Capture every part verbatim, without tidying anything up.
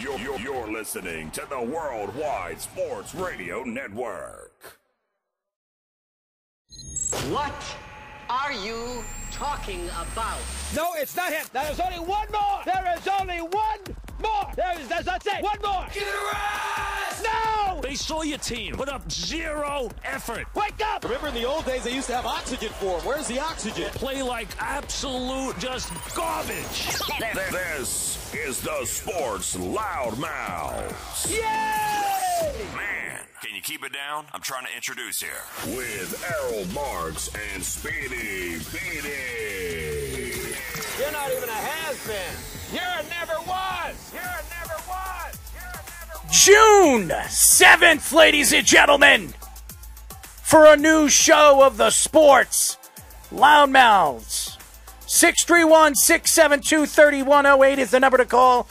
You're, you're, you're listening to the Worldwide Sports Radio Network. What are you talking about? No, it's not him. There is only one more. There is only one more. There is, that's, that's it. One more. Get around! No! They saw your team. Put up zero effort. Wake up! Remember in the old days they used to have oxygen for them. Where's the oxygen? Play like absolute just garbage. This is the Sports Loudmouths. Yay! Man. Can you keep it down? I'm trying to introduce here. With Errol Marks and Speedy Beatty. You're not even a has-been. You're a never was. You're a never was. You're a never was. June seventh, ladies and gentlemen, for a new show of the Sports Loudmouths. six three one, six seven two, three one oh eight is the number to call.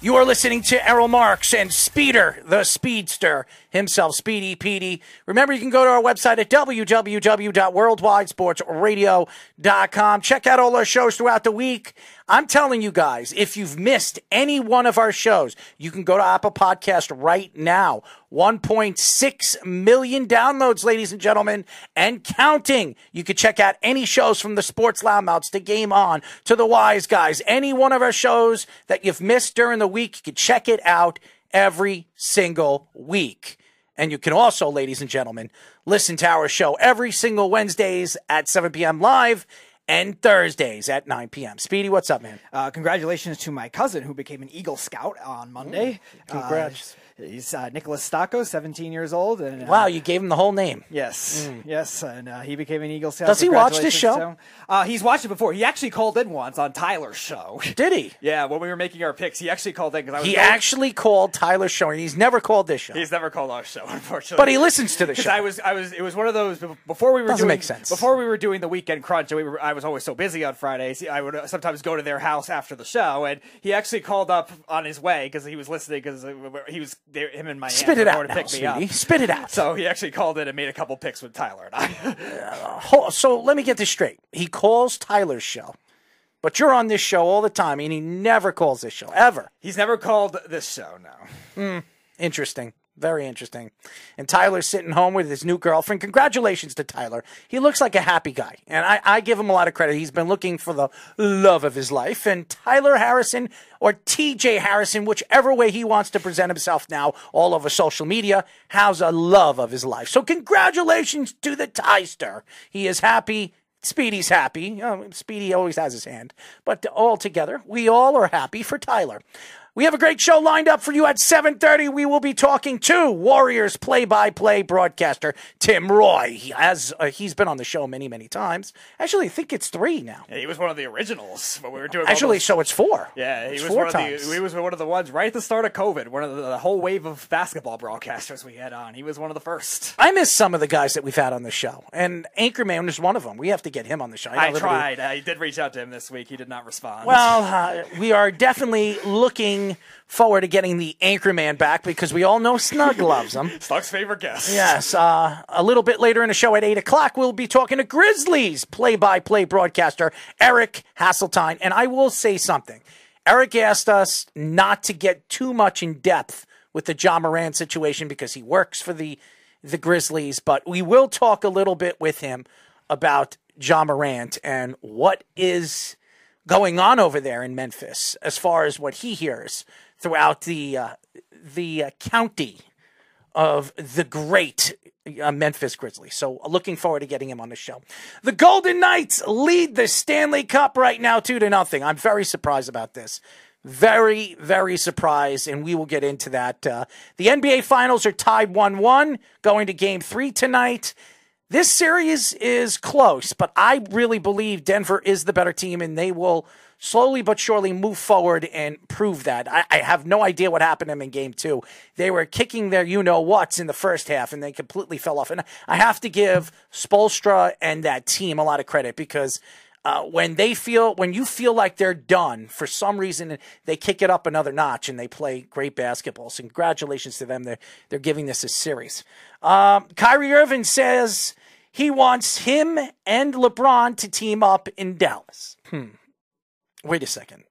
You are listening to Errol Marks and Speeder, the Speedster himself, Speedy Petey. Remember, you can go to our website at w w w dot worldwide sports radio dot com. Check out all our shows throughout the week. I'm telling you guys, if you've missed any one of our shows, you can go to Apple Podcast right now. one point six million downloads, ladies and gentlemen, and counting. You can check out any shows from the Sports Loudmouths to Game On to The Wise Guys. Any one of our shows that you've missed during the week, you can check it out every single week. And you can also, ladies and gentlemen, listen to our show every single Wednesdays at seven p m live and Thursdays at nine p m Speedy, what's up, man? Uh, congratulations to my cousin who became an Eagle Scout on Monday. Mm, congrats. Uh, He's uh, Nicholas Stocco, seventeen years old. And, uh, wow, you gave him the whole name. Yes, mm. yes, and uh, he became an Eagle Scout. Does he watch this show? Uh, he's watched it before. He actually called in once on Tyler's show. Did he? Yeah, when we were making our picks, he actually called in. Cause I was he going... actually called Tyler's show, and he's never called this show. He's never called our show, unfortunately. But he listens to the show. I was, I was, it was one of those before we were Doesn't doing, make sense. Before we were doing the weekend crunch, and we were, I was always so busy on Fridays. I would sometimes go to their house after the show, and he actually called up on his way because he was listening because he was. They, him and my Spit aunt it out to now, pick me up. Spit it out. So he actually called in and made a couple picks with Tyler and I. uh, so let me get this straight. He calls Tyler's show, but you're on this show all the time, and he never calls this show, ever. He's never called this show, no. Mm, interesting. Very interesting. And Tyler's sitting home with his new girlfriend. Congratulations to Tyler. He looks like a happy guy, and I, I give him a lot of credit. He's been looking for the love of his life, and Tyler Harrison, or T J Harrison, whichever way he wants to present himself now all over social media, has a love of his life. So congratulations to the Tyster. He is happy. Speedy's happy. Oh, Speedy always has his hand. But all together, we all are happy for Tyler. We have a great show lined up for you at seven thirty. We will be talking to Warriors play-by-play broadcaster Tim Roy. He has, uh, he's been on the show many, many times. Actually, I think it's three now. Yeah, he was one of the originals when we were doing Actually, those... so it's four. Yeah, he it's was four one times. Of the, he was one of the ones right at the start of COVID, one of the, the whole wave of basketball broadcasters we had on. He was one of the first. I miss some of the guys that we've had on the show, and Anchorman is one of them. We have to get him on the show. I, I tried. I did reach out to him this week. He did not respond. Well, uh, we are definitely looking forward to getting the Anchorman back because we all know Snug loves him. Snug's favorite guest. Yes. Uh, a little bit later in the show at eight o'clock, we'll be talking to Grizzlies play-by-play broadcaster Eric Hasseltine. And I will say something. Eric asked us not to get too much in depth with the Ja Morant situation because he works for the, the Grizzlies. But we will talk a little bit with him about Ja Morant and what is going on over there in Memphis, as far as what he hears throughout the uh, the uh, county of the great uh, Memphis Grizzlies. So looking forward to getting him on the show. The Golden Knights lead the Stanley Cup right now two to nothing. I'm very surprised about this. Very, very surprised, and we will get into that. Uh, the N B A Finals are tied one one, going to Game three tonight. This series is close, but I really believe Denver is the better team, and they will slowly but surely move forward and prove that. I, I have no idea what happened to them in Game two. They were kicking their you-know-whats in the first half, and they completely fell off. And I have to give Spoelstra and that team a lot of credit because uh, when they feel, when you feel like they're done, for some reason they kick it up another notch, and they play great basketball. So congratulations to them. They're, they're giving this a series. Um, Kyrie Irving says he wants him and LeBron to team up in Dallas. Hmm. Wait a second.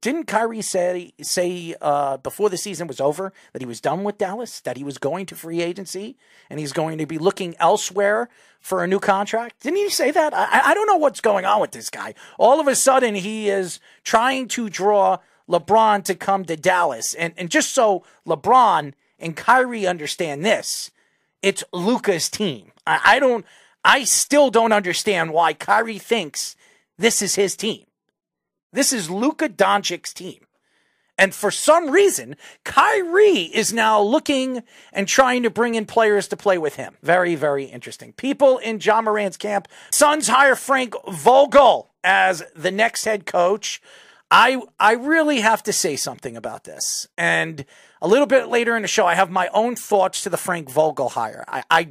Didn't Kyrie say say uh, before the season was over that he was done with Dallas, that he was going to free agency, and he's going to be looking elsewhere for a new contract? Didn't he say that? I, I don't know what's going on with this guy. All of a sudden, he is trying to draw LeBron to come to Dallas. And, and just so LeBron and Kyrie understand this, it's Luka's team. I, I don't. I still don't understand why Kyrie thinks this is his team. This is Luka Doncic's team. And for some reason, Kyrie is now looking and trying to bring in players to play with him. Very, very interesting. People in Ja Morant's camp. Suns hire Frank Vogel as the next head coach. I, I really have to say something about this. And a little bit later in the show, I have my own thoughts to the Frank Vogel hire. I, I,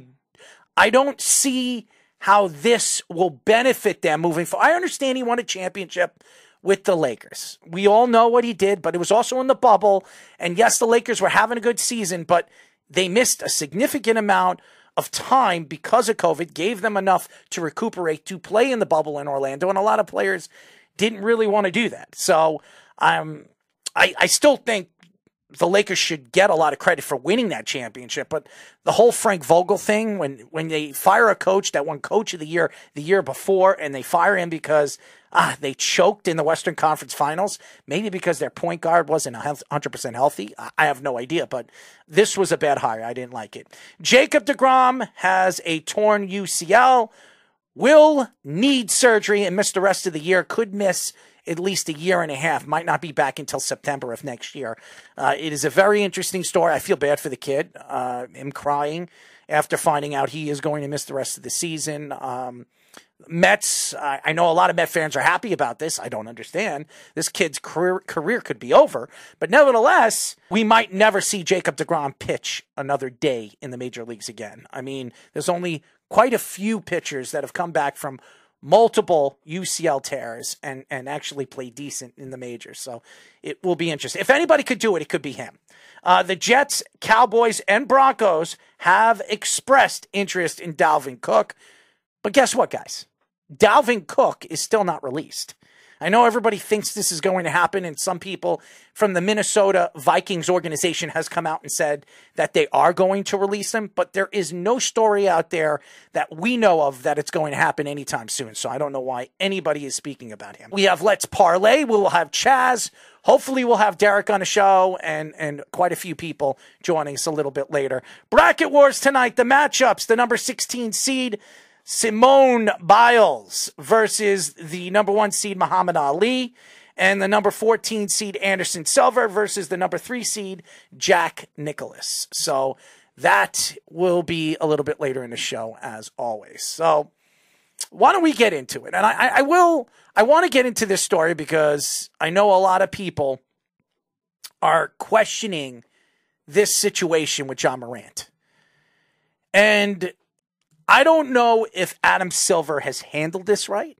I don't see how this will benefit them moving forward. I understand he won a championship with the Lakers. We all know what he did, but it was also in the bubble. And yes, the Lakers were having a good season, but they missed a significant amount of time because of COVID, gave them enough to recuperate, to play in the bubble in Orlando. And a lot of players didn't really want to do that. So um, I, I still think the Lakers should get a lot of credit for winning that championship. But the whole Frank Vogel thing, when, when they fire a coach that won coach of the year the year before, and they fire him because ah, they choked in the Western Conference Finals, maybe because their point guard wasn't one hundred percent healthy. I have no idea, but this was a bad hire. I didn't like it. Jacob deGrom has a torn U C L, will need surgery and miss the rest of the year, could miss at least a year and a half, might not be back until September of next year. Uh, it is a very interesting story. I feel bad for the kid. Uh, him crying after finding out he is going to miss the rest of the season. Um, Mets, I, I know a lot of Met fans are happy about this. I don't understand. This kid's career, career could be over. But nevertheless, we might never see Jacob deGrom pitch another day in the major leagues again. I mean, there's only quite a few pitchers that have come back from multiple U C L tears and, and actually play decent in the majors. So it will be interesting. If anybody could do it, it could be him. Uh, the Jets, Cowboys, and Broncos have expressed interest in Dalvin Cook. But guess what, guys? Dalvin Cook is still not released. I know everybody thinks this is going to happen, and some people from the Minnesota Vikings organization has come out and said that they are going to release him, but there is no story out there that we know of that it's going to happen anytime soon, so I don't know why anybody is speaking about him. We have Let's Parlay. We will have Chaz. Hopefully we'll have Derek on the show and, and quite a few people joining us a little bit later. Bracket Wars tonight, the matchups, the number sixteen seed Simone Biles versus the number one seed Muhammad Ali, and the number fourteen seed Anderson Silva versus the number three seed Jack Nicklaus. So that will be a little bit later in the show, as always. So why don't we get into it? And I, I will, I want to get into this story because I know a lot of people are questioning this situation with Ja Morant. And I don't know if Adam Silver has handled this right,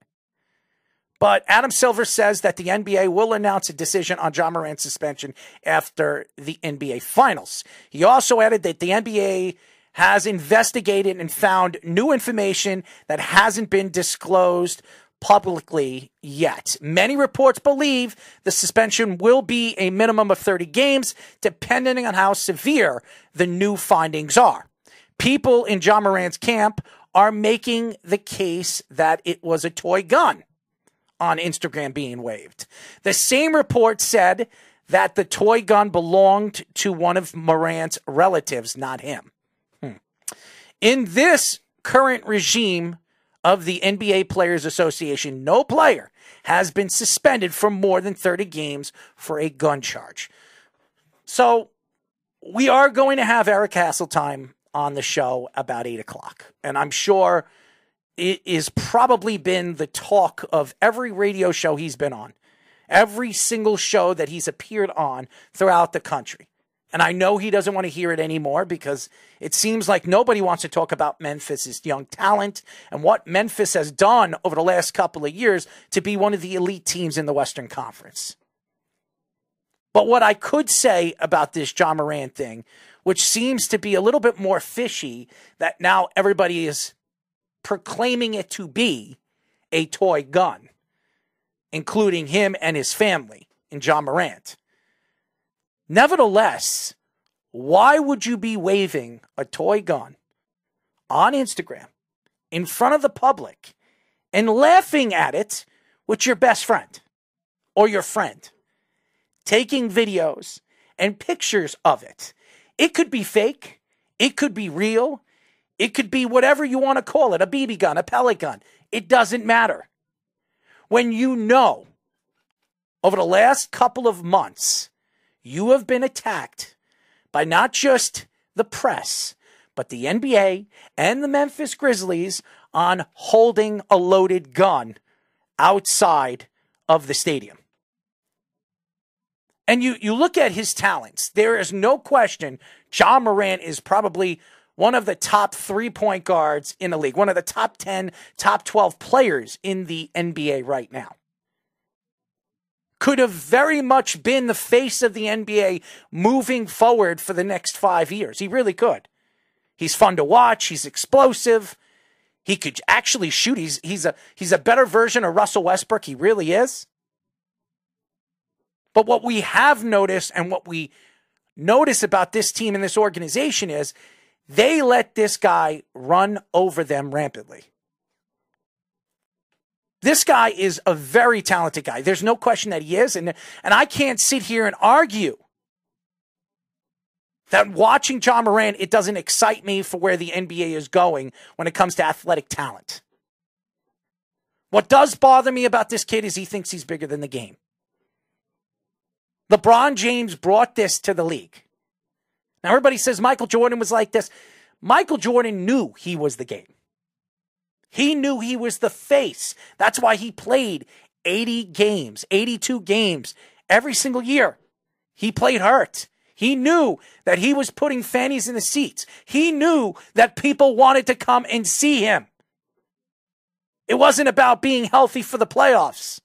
but Adam Silver says that the N B A will announce a decision on Ja Morant's suspension after the N B A Finals. He also added that the N B A has investigated and found new information that hasn't been disclosed publicly yet. Many reports believe the suspension will be a minimum of thirty games, depending on how severe the new findings are. People in Ja Morant's camp are making the case that it was a toy gun on Instagram being waved. The same report said that the toy gun belonged to one of Morant's relatives, not him. Hmm. In this current regime of the N B A Players Association, no player has been suspended for more than thirty games for a gun charge. So we are going to have Eric Hasseltine on the show about eight o'clock. And I'm sure it is probably been the talk of every radio show he's been on, every single show that he's appeared on throughout the country. And I know he doesn't want to hear it anymore because it seems like nobody wants to talk about Memphis's young talent and what Memphis has done over the last couple of years to be one of the elite teams in the Western Conference. But what I could say about this Ja Morant thing, which seems to be a little bit more fishy, that now everybody is proclaiming it to be a toy gun, including him and his family. in Ja Morant. Nevertheless, why would you be waving a toy gun on Instagram in front of the public and laughing at it with your best friend or your friend, taking videos and pictures of it? It could be fake. It could be real. It could be whatever you want to call it, a B B gun, a pellet gun. It doesn't matter. When you know over the last couple of months, you have been attacked by not just the press, but the N B A and the Memphis Grizzlies on holding a loaded gun outside of the stadium. And you, you look at his talents. There is no question Ja Morant is probably one of the top three-point guards in the league, one of the top ten, top twelve players in the N B A right now. Could have very much been the face of the N B A moving forward for the next five years. He really could. He's fun to watch. He's explosive. He could actually shoot. He's, he's, a, he's a better version of Russell Westbrook. He really is. But what we have noticed and what we notice about this team and this organization is they let this guy run over them rampantly. This guy is a very talented guy. There's no question that he is. And, and I can't sit here and argue that watching Ja Morant, it doesn't excite me for where the N B A is going when it comes to athletic talent. What does bother me about this kid is he thinks he's bigger than the game. LeBron James brought this to the league. Now, everybody says Michael Jordan was like this. Michael Jordan knew he was the game. He knew he was the face. That's why he played eighty games, eighty-two games every single year. He played hurt. He knew that he was putting fannies in the seats. He knew that people wanted to come and see him. It wasn't about being healthy for the playoffs.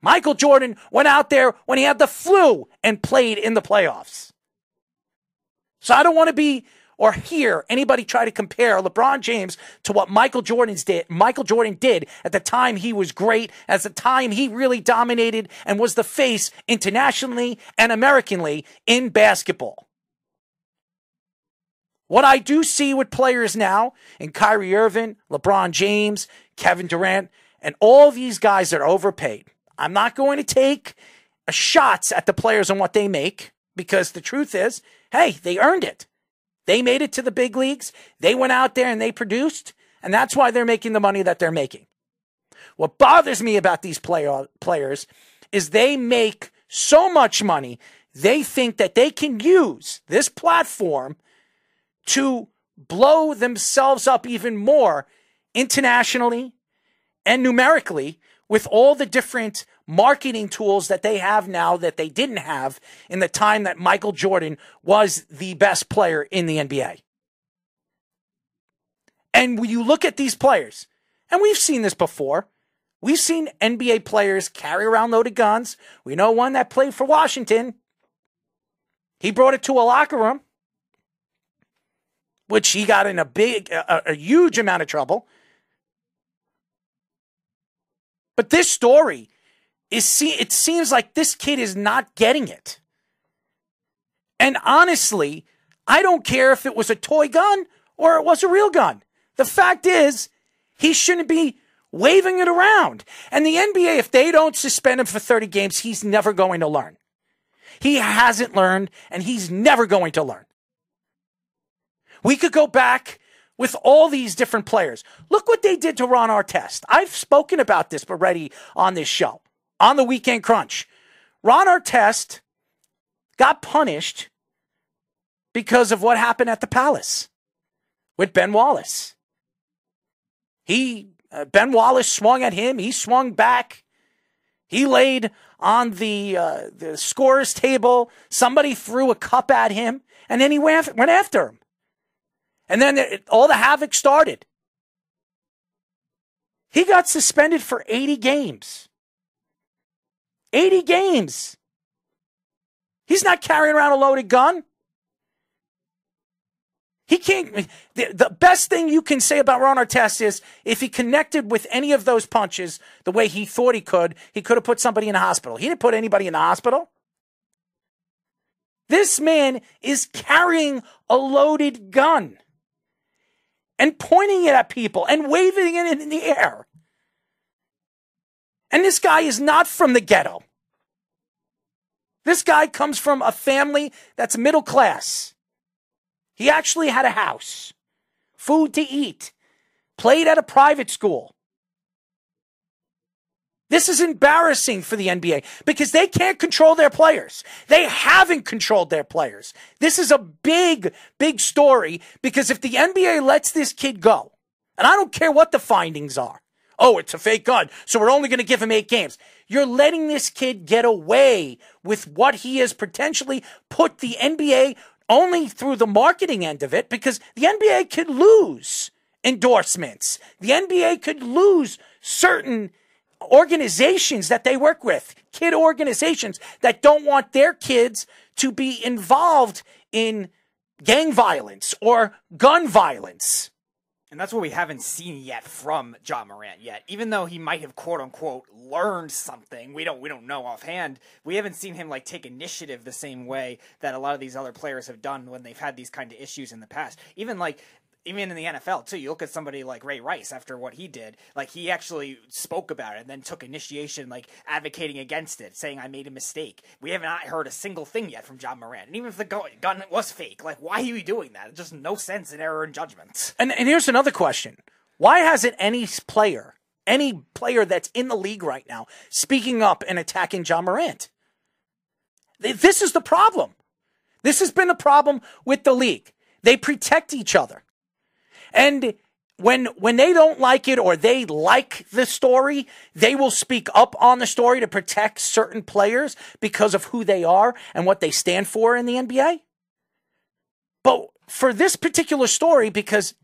Michael Jordan went out there when he had the flu and played in the playoffs. So I don't want to be or hear anybody try to compare LeBron James to what Michael Jordan's did, Michael Jordan did at the time he was great, at the time he really dominated and was the face internationally and Americanly in basketball. What I do see with players now, and Kyrie Irving, LeBron James, Kevin Durant, and all these guys that are overpaid, I'm not going to take shots at the players on what they make, because the truth is, hey, they earned it. They made it to the big leagues. They went out there and they produced, and that's why they're making the money that they're making. What bothers me about these play- players is they make so much money, they think that they can use this platform to blow themselves up even more internationally and numerically with all the different marketing tools that they have now that they didn't have in the time that Michael Jordan was the best player in the N B A. And when you look at these players, and we've seen this before, we've seen N B A players carry around loaded guns. We know one that played for Washington. He brought it to a locker room, which he got in a big, a, a huge amount of trouble. But this story, it seems like this kid is not getting it. And honestly, I don't care if it was a toy gun or it was a real gun. The fact is, he shouldn't be waving it around. And the N B A, if they don't suspend him for thirty games, he's never going to learn. He hasn't learned, and he's never going to learn. We could go back with all these different players. Look what they did to Ron Artest. I've spoken about this already on this show, on the Weekend Crunch. Ron Artest got punished because of what happened at the Palace with Ben Wallace. He, uh, Ben Wallace swung at him. He swung back. He laid on the, uh, the scorer's table. Somebody threw a cup at him, and then he went after him. And then it, all the havoc started. He got suspended for eighty games. eighty games. He's not carrying around a loaded gun. He can't. The, the best thing you can say about Ron Artest is if he connected with any of those punches the way he thought he could, he could have put somebody in the hospital. He didn't put anybody in the hospital. This man is carrying a loaded gun and pointing it at people and waving it in the air. And this guy is not from the ghetto. This guy comes from a family that's middle class. He actually had a house, food to eat, played at a private school. This is embarrassing for the N B A because they can't control their players. They haven't controlled their players. This is a big, big story because if the N B A lets this kid go, and I don't care what the findings are, oh, it's a fake gun, so we're only going to give him eight games. You're letting this kid get away with what he has potentially put the N B A only through the marketing end of it, because the N B A could lose endorsements. The N B A could lose certain organizations that they work with, kid organizations that don't want their kids to be involved in gang violence or gun violence. And that's what we haven't seen yet from Ja Morant yet. Even though he might have quote unquote learned something, we don't we don't know offhand. We haven't seen him like take initiative the same way that a lot of these other players have done when they've had these kind of issues in the past. Even like Even in the N F L, too, you look at somebody like Ray Rice after what he did. Like, he actually spoke about it and then took initiation, like, advocating against it, saying, I made a mistake. We have not heard a single thing yet from Ja Morant. And even if the gun was fake, like, why are you doing that? It's just no sense in error and judgment. And, and here's another question. Why hasn't any player, any player that's in the league right now, speaking up and attacking Ja Morant? This is the problem. This has been a problem with the league. They protect each other. And when when they don't like it or they like the story, they will speak up on the story to protect certain players because of who they are and what they stand for in the N B A. But for this particular story, because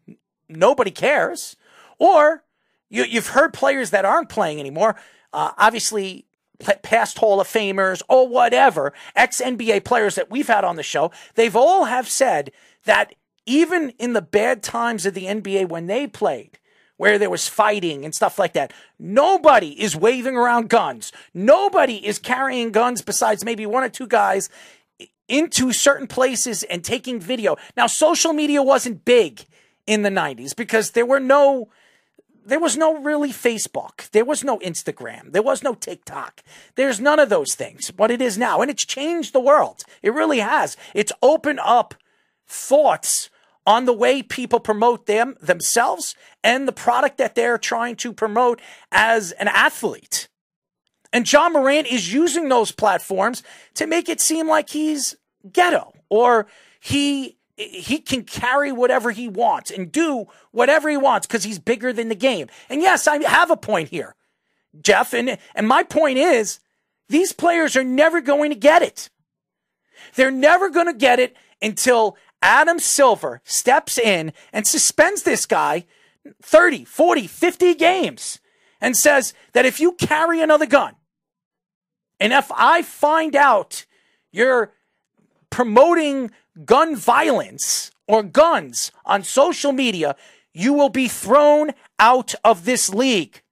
nobody cares, or you, you've heard players that aren't playing anymore, uh, obviously past Hall of Famers or whatever, ex-N B A players that we've had on the show, they've all have said that even in the bad times of the N B A when they played, where there was fighting and stuff like that, nobody is waving around guns. Nobody is carrying guns besides maybe one or two guys into certain places and taking video. Now, social media wasn't big in the nineties because there were no, there was no really Facebook. There was no Instagram. There was no TikTok. There's none of those things, what it is now. And it's changed the world. It really has. It's opened up thoughts on the way people promote them themselves and the product that they're trying to promote as an athlete. And Ja Morant is using those platforms to make it seem like he's ghetto or he he can carry whatever he wants and do whatever he wants because he's bigger than the game. And yes, I have a point here, Jeff. And, and my point is these players are never going to get it. They're never going to get it until Adam Silver steps in and suspends this guy thirty, forty, fifty games and says that if you carry another gun and if I find out you're promoting gun violence or guns on social media, you will be thrown out of this league.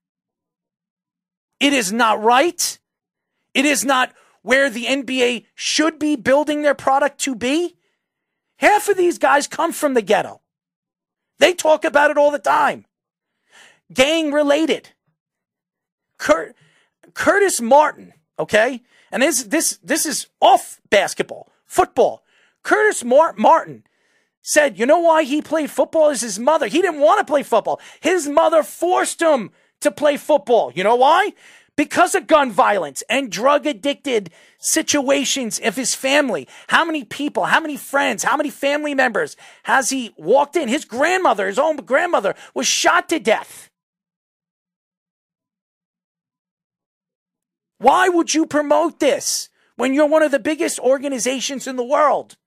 It is not right. It is not where the N B A should be building their product to be. Half of these guys come from the ghetto. They talk about it all the time. Gang related. Cur- Curtis Martin, okay? And this, this, this is off basketball, football. Curtis Mar- Martin said, you know why he played football is his mother. He didn't want to play football. His mother forced him to play football. You know why? Because of gun violence and drug-addicted situations of his family. How many people, how many friends, how many family members has he walked in? His grandmother, his own grandmother, was shot to death. Why would you promote this when you're one of the biggest organizations in the world,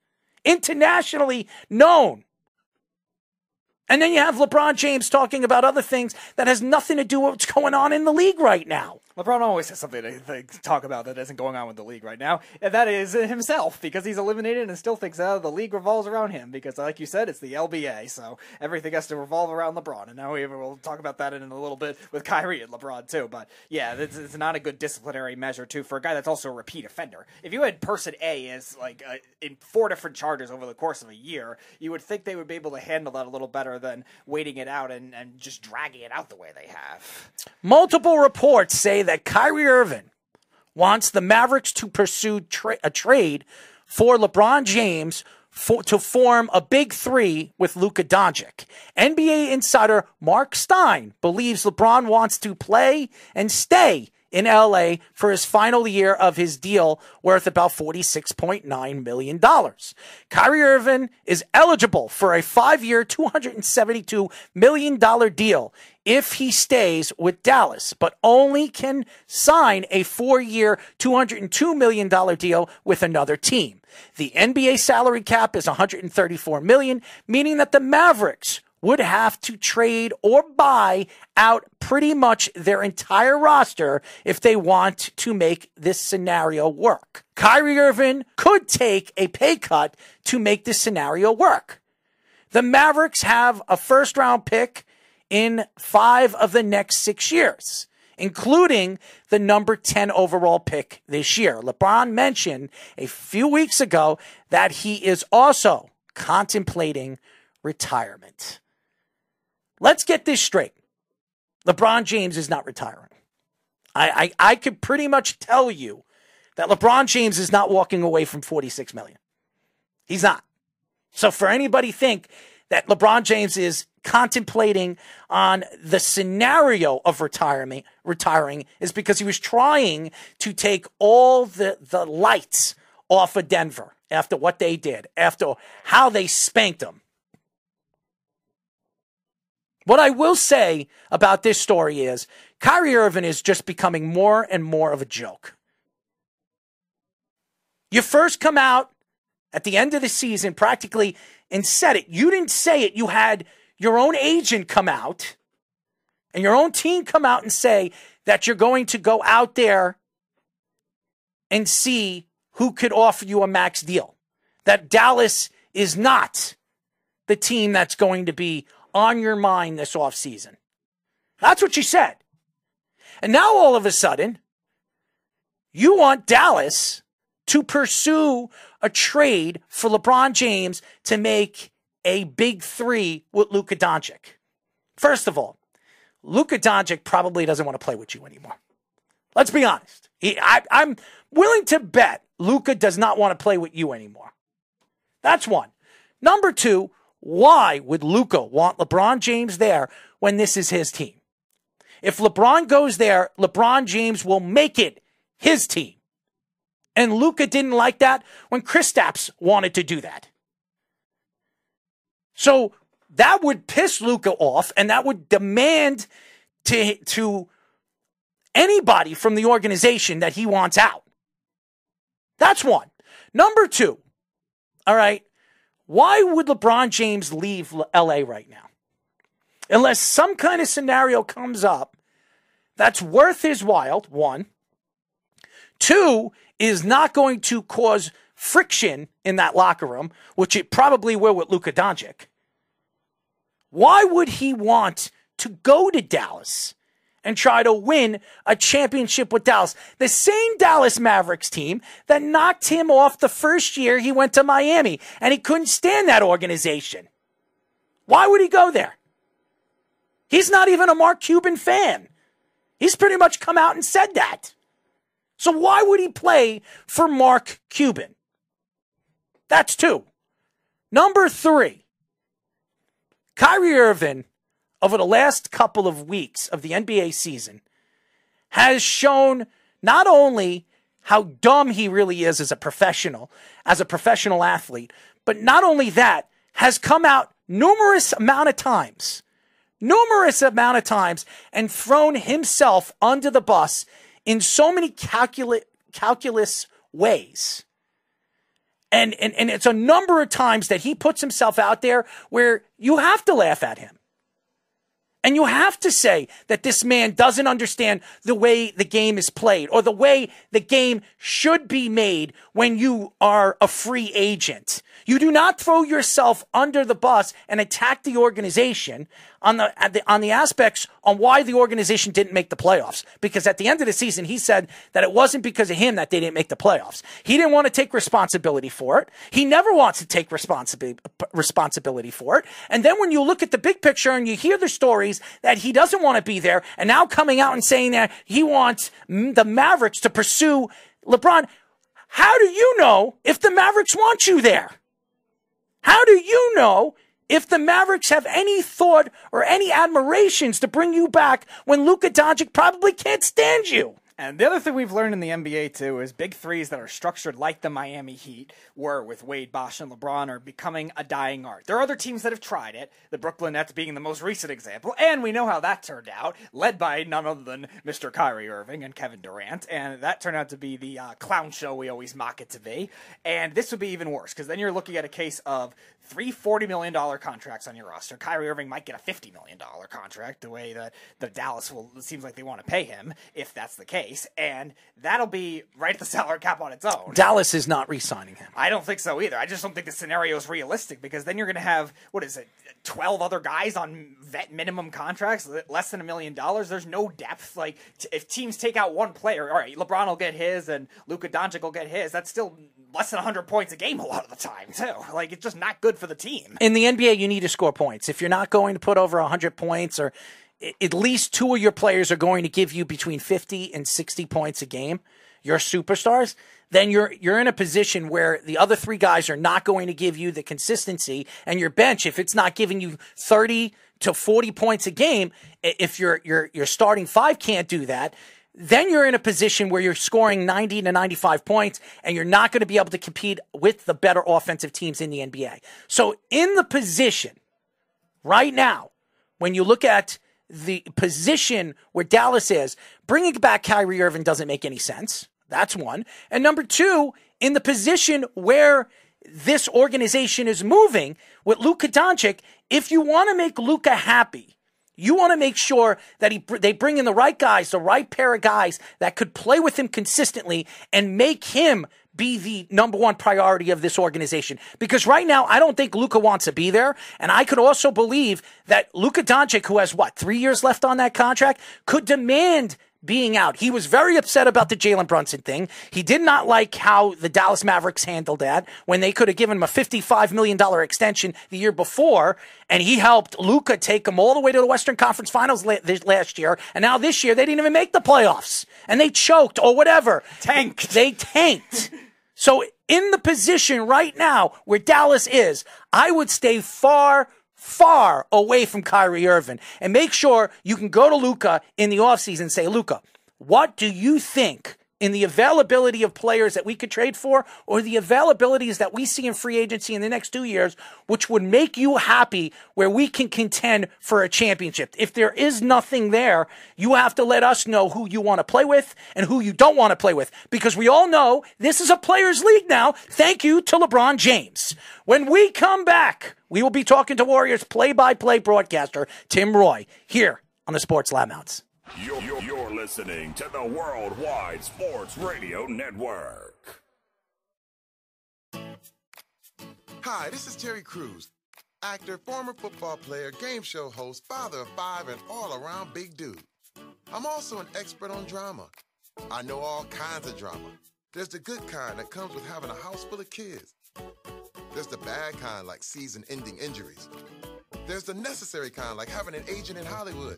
internationally known? And then you have LeBron James talking about other things that has nothing to do with what's going on in the league right now. LeBron always has something to like, talk about that isn't going on with the league right now, and that is himself, because he's eliminated and still thinks uh, the league revolves around him, because like you said, it's the L B A, so everything has to revolve around LeBron, and now we will talk about that in a little bit with Kyrie and LeBron too, but yeah, it's, it's not a good disciplinary measure too for a guy that's also a repeat offender. If you had person A as like uh, in four different charges over the course of a year, you would think they would be able to handle that a little better than waiting it out and, and just dragging it out the way they have. Multiple reports say that Kyrie Irving wants the Mavericks to pursue tra a trade for LeBron James for to form a big three with Luka Doncic. N B A insider Mark Stein believes LeBron wants to play and stay in L A for his final year of his deal worth about forty-six point nine million dollars. Kyrie Irving is eligible for a five-year, two hundred seventy-two million dollar deal if he stays with Dallas, but only can sign a four-year, two hundred two million dollar deal with another team. The N B A salary cap is one hundred thirty-four million dollars, meaning that the Mavericks would have to trade or buy out pretty much their entire roster if they want to make this scenario work. Kyrie Irving could take a pay cut to make this scenario work. The Mavericks have a first-round pick in five of the next six years, including the number ten overall pick this year. LeBron mentioned a few weeks ago that he is also contemplating retirement. Let's get this straight. LeBron James is not retiring. I, I I could pretty much tell you that LeBron James is not walking away from forty-six million dollars. He's not. So for anybody think that LeBron James is contemplating on the scenario of retirement, retiring is because he was trying to take all the, the lights off of Denver after what they did, after how they spanked him. What I will say about this story is Kyrie Irving is just becoming more and more of a joke. You first come out at the end of the season practically and said it. You didn't say it. You had your own agent come out and your own team come out and say that you're going to go out there and see who could offer you a max deal. That Dallas is not the team that's going to be on your mind this offseason. That's what you said. And now all of a sudden, you want Dallas to pursue a trade for LeBron James to make a big three with Luka Doncic. First of all, Luka Doncic probably doesn't want to play with you anymore. Let's be honest. He, I, I'm willing to bet Luka does not want to play with you anymore. That's one. Number two, why would Luka want LeBron James there when this is his team? If LeBron goes there, LeBron James will make it his team. And Luka didn't like that when Kristaps wanted to do that. So that would piss Luka off, and that would demand to, to anybody from the organization that he wants out. That's one. Number two, all right, why would LeBron James leave L A right now? Unless some kind of scenario comes up that's worth his while, one. Two, is not going to cause friction in that locker room, which it probably will with Luka Doncic. Why would he want to go to Dallas and try to win a championship with Dallas? The same Dallas Mavericks team that knocked him off the first year he went to Miami, and he couldn't stand that organization. Why would he go there? He's not even a Mark Cuban fan. He's pretty much come out and said that. So why would he play for Mark Cuban? That's two. Number three, Kyrie Irving, over the last couple of weeks of the N B A season, has shown not only how dumb he really is as a professional, as a professional athlete, but not only that, has come out numerous amount of times, numerous amount of times, and thrown himself under the bus in so many calcul- calculus ways. And, and, and it's a number of times that he puts himself out there where you have to laugh at him. And you have to say that this man doesn't understand the way the game is played or the way the game should be made when you are a free agent. You do not throw yourself under the bus and attack the organization on the on the aspects on why the organization didn't make the playoffs. Because at the end of the season, he said that it wasn't because of him that they didn't make the playoffs. He didn't want to take responsibility for it. He never wants to take responsibility responsibility for it. And then when you look at the big picture and you hear the stories that he doesn't want to be there, and now coming out and saying that he wants the Mavericks to pursue LeBron, how do you know if the Mavericks want you there? How do you know if the Mavericks have any thought or any admirations to bring you back when Luka Doncic probably can't stand you? And the other thing we've learned in the N B A, too, is big threes that are structured like the Miami Heat were with Wade, Bosh, and LeBron are becoming a dying art. There are other teams that have tried it, the Brooklyn Nets being the most recent example, and we know how that turned out, led by none other than Mister Kyrie Irving and Kevin Durant, and that turned out to be the uh, clown show we always mock it to be. And this would be even worse, because then you're looking at a case of three forty million dollars contracts on your roster. Kyrie Irving might get a fifty million dollars contract, the way that the Dallas will, it seems like they want to pay him, if that's the case. And that'll be right at the salary cap on its own. Dallas is not re-signing him. I don't think so either. I just don't think the scenario is realistic, because then you're going to have, what is it, twelve other guys on vet minimum contracts, less than a million dollars. There's no depth. Like, if teams take out one player, all right, LeBron will get his and Luka Doncic will get his. That's still less than one hundred points a game a lot of the time, too. Like, it's just not good for the team. In the N B A, you need to score points. If you're not going to put over one hundred points, or at least two of your players are going to give you between fifty and sixty points a game, your superstars, then you're you're in a position where the other three guys are not going to give you the consistency, and your bench, if it's not giving you thirty to forty points a game, if your your your starting five can't do that, then you're in a position where you're scoring ninety to ninety-five points, and you're not going to be able to compete with the better offensive teams in the N B A. So in the position right now, when you look at the position where Dallas is, bringing back Kyrie Irving doesn't make any sense. That's one. And number two, in the position where this organization is moving with Luka Doncic, if you want to make Luka happy, you want to make sure that he, they bring in the right guys, the right pair of guys that could play with him consistently and make him be the number one priority of this organization. Because right now, I don't think Luka wants to be there. And I could also believe that Luka Doncic, who has, what, three years left on that contract, could demand being out. He was very upset about the Jalen Brunson thing. He did not like how the Dallas Mavericks handled that when they could have given him a fifty-five million dollars extension the year before, and he helped Luka take him all the way to the Western Conference Finals la this last year, and now this year they didn't even make the playoffs, and they choked or whatever. Tanked. They tanked. So in the position right now where Dallas is, I would stay far far away from Kyrie Irving and make sure you can go to Luka in the offseason and say, Luka, what do you think in the availability of players that we could trade for, or the availabilities that we see in free agency in the next two years, which would make you happy where we can contend for a championship? If there is nothing there, you have to let us know who you want to play with and who you don't want to play with, because we all know this is a players' league now. Thank you to LeBron James. When we come back, we will be talking to Warriors play-by-play broadcaster Tim Roy here on the Sports Loudmouths. You're, you're, you're listening to the Worldwide Sports Radio Network. Hi, this is Terry Crews, actor, former football player, game show host, father of five, and all-around big dude. I'm also an expert on drama. I know all kinds of drama. There's the good kind that comes with having a house full of kids. There's the bad kind, like season-ending injuries. There's the necessary kind, like having an agent in Hollywood.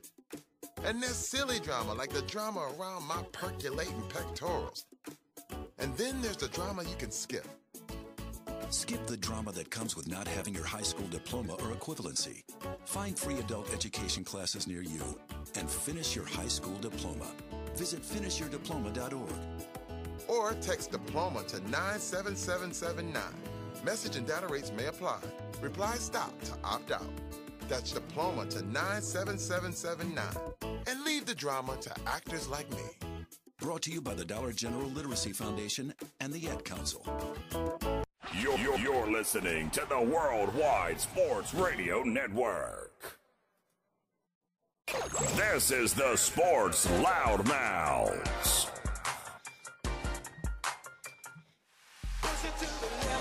And there's silly drama, like the drama around my percolating pectorals. And then there's the drama you can skip. Skip the drama that comes with not having your high school diploma or equivalency. Find free adult education classes near you and finish your high school diploma. Visit finish your diploma dot org. Or text DIPLOMA to nine seven seven seven nine. Message and data rates may apply. Reply STOP to opt out. That's DIPLOMA to nine seven seven seven nine. And leave the drama to actors like me. Brought to you by the Dollar General Literacy Foundation and the Ed Council. You're, you're, you're listening to the Worldwide Sports Radio Network. This is the Sports Loudmouths.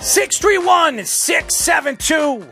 six three one, six seven two,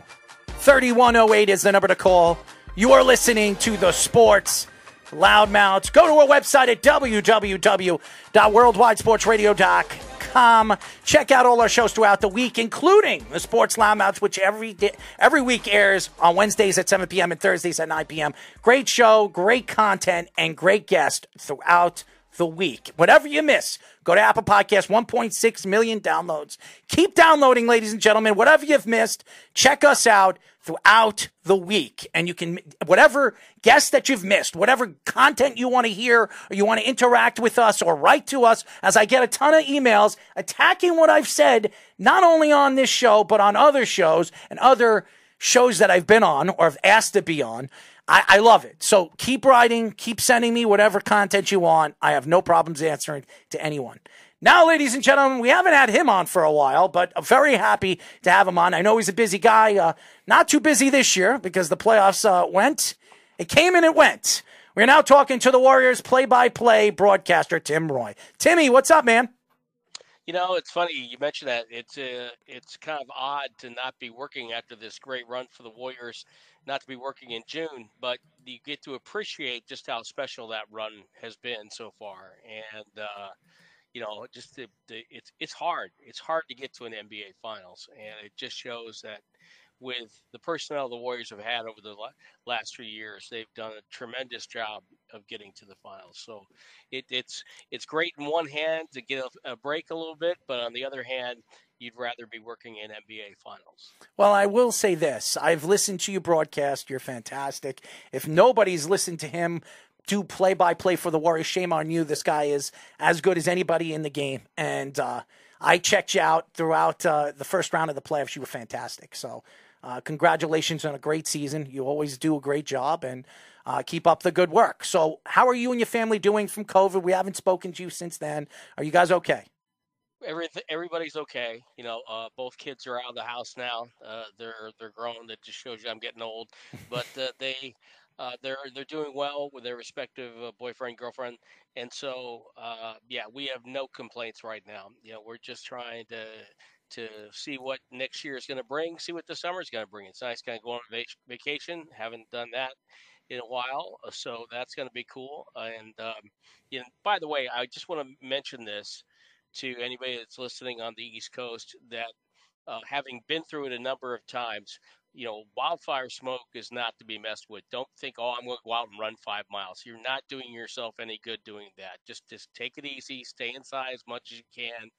three one oh eight is the number to call. You are listening to the Sports Loudmouths. Go to our website at w w w dot worldwide sports radio dot com. Check out all our shows throughout the week, including the Sports Loudmouths, which every day, every week airs on Wednesdays at seven p m and Thursdays at nine p m Great show, great content, and great guests throughout the week. Whatever you miss, go to Apple Podcasts, one point six million downloads. Keep downloading, ladies and gentlemen. Whatever you've missed, check us out throughout the week. And you can, whatever guests that you've missed, whatever content you want to hear, or you want to interact with us or write to us, as I get a ton of emails attacking what I've said, not only on this show, but on other shows and other shows that I've been on or have asked to be on. I, I love it. So keep writing, keep sending me whatever content you want. I have no problems answering to anyone. Now, ladies and gentlemen, we haven't had him on for a while, but I'm very happy to have him on. I know he's a busy guy, uh, not too busy this year because the playoffs uh, went. It came and it went. We're now talking to the Warriors play-by-play broadcaster, Tim Roy. Timmy, what's up, man? You know, it's funny you mentioned that. It's uh, it's kind of odd to not be working after this great run for the Warriors, not to be working in June, but you get to appreciate just how special that run has been so far. And uh, you know, just the, the, it's it's hard. It's hard to get to an N B A Finals, and it just shows that with the personnel the Warriors have had over the last few years, they've done a tremendous job of getting to the finals. So it, it's it's great in one hand to get a, a break a little bit, but on the other hand, you'd rather be working in N B A Finals. Well, I will say this. I've listened to you broadcast. You're fantastic. If nobody's listened to him do play-by-play for the Warriors, shame on you. This guy is as good as anybody in the game. And uh, I checked you out throughout uh, the first round of the playoffs. You were fantastic. So Uh, congratulations on a great season. You always do a great job, and uh, keep up the good work. So how are you and your family doing from COVID? We haven't spoken to you since then. Are you guys okay? Every, everybody's okay. You know, uh, both kids are out of the house now. Uh, they're they're grown. That just shows you I'm getting old. But uh, they uh, they're they're doing well with their respective uh, boyfriend, girlfriend, and so uh, yeah, we have no complaints right now. You know, we're just trying to. to see what next year is going to bring, see what the summer is going to bring. It's nice kind of going on vacation. Haven't done that in a while, so that's going to be cool. And um, you know, by the way, I just want to mention this to anybody that's listening on the East Coast that uh, having been through it a number of times, you know, wildfire smoke is not to be messed with. Don't think, oh, I'm going to go out and run five miles. You're not doing yourself any good doing that. Just, just take it easy. Stay inside as much as you can.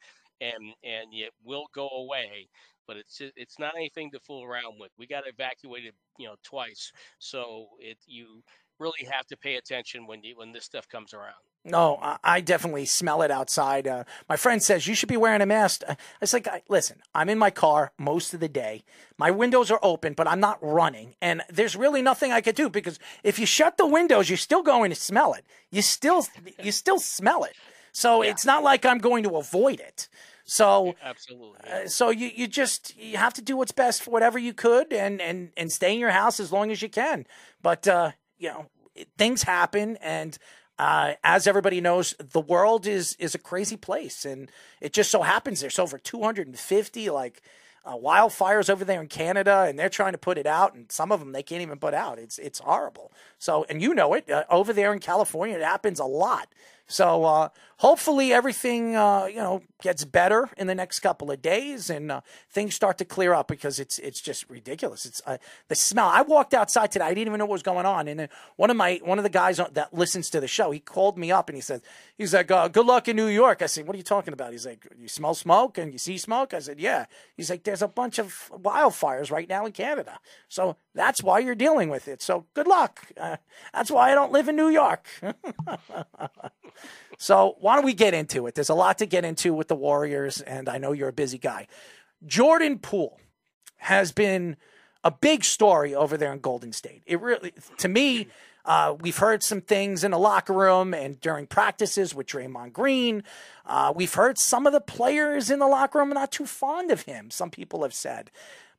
And and it will go away, but it's it's not anything to fool around with. We got evacuated, you know, twice, so it you really have to pay attention when you when this stuff comes around. No, I, I definitely smell it outside. Uh, my friend says you should be wearing a mask. It's like, I, listen, I'm in my car most of the day. My windows are open, but I'm not running, and there's really nothing I could do because if you shut the windows, you're still going to smell it. You still you still smell it. So yeah. It's not like I'm going to avoid it. So absolutely. Yeah. Uh, so you, you just you have to do what's best for whatever you could and, and, and stay in your house as long as you can. But, uh, you know, it, things happen. And uh, as everybody knows, the world is, is a crazy place. And it just so happens there's over two hundred fifty, like, uh, wildfires over there in Canada, and they're trying to put it out, and some of them they can't even put out. It's it's horrible. So, and you know it, uh, over there in California, it happens a lot. So uh, hopefully everything, uh, you know, gets better in the next couple of days, and uh, things start to clear up because it's it's just ridiculous. It's uh, the smell. I walked outside today. I didn't even know what was going on. And then one of my one of the guys that listens to the show, he called me up and he said, he's like, uh, good luck in New York. I said, what are you talking about? He's like, you smell smoke and you see smoke? I said, yeah. He's like, there's a bunch of wildfires right now in Canada. So that's why you're dealing with it. So good luck. Uh, that's why I don't live in New York. So why don't we get into it? There's a lot to get into with the Warriors, and I know you're a busy guy. Jordan Poole has been a big story over there in Golden State. It really, to me, uh, we've heard some things in the locker room and during practices with Draymond Green. Uh, we've heard some of the players in the locker room are not too fond of him, some people have said.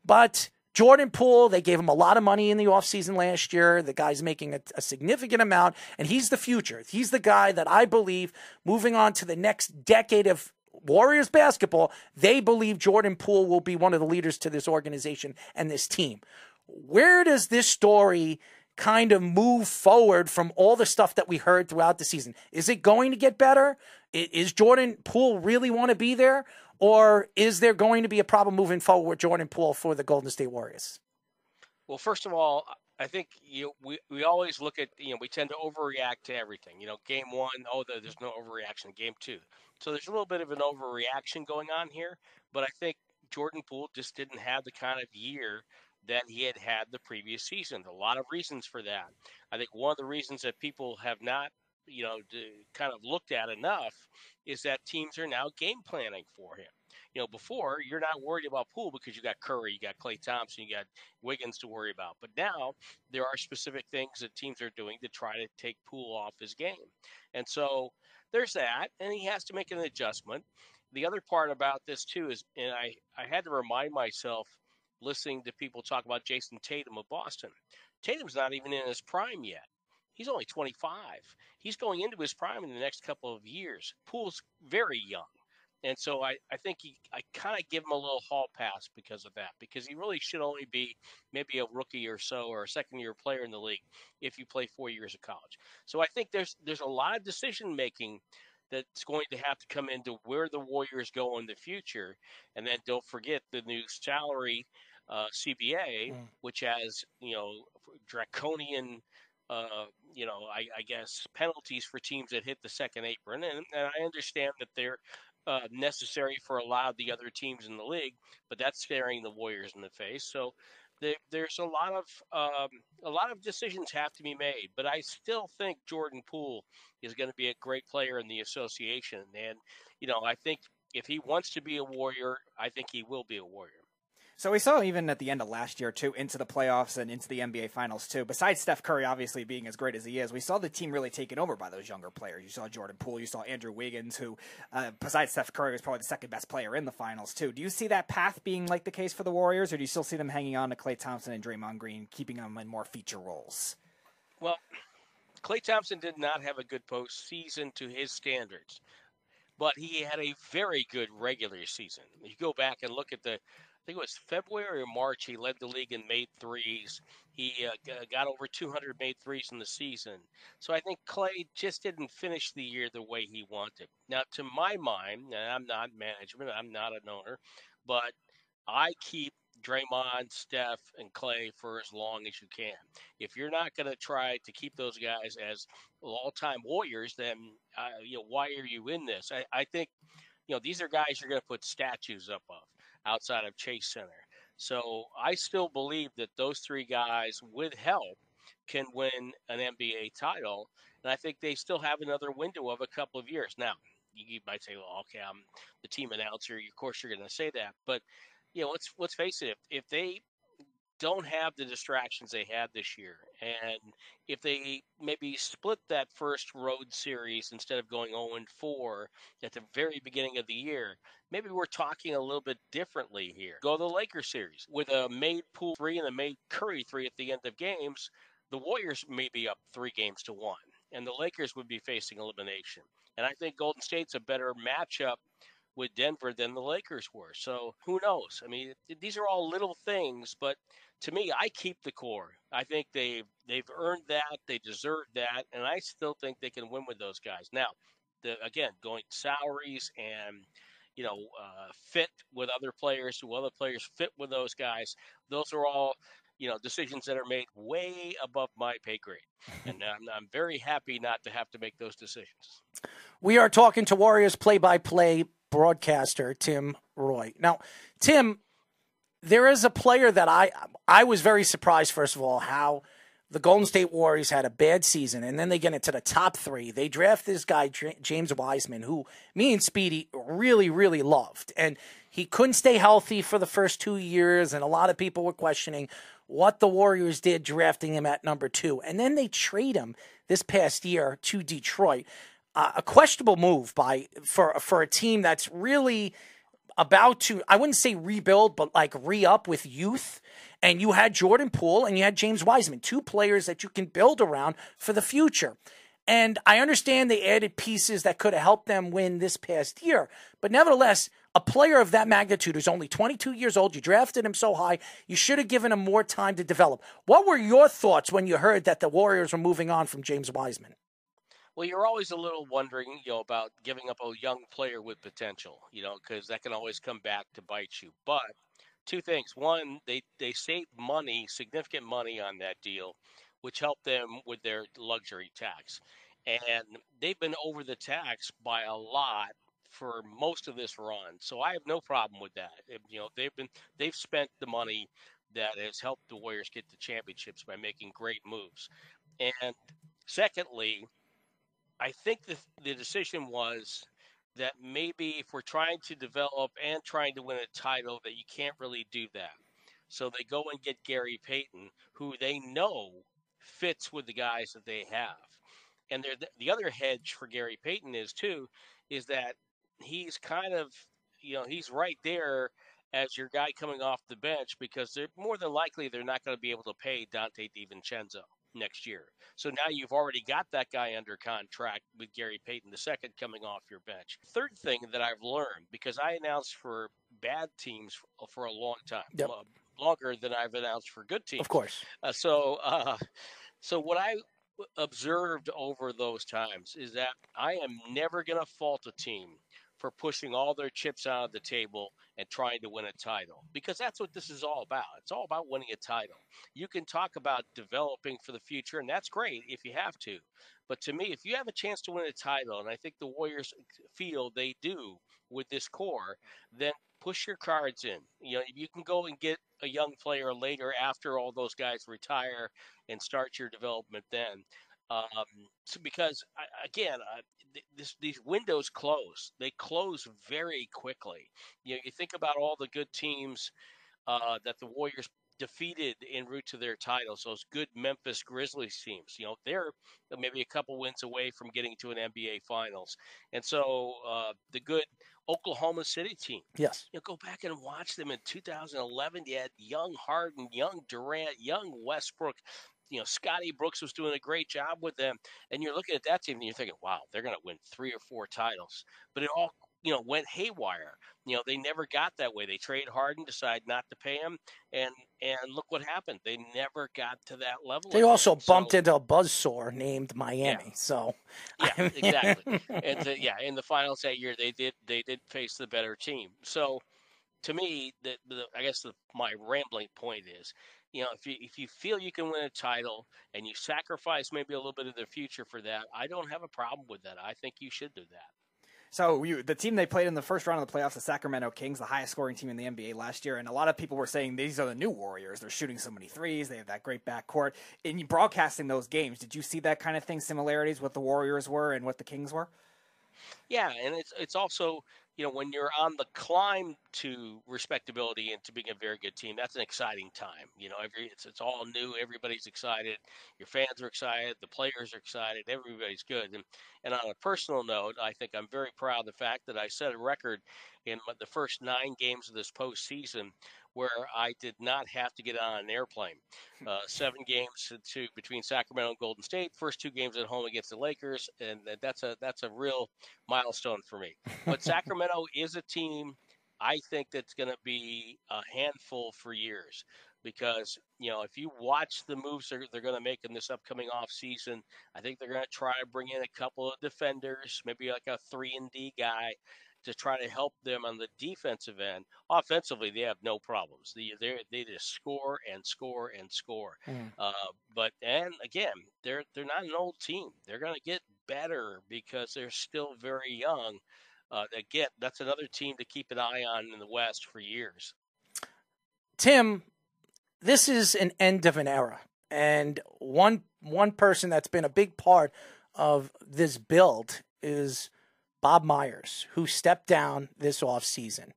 But Jordan Poole, they gave him a lot of money in the offseason last year. The guy's making a, a significant amount, and he's the future. He's the guy that I believe, moving on to the next decade of Warriors basketball, they believe Jordan Poole will be one of the leaders to this organization and this team. Where does this story kind of move forward from all the stuff that we heard throughout the season? Is it going to get better? Is Jordan Poole really want to be there? Or is there going to be a problem moving forward with Jordan Poole for the Golden State Warriors? Well, first of all, I think you know, we, we always look at, you know, we tend to overreact to everything. You know, game one, oh, there's no overreaction. Game two. So there's a little bit of an overreaction going on here. But I think Jordan Poole just didn't have the kind of year that he had had the previous season. A lot of reasons for that. I think one of the reasons that people have not, you know, kind of looked at enough is that teams are now game planning for him. You know, before, you're not worried about Poole because you got Curry, you got Klay Thompson, you got Wiggins to worry about. But now there are specific things that teams are doing to try to take Poole off his game. And so there's that, and he has to make an adjustment. The other part about this, too, is, and I, I had to remind myself listening to people talk about Jason Tatum of Boston. Tatum's not even in his prime yet. He's only twenty-five. He's going into his prime in the next couple of years. Poole's very young. And so I, I think he, I kind of give him a little hall pass because of that, because he really should only be maybe a rookie or so, or a second-year player in the league if you play four years of college. So I think there's there's a lot of decision-making that's going to have to come into where the Warriors go in the future. And then don't forget the new salary uh, C B A, mm. which has, you know, draconian Uh, you know, I, I guess penalties for teams that hit the second apron. And, and I understand that they're uh, necessary for a lot of the other teams in the league, but that's staring the Warriors in the face. So there, there's a lot of um, a lot of decisions have to be made, but I still think Jordan Poole is going to be a great player in the association. And, you know, I think if he wants to be a Warrior, I think he will be a Warrior. So we saw even at the end of last year, too, into the playoffs and into the N B A Finals, too. Besides Steph Curry, obviously, being as great as he is, we saw the team really taken over by those younger players. You saw Jordan Poole. You saw Andrew Wiggins, who, uh, besides Steph Curry, was probably the second best player in the Finals, too. Do you see that path being like the case for the Warriors, or do you still see them hanging on to Klay Thompson and Draymond Green, keeping them in more feature roles? Well, Klay Thompson did not have a good postseason to his standards, but he had a very good regular season. You go back and look at the I think it was February or March, he led the league in made threes. He uh, got over two hundred made threes in the season. So I think Klay just didn't finish the year the way he wanted. Now, to my mind, and I'm not management, I'm not an owner, but I keep Draymond, Steph, and Klay for as long as you can. If you're not going to try to keep those guys as all-time Warriors, then uh, you know, why are you in this? I, I think you know these are guys you're going to put statues up of outside of Chase Center. So I still believe that those three guys, with help, can win an N B A title. And I think they still have another window of a couple of years. Now, you might say, well, okay, I'm the team announcer. Of course you're going to say that. But, you know, let's, let's face it. If, if they don't have the distractions they had this year, and if they maybe split that first road series instead of going oh and four at the very beginning of the year, maybe we're talking a little bit differently here. Go to the Lakers series with a made Poole three and a made Curry three at the end of games. The Warriors may be up three games to one, and the Lakers would be facing elimination. And I think Golden State's a better matchup with Denver than the Lakers were. So who knows? I mean, these are all little things, but to me, I keep the core. I think they've, they've earned that. They deserve that. And I still think they can win with those guys. Now, the, again, going salaries and, you know, uh, fit with other players, who other players fit with those guys. Those are all, you know, decisions that are made way above my pay grade. And I'm, I'm very happy not to have to make those decisions. We are talking to Warriors play-by-play broadcaster Tim Roy. Now, Tim, there is a player that I I was very surprised, first of all, how the Golden State Warriors had a bad season, and then they get into the top three. They draft this guy, James Wiseman, who me and Speedy really, really loved. And he couldn't stay healthy for the first two years, and a lot of people were questioning what the Warriors did drafting him at number two. And then they trade him this past year to Detroit. Uh, a questionable move by for for a team that's really about to, I wouldn't say rebuild, but like re-up with youth. And you had Jordan Poole and you had James Wiseman, two players that you can build around for the future. And I understand they added pieces that could have helped them win this past year. But nevertheless, a player of that magnitude who's only twenty-two years old, you drafted him so high, you should have given him more time to develop. What were your thoughts when you heard that the Warriors were moving on from James Wiseman? Well, you're always a little wondering, you know, about giving up a young player with potential, you know, because that can always come back to bite you. But two things. One, they, they saved money, significant money on that deal, which helped them with their luxury tax. And they've been over the tax by a lot for most of this run. So I have no problem with that. It, you know, they've been they've spent the money that has helped the Warriors get the championships by making great moves. And secondly, I think the, the decision was that maybe if we're trying to develop and trying to win a title, that you can't really do that. So they go and get Gary Payton, who they know fits with the guys that they have. And the, the other hedge for Gary Payton is too, is that he's kind of, you know, he's right there as your guy coming off the bench, because they're more than likely they're not going to be able to pay Dante DiVincenzo next year. So now you've already got that guy under contract with Gary Payton the second coming off your bench. Third thing that I've learned, because I announced for bad teams for a long time, yep. longer than I've announced for good teams. Of course. Uh, so, uh, so what I observed over those times is that I am never going to fault a team for pushing all their chips out of the table and trying to win a title, because that's what this is all about. It's all about winning a title. You can talk about developing for the future, and that's great if you have to. But to me, if you have a chance to win a title, and I think the Warriors feel they do with this core, then push your cards in. You know, you can go and get a young player later after all those guys retire and start your development then. Um, so because, I, again, I, This, these windows close. They close very quickly. You know, you think about all the good teams uh, that the Warriors defeated en route to their titles. Those good Memphis Grizzlies teams. You know, they're maybe a couple wins away from getting to an N B A Finals. And so uh, the good Oklahoma City team. Yes. You know, go back and watch them in two thousand eleven. You had young Harden, young Durant, young Westbrook. You know, Scotty Brooks was doing a great job with them. And you're looking at that team and you're thinking, wow, they're going to win three or four titles. But it all, you know, went haywire. You know, they never got that way. They trade Harden, decide not to pay him. And and look what happened. They never got to that level. They also bumped so, into a buzzsaw named Miami. Yeah. So, yeah, I mean. exactly. And to, yeah, in the finals that year, they did they did face the better team. So, to me, the, the, I guess the, my rambling point is, you know, if you, if you feel you can win a title and you sacrifice maybe a little bit of the future for that, I don't have a problem with that. I think you should do that. So you, the team they played in the first round of the playoffs, the Sacramento Kings, the highest scoring team in the N B A last year, and a lot of people were saying these are the new Warriors. They're shooting so many threes. They have that great backcourt. And broadcasting those games, did you see that kind of thing, similarities, what the Warriors were and what the Kings were? Yeah, and it's it's also, you know, when you're on the climb to respectability and to being a very good team, that's an exciting time. You know, every it's it's all new. Everybody's excited. Your fans are excited. The players are excited. Everybody's good. And, and on a personal note, I think I'm very proud of the fact that I set a record in the first nine games of this postseason where I did not have to get on an airplane. Uh, seven games to, between Sacramento and Golden State, first two games at home against the Lakers, and that's a that's a real milestone for me. But Sacramento is a team I think that's going to be a handful for years, because, you know, if you watch the moves they're, they're going to make in this upcoming offseason, I think they're going to try to bring in a couple of defenders, maybe like a three and D guy, to try to help them on the defensive end. Offensively, they have no problems. They they just score and score and score. Mm. Uh, but and again, they're they're not an old team. They're going to get better because they're still very young. Uh, again, that's another team to keep an eye on in the West for years. Tim, this is an end of an era, and one one person that's been a big part of this build is Bob Myers, who stepped down this offseason.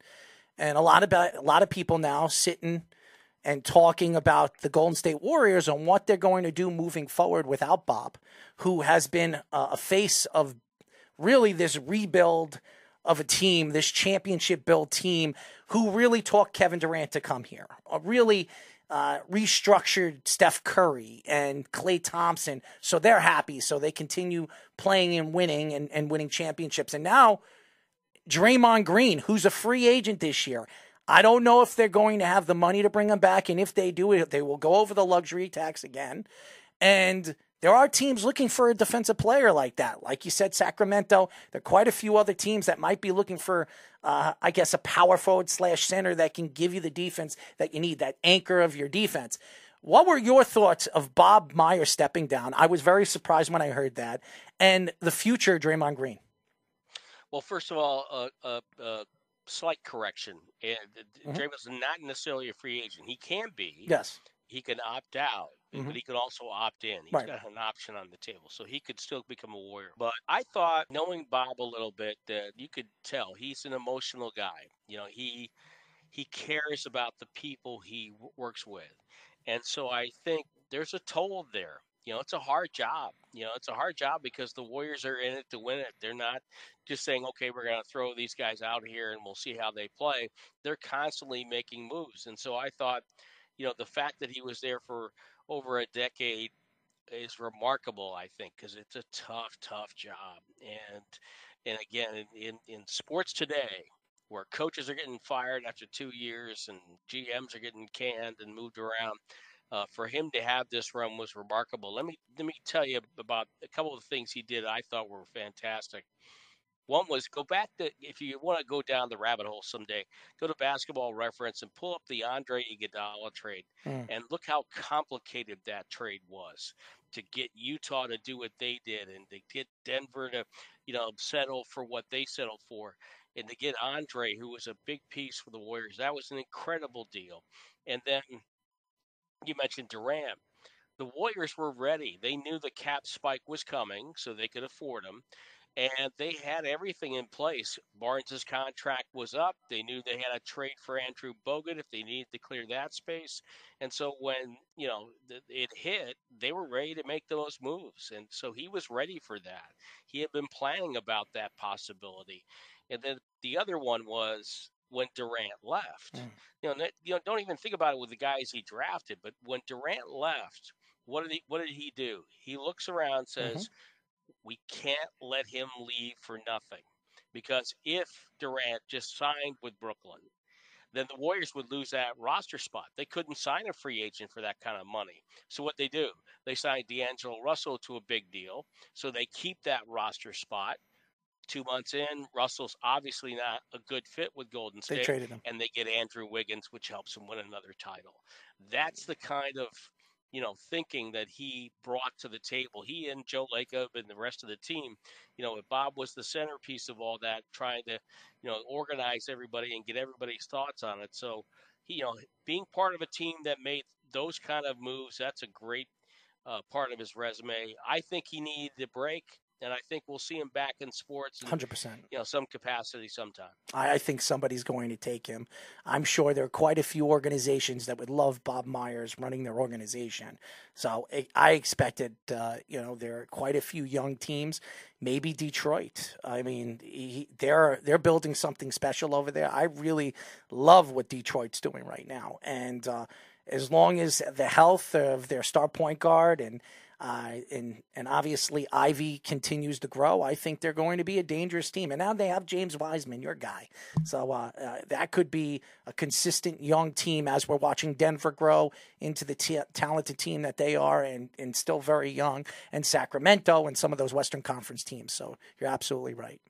And a lot about a lot of people now sitting and talking about the Golden State Warriors and what they're going to do moving forward without Bob, who has been uh, a face of really this rebuild of a team, this championship-built team, who really talked Kevin Durant to come here, really uh, restructured Steph Curry and Klay Thompson, so they're happy, so they continue playing and winning and, and winning championships. And now Draymond Green, who's a free agent this year. I don't know if they're going to have the money to bring him back, and if they do, they will go over the luxury tax again. And there are teams looking for a defensive player like that. Like you said, Sacramento, there are quite a few other teams that might be looking for, uh, I guess, a power forward slash center that can give you the defense that you need, that anchor of your defense. What were your thoughts of Bob Myers stepping down? I was very surprised when I heard that. And the future, Draymond Green. Well, first of all, uh, uh, uh, slight correction. Uh, mm-hmm. Draymond's not necessarily a free agent. He can be. Yes. He can opt out. Mm-hmm. But he could also opt in. He's right. got an option on the table, so he could still become a Warrior. But I thought, knowing Bob a little bit, that you could tell he's an emotional guy. You know, he he cares about the people he w- works with, and so I think there's a toll there. You know, it's a hard job. You know, it's a hard job because the Warriors are in it to win it. They're not just saying, okay, we're going to throw these guys out here and we'll see how they play. They're constantly making moves, and so I thought, you know, the fact that he was there for over a decade is remarkable, I think, because it's a tough, tough job. And and again, in, in sports today, where coaches are getting fired after two years and G Ms are getting canned and moved around, uh, for him to have this run was remarkable. Let me let me tell you about a couple of things he did I thought were fantastic. One was go back to, if you want to go down the rabbit hole someday, go to Basketball Reference and pull up the Andre Iguodala trade mm. and look how complicated that trade was to get Utah to do what they did and to get Denver to, you know, settle for what they settled for and to get Andre, who was a big piece for the Warriors. That was an incredible deal. And then you mentioned Durant. The Warriors were ready. They knew the cap spike was coming, so they could afford him. And they had everything in place. Barnes' contract was up. They knew they had a trade for Andrew Bogut if they needed to clear that space. And so when, you know, it hit, they were ready to make those moves. And so he was ready for that. He had been planning about that possibility. And then the other one was when Durant left. Mm. You know, you know, don't even think about it with the guys he drafted. But when Durant left, what did he, what did he do? He looks around and says, mm-hmm. we can't let him leave for nothing, because if Durant just signed with Brooklyn, then the Warriors would lose that roster spot. They couldn't sign a free agent for that kind of money. So what they do, they signed D'Angelo Russell to a big deal. So they keep that roster spot. Two months in, Russell's obviously not a good fit with Golden State. They traded him. And they get Andrew Wiggins, which helps them win another title. That's the kind of, you know, thinking that he brought to the table. He and Joe Lacob and the rest of the team, you know, if Bob was the centerpiece of all that, trying to, you know, organize everybody and get everybody's thoughts on it. So, he, you know, being part of a team that made those kind of moves, that's a great uh, part of his resume. I think he needed a break, and I think we'll see him back in sports. In, one hundred percent. You know, some capacity sometime. I think somebody's going to take him. I'm sure there are quite a few organizations that would love Bob Myers running their organization. So I expected, uh, you know, there are quite a few young teams, maybe Detroit. I mean, he, they're, they're building something special over there. I really love what Detroit's doing right now. And uh, as long as the health of their star point guard and, Uh, and and obviously Ivy continues to grow, I think they're going to be a dangerous team. And now they have James Wiseman, your guy. So uh, uh, that could be a consistent young team as we're watching Denver grow into the t- talented team that they are, and, and still very young, and Sacramento and some of those Western Conference teams. So you're absolutely right.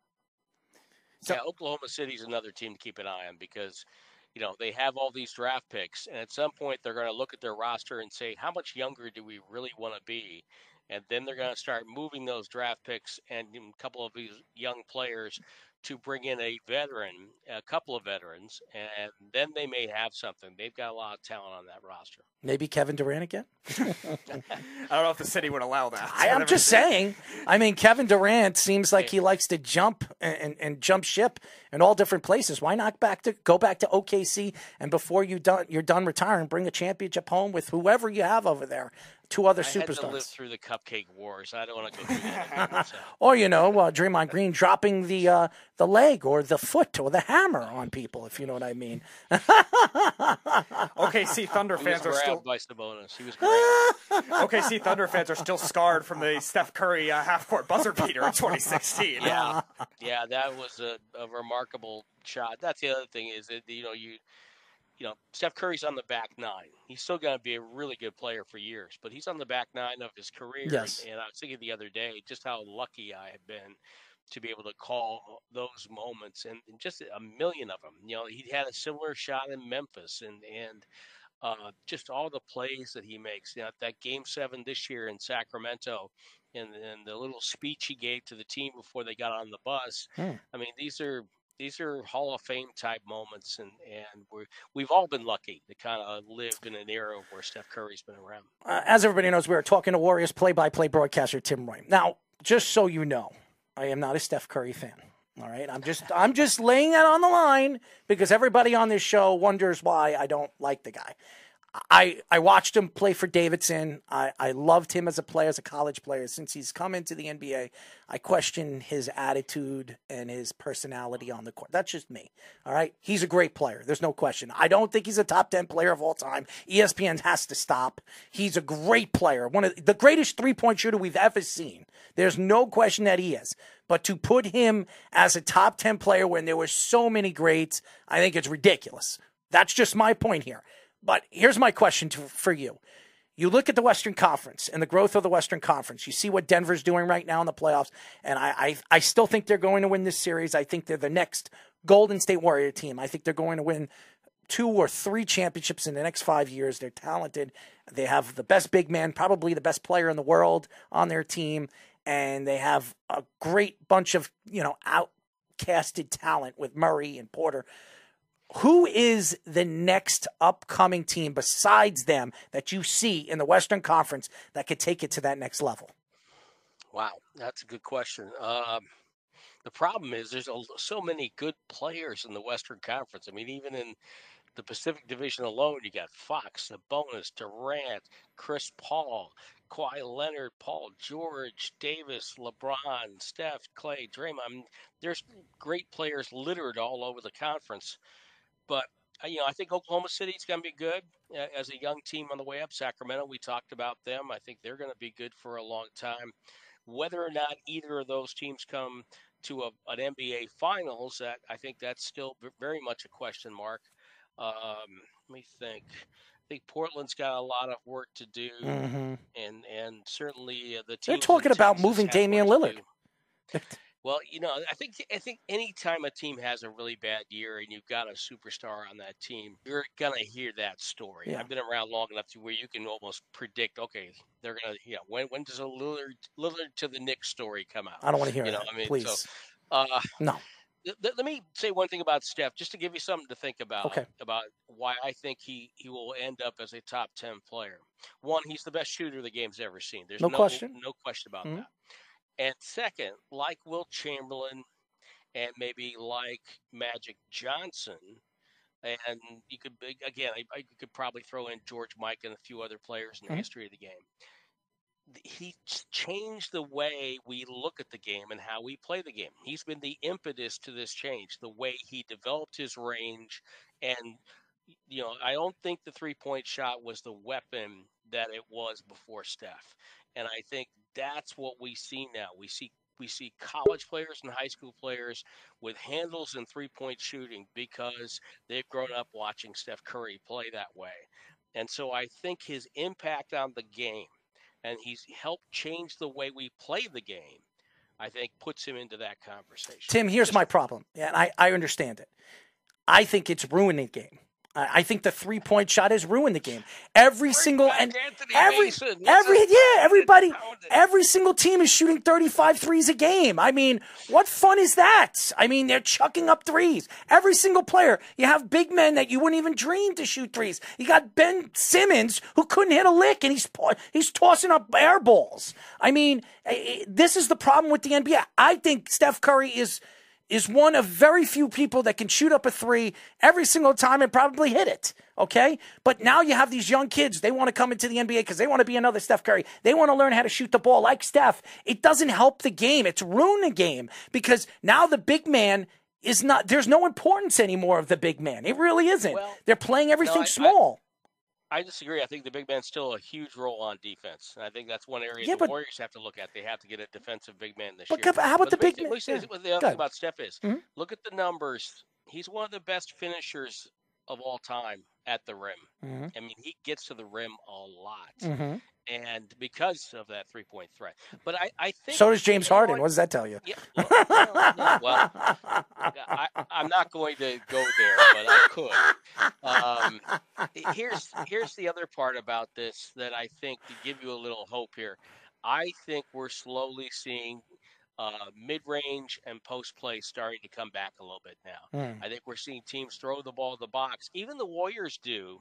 So- yeah, Oklahoma City's another team to keep an eye on, because – you know, they have all these draft picks, and at some point they're going to look at their roster and say, how much younger do we really want to be? And then they're going to start moving those draft picks and a couple of these young players to bring in a veteran, a couple of veterans, and then they may have something. They've got a lot of talent on that roster. Maybe Kevin Durant again? I don't know if the city would allow that. I, I'm just saying. I mean, Kevin Durant seems like he likes to jump and, and, and jump ship in all different places. Why not back to go back to O K C, and before you done, you're done retiring, bring a championship home with whoever you have over there. two other I superstars. I had to live through the Cupcake Wars. I don't want to go through that. Or, you know, uh, Draymond Green dropping the uh, the leg or the foot or the hammer on people, if you know what I mean. O K C Thunder fans he was are still by Sabonis. He was O K C Thunder fans are still scarred from the Steph Curry uh, half-court buzzer beater in twenty sixteen. Yeah, yeah, that was a, a remarkable shot. That's the other thing is that, you know, you. You know, Steph Curry's on the back nine. He's still going to be a really good player for years, but he's on the back nine of his career. Yes. And I was thinking the other day just how lucky I have been to be able to call those moments, and just a million of them. You know, he had a similar shot in Memphis, and and uh, just all the plays that he makes. You know, that Game Seven this year in Sacramento, and and the little speech he gave to the team before they got on the bus. Hmm. I mean, these are. These are Hall of Fame type moments, and, and we're, we've all been lucky to kind of live in an era where Steph Curry's been around. Uh, as everybody knows, we are talking to Warriors play-by-play broadcaster Tim Roy. Now, just so you know, I am not a Steph Curry fan. All right, I'm just I'm just laying that on the line because everybody on this show wonders why I don't like the guy. I, I watched him play for Davidson. I, I loved him as a player, as a college player. Since he's come into the N B A, I question his attitude and his personality on the court. That's just me, all right? He's a great player. There's no question. I don't think he's a top ten player of all time. E S P N has to stop. He's a great player, one of the greatest three-point shooter we've ever seen. There's no question that he is. But to put him as a top ten player when there were so many greats, I think it's ridiculous. That's just my point here. But here's my question to, for you. You look at the Western Conference and the growth of the Western Conference. You see what Denver's doing right now in the playoffs, and I, I, I still think they're going to win this series. I think they're the next Golden State Warrior team. I think they're going to win two or three championships in the next five years. They're talented. They have the best big man, probably the best player in the world on their team, and they have a great bunch of, you know, outcasted talent with Murray and Porter. Who is the next upcoming team besides them that you see in the Western Conference that could take it to that next level? Wow, that's a good question. Um, the problem is there's a, so many good players in the Western Conference. I mean, even in the Pacific Division alone, you got Fox, Sabonis, Durant, Chris Paul, Kawhi Leonard, Paul George, Davis, LeBron, Steph, Clay, Draymond. I mean, there's great players littered all over the conference. But, you know, I think Oklahoma City's going to be good as a young team on the way up. Sacramento, we talked about them. I think they're going to be good for a long time. Whether or not either of those teams come to a, an N B A Finals, that I think that's still very much a question mark. Um, let me think. I think Portland's got a lot of work to do. Mm-hmm. and, and certainly the team. They're talking about moving Damian Lillard. Well, you know, I think I think any time a team has a really bad year and you've got a superstar on that team, you're gonna hear that story. Yeah. I've been around long enough to where you can almost predict. Okay, they're gonna, you know, when when does a Lillard Lillard to the Knicks story come out? I don't want to hear you that. Know, I mean, please. So, uh, no. Th let me say one thing about Steph, just to give you something to think about. Okay. About why I think he he will end up as a top ten player. One, he's the best shooter the game's ever seen. There's no, no question. No question about mm-hmm. that. And second, like Will Chamberlain and maybe like Magic Johnson, and you could, again, I, I could probably throw in George Mike and a few other players in the mm-hmm. history of the game. He changed the way we look at the game and how we play the game. He's been the impetus to this change, the way he developed his range. And, you know, I don't think the three-point shot was the weapon that it was before Steph. And I think that's what we see now. We see we see college players and high school players with handles and three-point shooting because they've grown up watching Steph Curry play that way. And so I think his impact on the game, and he's helped change the way we play the game, I think puts him into that conversation. Tim, here's my problem, and I, I understand it. I think it's ruining the game. I think the three-point shot has ruined the game. Every Bring single and Anthony every Mason. every yeah, everybody, every single team is shooting thirty-five threes a game. I mean, what fun is that? I mean, they're chucking up threes. Every single player. You have big men that you wouldn't even dream to shoot threes. You got Ben Simmons who couldn't hit a lick, and he's he's tossing up air balls. I mean, this is the problem with the N B A. I think Steph Curry is. is one of very few people that can shoot up a three every single time and probably hit it. okay? But now you have these young kids. They want to come into the N B A because they want to be another Steph Curry. They want to learn how to shoot the ball like Steph. It doesn't help the game. It's ruined the game because now the big man is not – there's no importance anymore of the big man. It really isn't. Well, they're playing everything no, I, small. I, I disagree. I think the big man's still a huge role on defense. And I think that's one area yeah, the but, Warriors have to look at. They have to get a defensive big man this but year. But how about but the big man? Yeah. What the other thing about Steph is, mm-hmm. look at the numbers. He's one of the best finishers of all time at the rim. Mm-hmm. I mean, he gets to the rim a lot. Mm-hmm. And because of that three-point threat. But I, I think... So does James Harden. Going, what does that tell you? Yeah, well, no, no, well I, I'm not going to go there, but I could. Um, here's, here's the other part about this that I think to give you a little hope here. I think we're slowly seeing... Uh, mid-range and post-play starting to come back a little bit now. Mm. I think we're seeing teams throw the ball in the box. Even the Warriors do,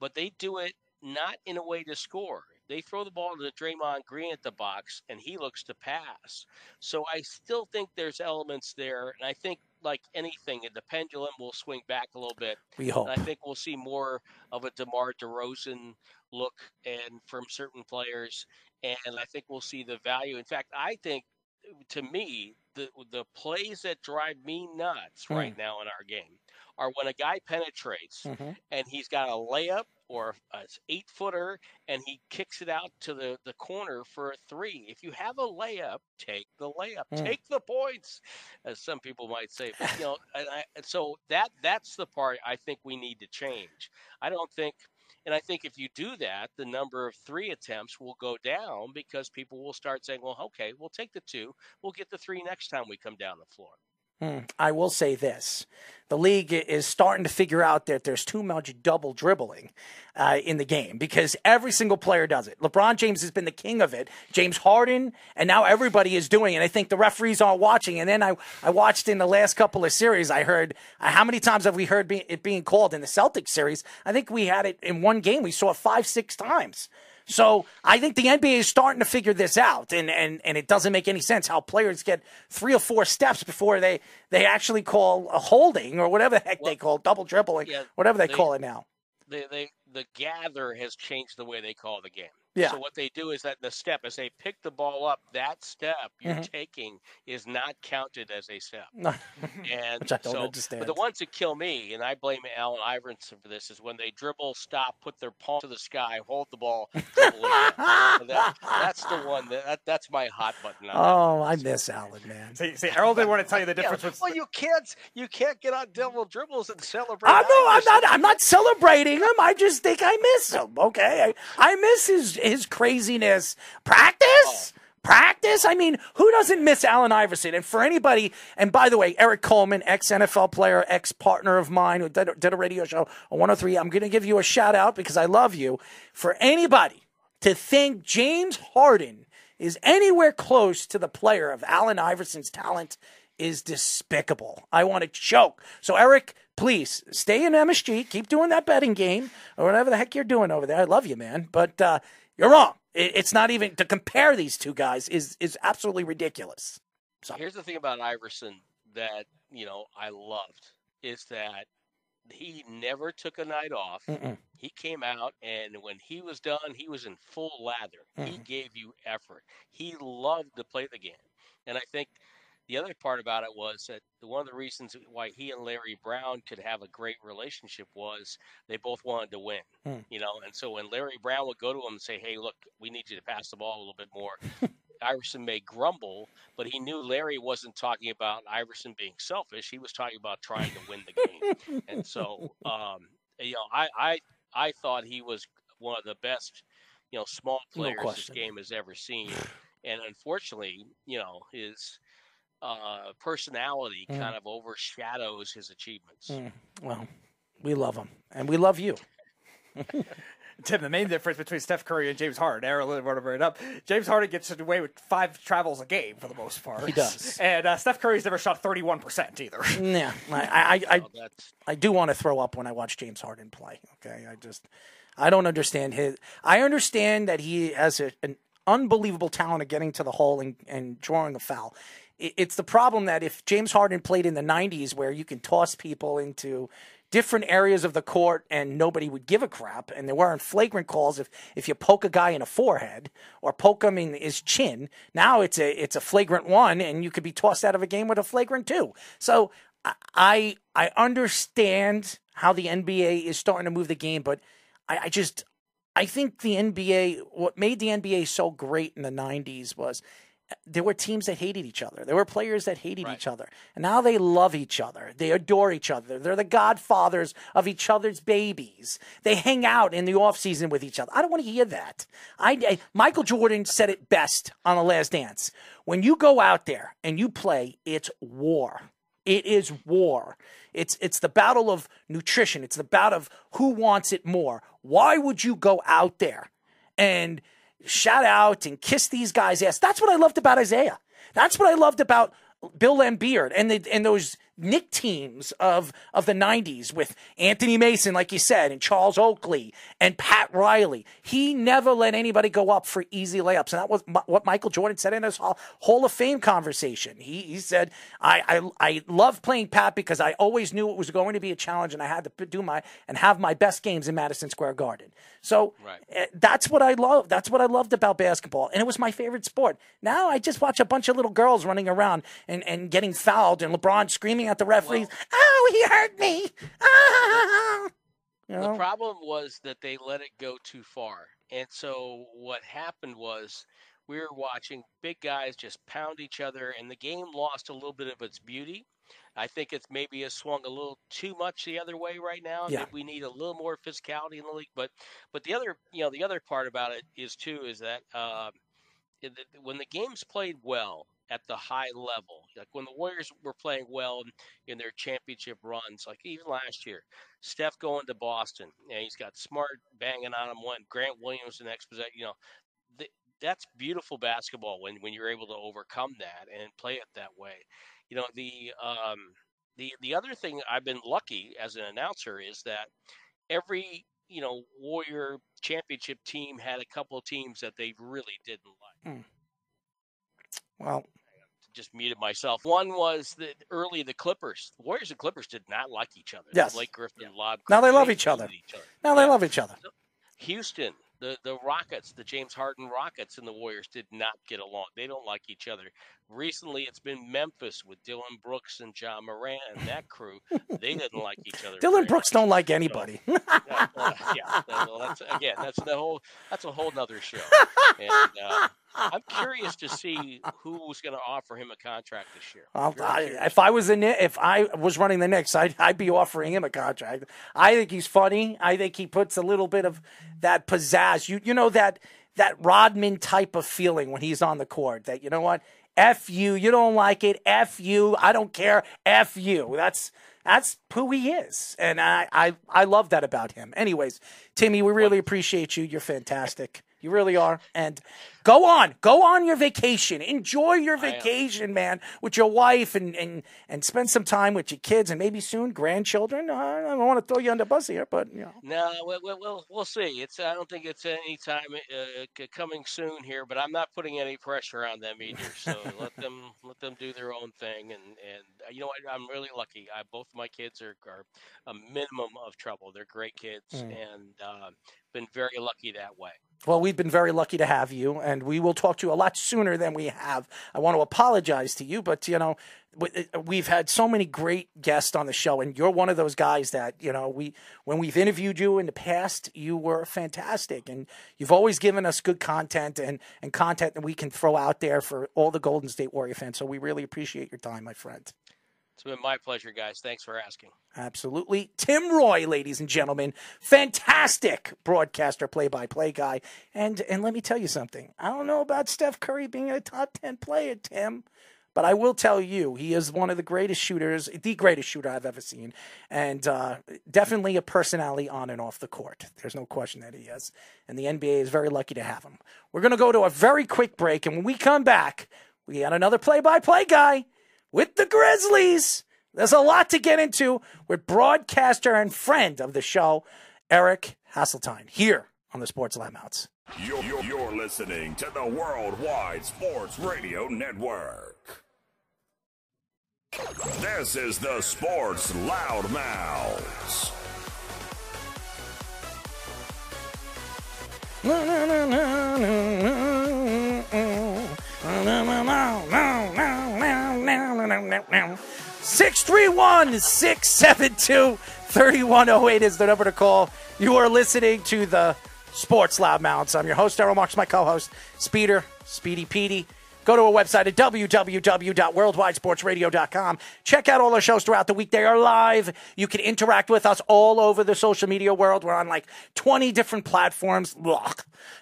but they do it not in a way to score. They throw the ball to Draymond Green at the box, and he looks to pass. So I still think there's elements there, and I think like anything, the pendulum will swing back a little bit. We hope. And I think we'll see more of a DeMar DeRozan look and from certain players, and I think we'll see the value. In fact, I think to me, the the plays that drive me nuts right mm. now in our game are when a guy penetrates mm-hmm. and he's got a layup or an eight-footer and he kicks it out to the, the corner for a three. If you have a layup, take the layup. Mm. Take the points, as some people might say. But, you know, and I, and so that that's the part I think we need to change. I don't think – And I think if you do that, the number of three attempts will go down because people will start saying, well, okay, we'll take the two. We'll get the three next time we come down the floor. Hmm. I will say this. The league is starting to figure out that there's too much double dribbling uh, in the game because every single player does it. LeBron James has been the king of it. James Harden, and now everybody is doing it. I think the referees aren't watching. And then I, I watched in the last couple of series, I heard, uh, how many times have we heard be- it being called in the Celtics series? I think we had it in one game. We saw it five, six times. So I think the N B A is starting to figure this out, and, and, and it doesn't make any sense how players get three or four steps before they, they actually call a holding or whatever the heck well, they call it, double dribbling, yeah, whatever they, they call it now. They, they, the gather has changed the way they call the game. Yeah. So what they do is that the step, as they pick the ball up, that step you're mm-hmm. taking is not counted as a step. And Which I don't so, understand. But the ones that kill me, and I blame Allen Iverson for this, is when they dribble, stop, put their palm to the sky, hold the ball, dribble it. That, that's the one. That, that That's my hot button. Oh, I miss Allen, man. See, see Harold didn't want to tell you the difference. Yeah, well, you can't, you can't get on double dribbles and celebrate. I know, I'm not, I'm not celebrating him. I just think I miss him, okay? I, I miss his... his craziness. Practice? Oh. Practice? I mean, who doesn't miss Allen Iverson? And for anybody, and by the way, Eric Coleman, ex-N F L player, ex-partner of mine who did, did a radio show on one oh three, I'm going to give you a shout-out because I love you. For anybody to think James Harden is anywhere close to the player of Allen Iverson's talent is despicable. I want to choke. So, Eric, please stay in M S G. Keep doing that betting game or whatever the heck you're doing over there. I love you, man. But uh, you're wrong. It's not even to compare these two guys is is absolutely ridiculous. So here's the thing about Iverson that, you know, I loved is that he never took a night off. Mm-mm. He came out, and when he was done, he was in full lather. Mm-hmm. He gave you effort. He loved to play the game. And I think the other part about it was that one of the reasons why he and Larry Brown could have a great relationship was they both wanted to win, mm. you know. And so when Larry Brown would go to him and say, hey, look, we need you to pass the ball a little bit more, Iverson may grumble, but he knew Larry wasn't talking about Iverson being selfish. He was talking about trying to win the game. And so, um, you know, I, I, I thought he was one of the best, you know, small players no question. This game has ever seen. And unfortunately, you know, his – Uh, personality mm. kind of overshadows his achievements. Mm. Well, we love him, and we love you. Tim, the main difference between Steph Curry and James Harden, Aaron Lillard to bring it up, James Harden gets away with five travels a game for the most part. He does. And uh, Steph Curry's never shot thirty-one percent either. Yeah, I, I, I, oh, I do want to throw up when I watch James Harden play. Okay, I just, I don't understand his, I understand that he has a, an unbelievable talent of getting to the hole and, and drawing a foul. It's the problem that if James Harden played in the nineties where you can toss people into different areas of the court and nobody would give a crap. And there weren't flagrant calls. If, if you poke a guy in the forehead or poke him in his chin, now it's a, it's a flagrant one and you could be tossed out of a game with a flagrant two. So I, I understand how the N B A is starting to move the game, but I, I just, I think the N B A, what made the N B A so great in the nineties was there were teams that hated each other. There were players that hated right. each other. And now they love each other. They adore each other. They're the godfathers of each other's babies. They hang out in the offseason with each other. I don't want to hear that. I, I, Michael Jordan said it best on The Last Dance. When you go out there and you play, it's war. It is war. It's it's the battle of nutrition. It's the battle of who wants it more. Why would you go out there and shout out and kiss these guys' ass? That's what I loved about Isaiah. That's what I loved about Bill Laimbeard and the, and those Knick teams of of the nineties with Anthony Mason, like you said, and Charles Oakley and Pat Riley. He never let anybody go up for easy layups, and that was what Michael Jordan said in his Hall of Fame conversation. He he said, "I I I love playing Pat because I always knew it was going to be a challenge, and I had to do my and have my best games in Madison Square Garden." So right. uh, that's what I love. That's what I loved about basketball, and it was my favorite sport. Now I just watch a bunch of little girls running around and and getting fouled, and LeBron screaming at the referees, well, oh, he hurt me. Ah. You know? The problem was that they let it go too far. And so what happened was we were watching big guys just pound each other, and the game lost a little bit of its beauty. I think it's maybe has swung a little too much the other way right now. Yeah. We need a little more physicality in the league. But but the other, you know, the other part about it is too is that um, when the game's played well, at the high level, like when the Warriors were playing well in, in their championship runs, like even last year, Steph going to Boston, and he's got Smart banging on him one, Grant Williams the next possession, you know, th that's beautiful basketball when, when you're able to overcome that and play it that way. You know, the, um, the, the other thing I've been lucky as an announcer is that every, you know, Warrior championship team had a couple of teams that they really didn't like. Mm. Well, just muted myself. One was the early the Clippers. The Warriors and Clippers did not like each other. Yes. Blake Griffin, yeah. Lob. Now they love each other. each other. Now yeah. they love each other. Houston, the, the Rockets, the James Harden Rockets and the Warriors did not get along. They don't like each other. Recently, it's been Memphis with Dylan Brooks and Ja Morant and that crew. They didn't like each other. Dylan Brooks much. don't like anybody. So, uh, uh, yeah, well, that's, again, that's the whole. That's a whole nother show. And uh, I'm curious to see who's going to offer him a contract this year. Well, I, if I was the if I was running the Knicks, I'd, I'd be offering him a contract. I think he's funny. I think he puts a little bit of that pizzazz. You you know that that Rodman type of feeling when he's on the court. That you know what. F you, you don't like it. F you, I don't care. F you. That's that's who he is, and I I, I love that about him. Anyways, Timmy, we really appreciate you. You're fantastic. You really are. And go on, go on your vacation. Enjoy your vacation, man, with your wife, and and and spend some time with your kids, and maybe soon grandchildren. I don't want to throw you under the bus here, but you know. No, we'll we'll we'll see. It's I don't think it's any time uh, coming soon here, but I'm not putting any pressure on them either. So let them let them do their own thing, and and you know I, I'm really lucky. I both my kids are are a minimum of trouble. They're great kids, mm. and uh, been very lucky that way. Well, we've been very lucky to have you, and we will talk to you a lot sooner than we have. I want to apologize to you, but, you know, we've had so many great guests on the show, and you're one of those guys that, you know, we when we've interviewed you in the past, you were fantastic, and you've always given us good content and, and content that we can throw out there for all the Golden State Warrior fans, so we really appreciate your time, my friend. It's been my pleasure, guys. Thanks for asking. Absolutely. Tim Roy, ladies and gentlemen, fantastic broadcaster, play-by-play guy. And and let me tell you something. I don't know about Steph Curry being a top ten player, Tim, but I will tell you he is one of the greatest shooters, the greatest shooter I've ever seen, and uh, definitely a personality on and off the court. There's no question that he is, and the N B A is very lucky to have him. We're going to go to a very quick break, and when we come back, we got another play-by-play guy. With the Grizzlies, there's a lot to get into with broadcaster and friend of the show, Eric Hasseltine, here on the Sports Loudmouths. You're, you're, you're listening to the Worldwide Sports Radio Network. This is the Sports Loudmouths. six three one, six seven two, three one oh eight is the number to call. You are listening to the Sports Loudmouths. I'm your host, Daryl Marks, my co-host, Speeder, Speedy Petey. Go to our website at w w w dot worldwide sports radio dot com. Check out all our shows throughout the week. They are live. You can interact with us all over the social media world. We're on like twenty different platforms.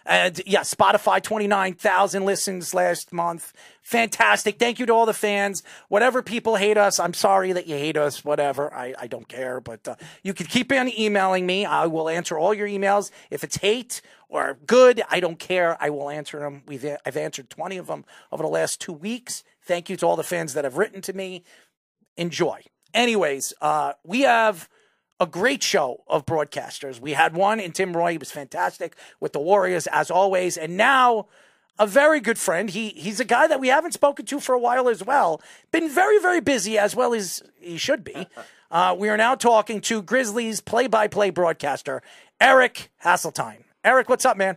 And yeah, Spotify, twenty-nine thousand listens last month. Fantastic. Thank you to all the fans. Whatever people hate us, I'm sorry that you hate us. Whatever. I, I don't care. But uh, you can keep on emailing me. I will answer all your emails. If it's hate or good, I don't care. I will answer them. We've, I've answered twenty of them over the last two weeks. Thank you to all the fans that have written to me. Enjoy. Anyways, uh, we have a great show of broadcasters. We had one in Tim Roy. He was fantastic with the Warriors, as always. And now, a very good friend. He He's a guy that we haven't spoken to for a while as well. Been very, very busy, as well as he should be. Uh, we are now talking to Grizzlies play-by-play broadcaster, Eric Hasseltine. Eric, what's up, man?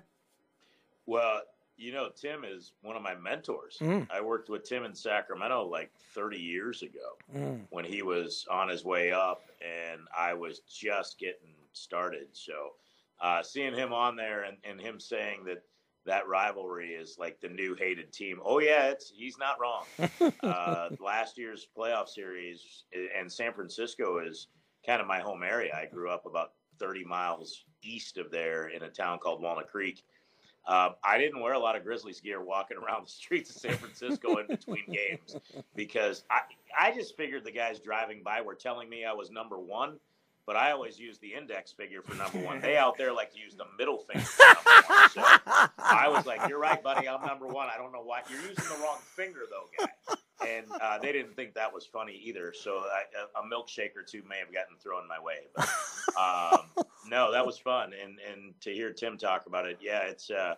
Well, you know, Tim is one of my mentors. Mm. I worked with Tim in Sacramento like thirty years ago mm. when he was on his way up, and I was just getting started. So uh, seeing him on there and, and him saying that that rivalry is like the new hated team. Oh, yeah, it's, he's not wrong. uh, last year's playoff series, and San Francisco is kind of my home area. I grew up about thirty miles east of there in a town called Walnut Creek. Um, I didn't wear a lot of Grizzlies gear walking around the streets of San Francisco in between games because I, I just figured the guys driving by were telling me I was number one, but I always use the index figure for number one. They out there like to use the middle finger for number one. So I was like, you're right, buddy, I'm number one. I don't know why. You're using the wrong finger, though, guy. And uh, they didn't think that was funny either. So I, a milkshake or two may have gotten thrown my way. But, um, no, that was fun. And and to hear Tim talk about it, yeah, it's uh,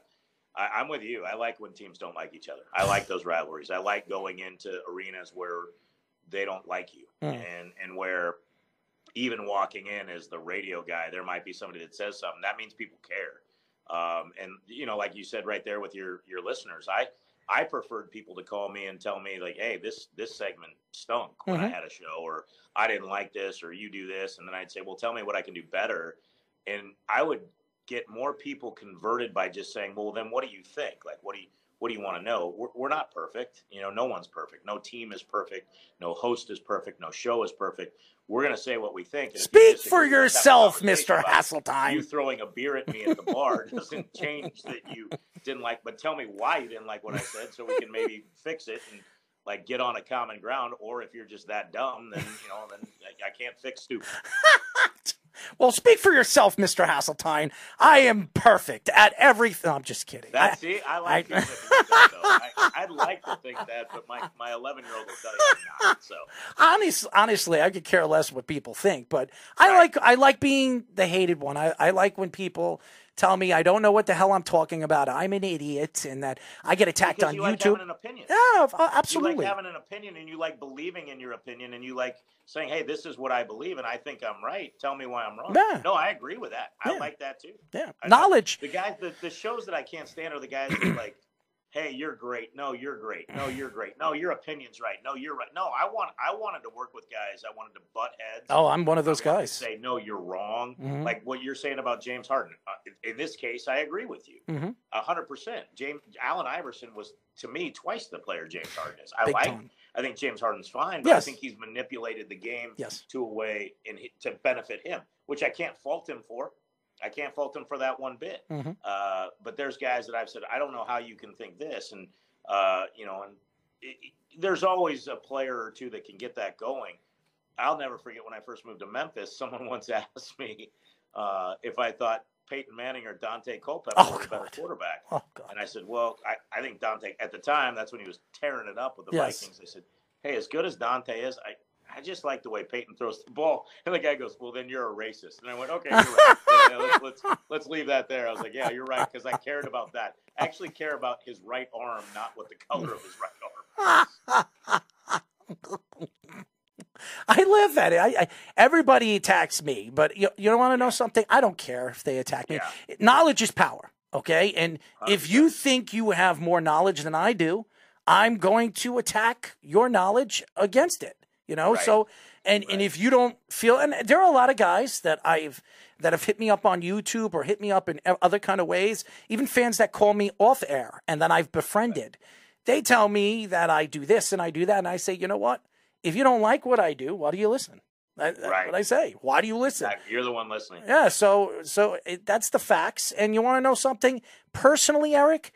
I, I'm with you. I like when teams don't like each other. I like those rivalries. I like going into arenas where they don't like you mm. and, and where even walking in as the radio guy, there might be somebody that says something. That means people care. Um, and, you know, like you said right there with your, your listeners, I – I preferred people to call me and tell me like, hey, this this segment stunk when mm-hmm. I had a show, or I didn't like this, or you do this. And then I'd say, well, tell me what I can do better. And I would get more people converted by just saying, well, then what do you think? Like, what do you what do you want to know? We're, we're not perfect. You know, no one's perfect. No team is perfect. No host is perfect. No show is perfect. We're going to say what we think. And speak for yourself, Mister Hasseltine. You throwing a beer at me at the bar doesn't change that you didn't like, but tell me why you didn't like what I said so we can maybe fix it and like get on a common ground. Or if you're just that dumb, then, you know, then I, I can't fix stupid. Well, speak for yourself, Mister Hasseltine. I am perfect at everything. No, I'm just kidding. That's it. I like I, it. I, I'd like to think that, but my my eleven-year-old will tell you not. So honestly, honestly, I could care less what people think, but I right. like I like being the hated one. I, I like when people tell me I don't know what the hell I'm talking about. I'm an idiot, and that I get attacked because on you YouTube. Like having an opinion. Yeah, absolutely. You like having an opinion, and you like believing in your opinion, and you like saying, "Hey, this is what I believe, and I think I'm right. Tell me why I'm wrong." Yeah. No, I agree with that. Yeah. I like that too. Yeah, I knowledge. Like the guys, the, the shows that I can't stand are the guys that are like, "Hey, you're great. No, you're great. No, you're great. No, your opinion's right. No, you're right. No, I want. I wanted to work with guys. I wanted to butt heads. Oh, I'm one of those guys. Say no, you're wrong. Mm-hmm. Like what you're saying about James Harden. Uh, in, in this case, I agree with you, a hundred percent. James Allen Iverson was to me twice the player James Harden is. I Big like. Time. I think James Harden's fine, but yes. I think he's manipulated the game yes. to a way in, to benefit him, which I can't fault him for. I can't fault him for that one bit. Mm-hmm. uh, but there's guys that I've said, I don't know how you can think this. And, uh, you know, and it, it, there's always a player or two that can get that going. I'll never forget when I first moved to Memphis, someone once asked me uh, if I thought Peyton Manning or Dante Culpepper oh, was a better quarterback. Oh, and I said, well, I, I think Dante, at the time, that's when he was tearing it up with the yes. Vikings. I said, hey, as good as Dante is, I, I just like the way Peyton throws the ball. And the guy goes, well, then you're a racist. And I went, okay, you're right. yeah, let's, let's, let's leave that there. I was like, yeah, you're right, because I cared about that. I actually care about his right arm, not what the color of his right arm is. I laugh at it. I, I, everybody attacks me, but you, you don't want to know something? I don't care if they attack me. Yeah. Knowledge is power, okay? And okay. if you think you have more knowledge than I do, I'm going to attack your knowledge against it, you know? Right. So, and, right. and if you don't feel, and there are a lot of guys that I've, that have hit me up on YouTube or hit me up in other kind of ways, even fans that call me off air and then I've befriended. Right. They tell me that I do this and I do that. And I say, you know what? If you don't like what I do, why do you listen? That's right. what I say. Why do you listen? You're the one listening. Yeah. So, so it, that's the facts. And you want to know something? Personally, Eric,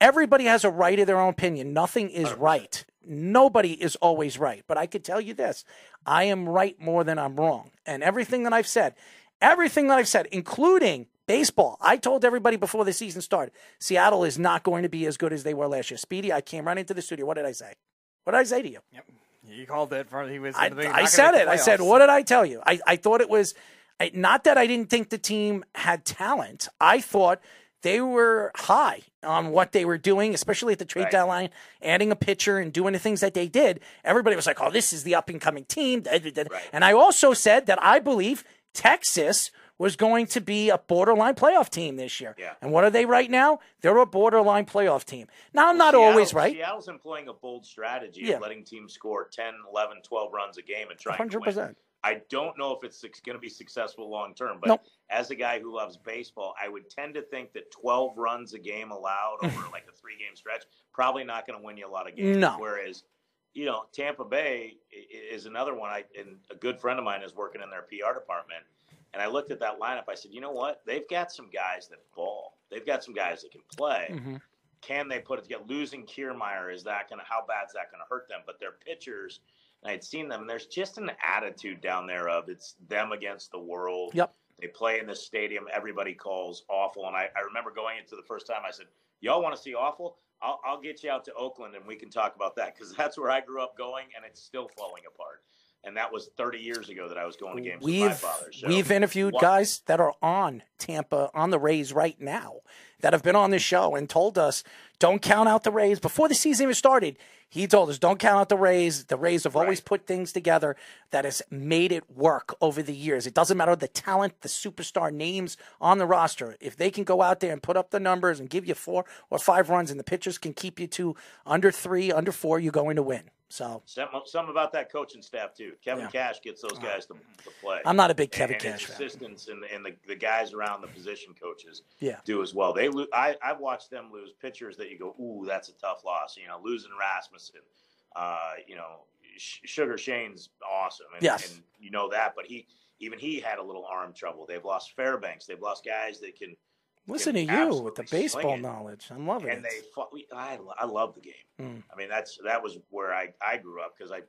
everybody has a right to their own opinion. Nothing is right. Nobody is always right. But I could tell you this. I am right more than I'm wrong. And everything that I've said, everything that I've said, including baseball. I told everybody before the season started, Seattle is not going to be as good as they were last year. Speedy, I came right into the studio. What did I say? What did I say to you? Yep. You called it. From, he was I, I said it. I said, what did I tell you? I, I thought it was I, not that I didn't think the team had talent. I thought they were high on what they were doing, especially at the trade right. deadline, adding a pitcher and doing the things that they did. Everybody was like, oh, this is the up-and-coming team. Right. And I also said that I believe Texas was going to be a borderline playoff team this year. Yeah. And what are they right now? They're a borderline playoff team. Now, I'm not Seattle, always right. Seattle's employing a bold strategy yeah. of letting teams score ten, eleven, twelve runs a game and trying one hundred percent. To win. I don't know if it's going to be successful long term, but nope. as a guy who loves baseball, I would tend to think that twelve runs a game allowed over like a three-game stretch, probably not going to win you a lot of games. No. Whereas, you know, Tampa Bay is another one. I, and a good friend of mine is working in their P R department. And I looked at that lineup. I said, you know what? They've got some guys that ball. They've got some guys that can play. Mm-hmm. Can they put it together? Losing Kiermaier, is that gonna? How bad is that going to hurt them? But their pitchers, and I'd seen them, and there's just an attitude down there of it's them against the world. Yep. They play in this stadium. Everybody calls awful. And I, I remember going into the first time, I said, y'all want to see awful? I'll, I'll get you out to Oakland, and we can talk about that because that's where I grew up going, and it's still falling apart. And that was thirty years ago that I was going to games we've, with my father. So we've interviewed what? guys that are on Tampa, on the Rays right now, that have been on this show and told us, don't count out the Rays. Before the season even started, he told us, don't count out the Rays. The Rays have always right. put things together that has made it work over the years. It doesn't matter the talent, the superstar names on the roster. If they can go out there and put up the numbers and give you four or five runs and the pitchers can keep you to under three, under four, you're going to win. So something about that coaching staff too. Kevin yeah. Cash gets those guys to, to play. I'm not a big Kevin and, and Cash his assistants fan. and, and the, the guys around the position coaches yeah. do as well. They I I've watched them lose pitchers that you go, ooh, that's a tough loss. You know, losing Rasmussen. Uh, you know, Sugar Shane's awesome, and, yes. and you know that. But he even he had a little arm trouble. They've lost Fairbanks. They've lost guys that can. Listen to you with the baseball knowledge. I'm loving it. And they, fought, we, I, I love the game. Mm. I mean, that's that was where I, I grew up because I,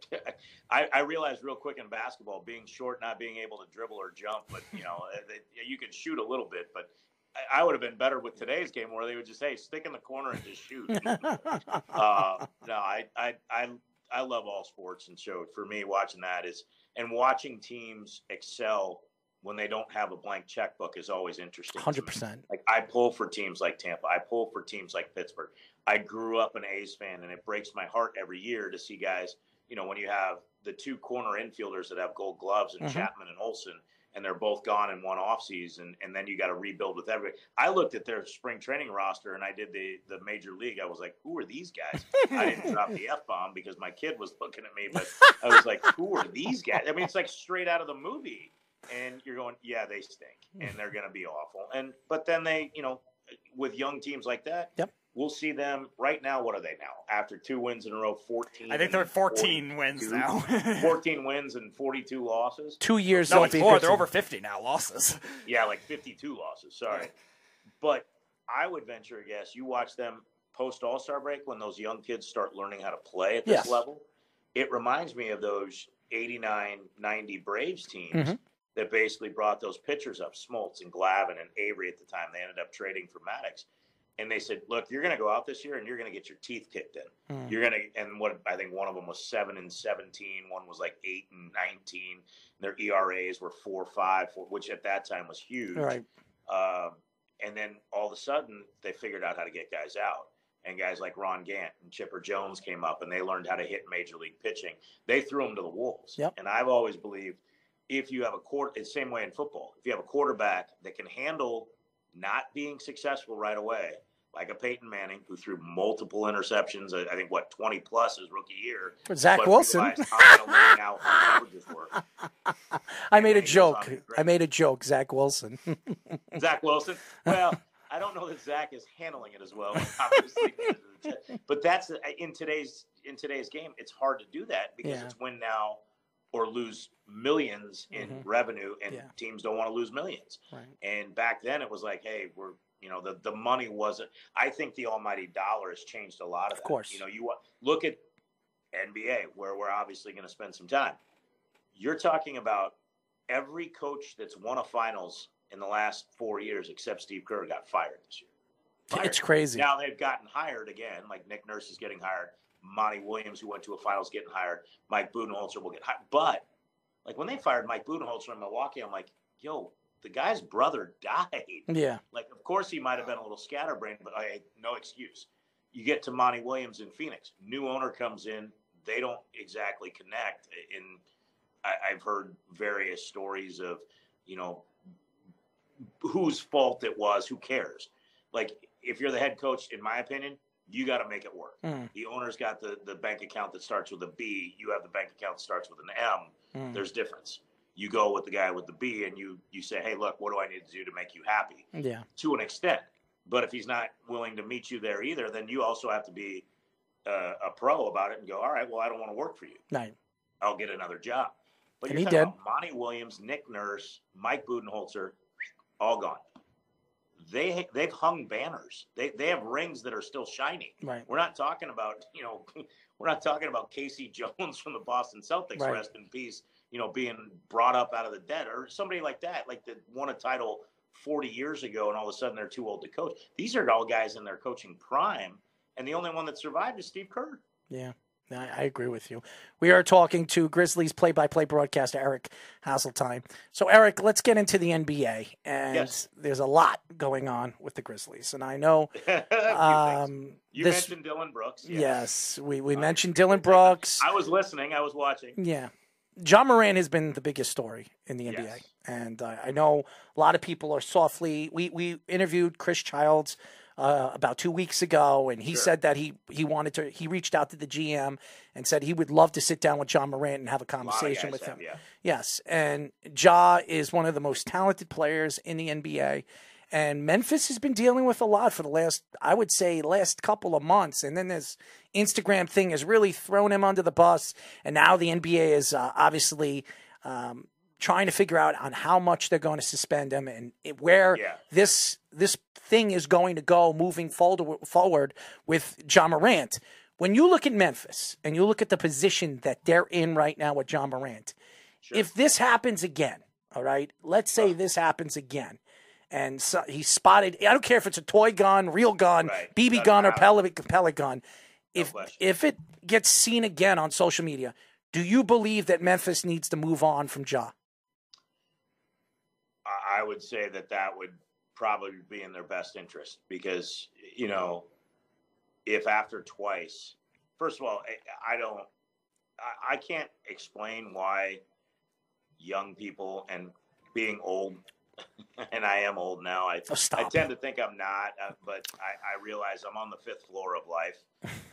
I I realized real quick in basketball, being short, not being able to dribble or jump, but you know, they, you could shoot a little bit, but I, I would have been better with today's game where they would just say, hey, stick in the corner and just shoot. uh, no, I, I I I love all sports, and so for me, watching that is and watching teams excel. When they don't have a blank checkbook is always interesting. one hundred percent. Like I pull for teams like Tampa. I pull for teams like Pittsburgh. I grew up an A's fan, and it breaks my heart every year to see guys, you know, when you have the two corner infielders that have gold gloves and mm-hmm. Chapman and Olsen, and they're both gone in one offseason, and then you got to rebuild with everybody. I looked at their spring training roster, and I did the, the major league. I was like, who are these guys? I didn't drop the F-bomb because my kid was looking at me, but I was like, who are these guys? I mean, it's like straight out of the movie. And you're going, yeah, they stink, and they're going to be awful. And but then they, you know, with young teams like that, yep. we'll see them right now. What are they now? After two wins in a row, fourteen. I think they're at fourteen wins now. fourteen wins and forty-two losses. Two years. No, like four. They're over fifty now losses. Yeah, like fifty-two losses. Sorry, but I would venture a guess. You watch them post All-Star break when those young kids start learning how to play at this yes. level. It reminds me of those eighty-nine, ninety Braves teams. Mm-hmm. That basically brought those pitchers up, Smoltz and Glavine and Avery at the time. They ended up trading for Maddox. And they said, look, you're going to go out this year and you're going to get your teeth kicked in. Mm. You're going to, and what I think one of them was seven and seventeen. One was like eight and nineteen. Their E R As were four, five, four, which at that time was huge. Right. Um, and then all of a sudden, they figured out how to get guys out. and guys like Ron Gant and Chipper Jones came up and they learned how to hit major league pitching. They threw them to the wolves. Yep. And I've always believed if you have a quarter, it's the same way in football. If you have a quarterback that can handle not being successful right away, like a Peyton Manning who threw multiple interceptions, I think, what, twenty plus his rookie year. For Zach but Wilson. Realized, I, I made a joke. I made a joke, Zach Wilson. Zach Wilson? Well, I don't know that Zach is handling it as well, obviously. But that's in today's in today's game, it's hard to do that because yeah. it's win now or lose millions in mm-hmm. revenue, and yeah. teams don't want to lose millions. Right. And back then it was like, hey, we're you know, the, the money wasn't – I think the almighty dollar has changed a lot of that. Of course. You know, you look at N B A, where we're obviously going to spend some time. You're talking about every coach that's won a finals in the last four years except Steve Kerr got fired this year. Fired. It's crazy. Now they've gotten hired again, like Nick Nurse is getting hired. Monty Williams, who went to a finals, getting hired. Mike Budenholzer will get hired. But, like, when they fired Mike Budenholzer in Milwaukee, I'm like, yo – the guy's brother died. Yeah. Like, of course he might have been a little scatterbrained, but I, no excuse. You get to Monty Williams in Phoenix. New owner comes in. They don't exactly connect. And I, I've heard various stories of, you know, whose fault it was, who cares. Like, if you're the head coach, in my opinion, you got to make it work. Mm. The owner's got the, the bank account that starts with a B. You have the bank account that starts with an M. Mm. There's difference. You go with the guy with the B and you you say, hey, look, what do I need to do to make you happy? Yeah. To an extent. But if he's not willing to meet you there either, then you also have to be uh, a pro about it and go, all right, well, I don't want to work for you. Right. I'll get another job. But and you're talking about Monty Williams, Nick Nurse, Mike Budenholzer, all gone. They, they've hung banners. They they have rings that are still shiny. Right. We're not talking about, you know, we're not talking about Casey Jones from the Boston Celtics, right. Rest in peace. You know, being brought up out of the dead, or somebody like that, like that won a title forty years ago, and all of a sudden they're too old to coach. These are all guys in their coaching prime, and the only one that survived is Steve Kerr. Yeah, I agree with you. We are talking to Grizzlies play-by-play broadcaster Eric Hasseltine. So, Eric, let's get into the N B A, and yes. there's a lot going on with the Grizzlies, and I know um, you this, mentioned Dylan Brooks. Yes, yes we we uh, mentioned Dylan Brooks. I was listening. I was watching. Yeah. John Moran has been the biggest story in the N B A, yes. and uh, I know a lot of people are softly – we we interviewed Chris Childs uh, about two weeks ago, and he sure. said that he, he wanted to – he reached out to the G M and said he would love to sit down with John Moran and have a conversation a with have, him. Yeah. Yes, and Ja is one of the most talented players in the N B A, and Memphis has been dealing with a lot for the last – I would say last couple of months, and then there's – Instagram thing has really thrown him under the bus, and now the N B A is uh, obviously um, trying to figure out on how much they're going to suspend him and where yeah. this this thing is going to go moving forward, forward with Ja Morant. When you look at Memphis and you look at the position that they're in right now with Ja Morant, sure. if this happens again, all right, let's say oh. this happens again, and so he's spotted, I don't care if it's a toy gun, real gun, right. B B That's gun, or pellet, pellet gun, If no if it gets seen again on social media, do you believe that Memphis needs to move on from Ja? I would say that that would probably be in their best interest because, you know, if after twice, first of all, I, I don't, I, I can't explain why young people and being old, and I am old now. I, oh, I tend to think I'm not, uh, but I, I realize I'm on the fifth floor of life.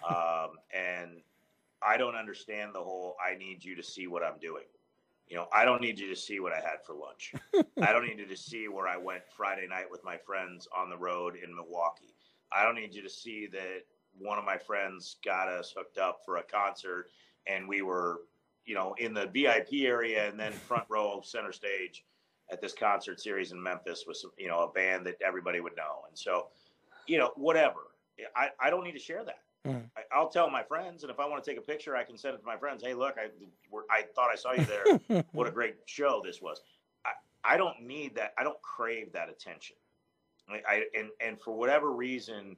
Um, and I don't understand the whole, I need you to see what I'm doing. You know, I don't need you to see what I had for lunch. I don't need you to see where I went Friday night with my friends on the road in Milwaukee. I don't need you to see that one of my friends got us hooked up for a concert and we were, you know, in the V I P area and then front row center stage at this concert series in Memphis with some, you know, a band that everybody would know. And so, you know, whatever. I, I don't need to share that. Mm. I, I'll tell my friends, and if I want to take a picture, I can send it to my friends. Hey, look, I, I thought I saw you there. What a great show this was. I, I don't need that. I don't crave that attention. I, I and, and for whatever reason,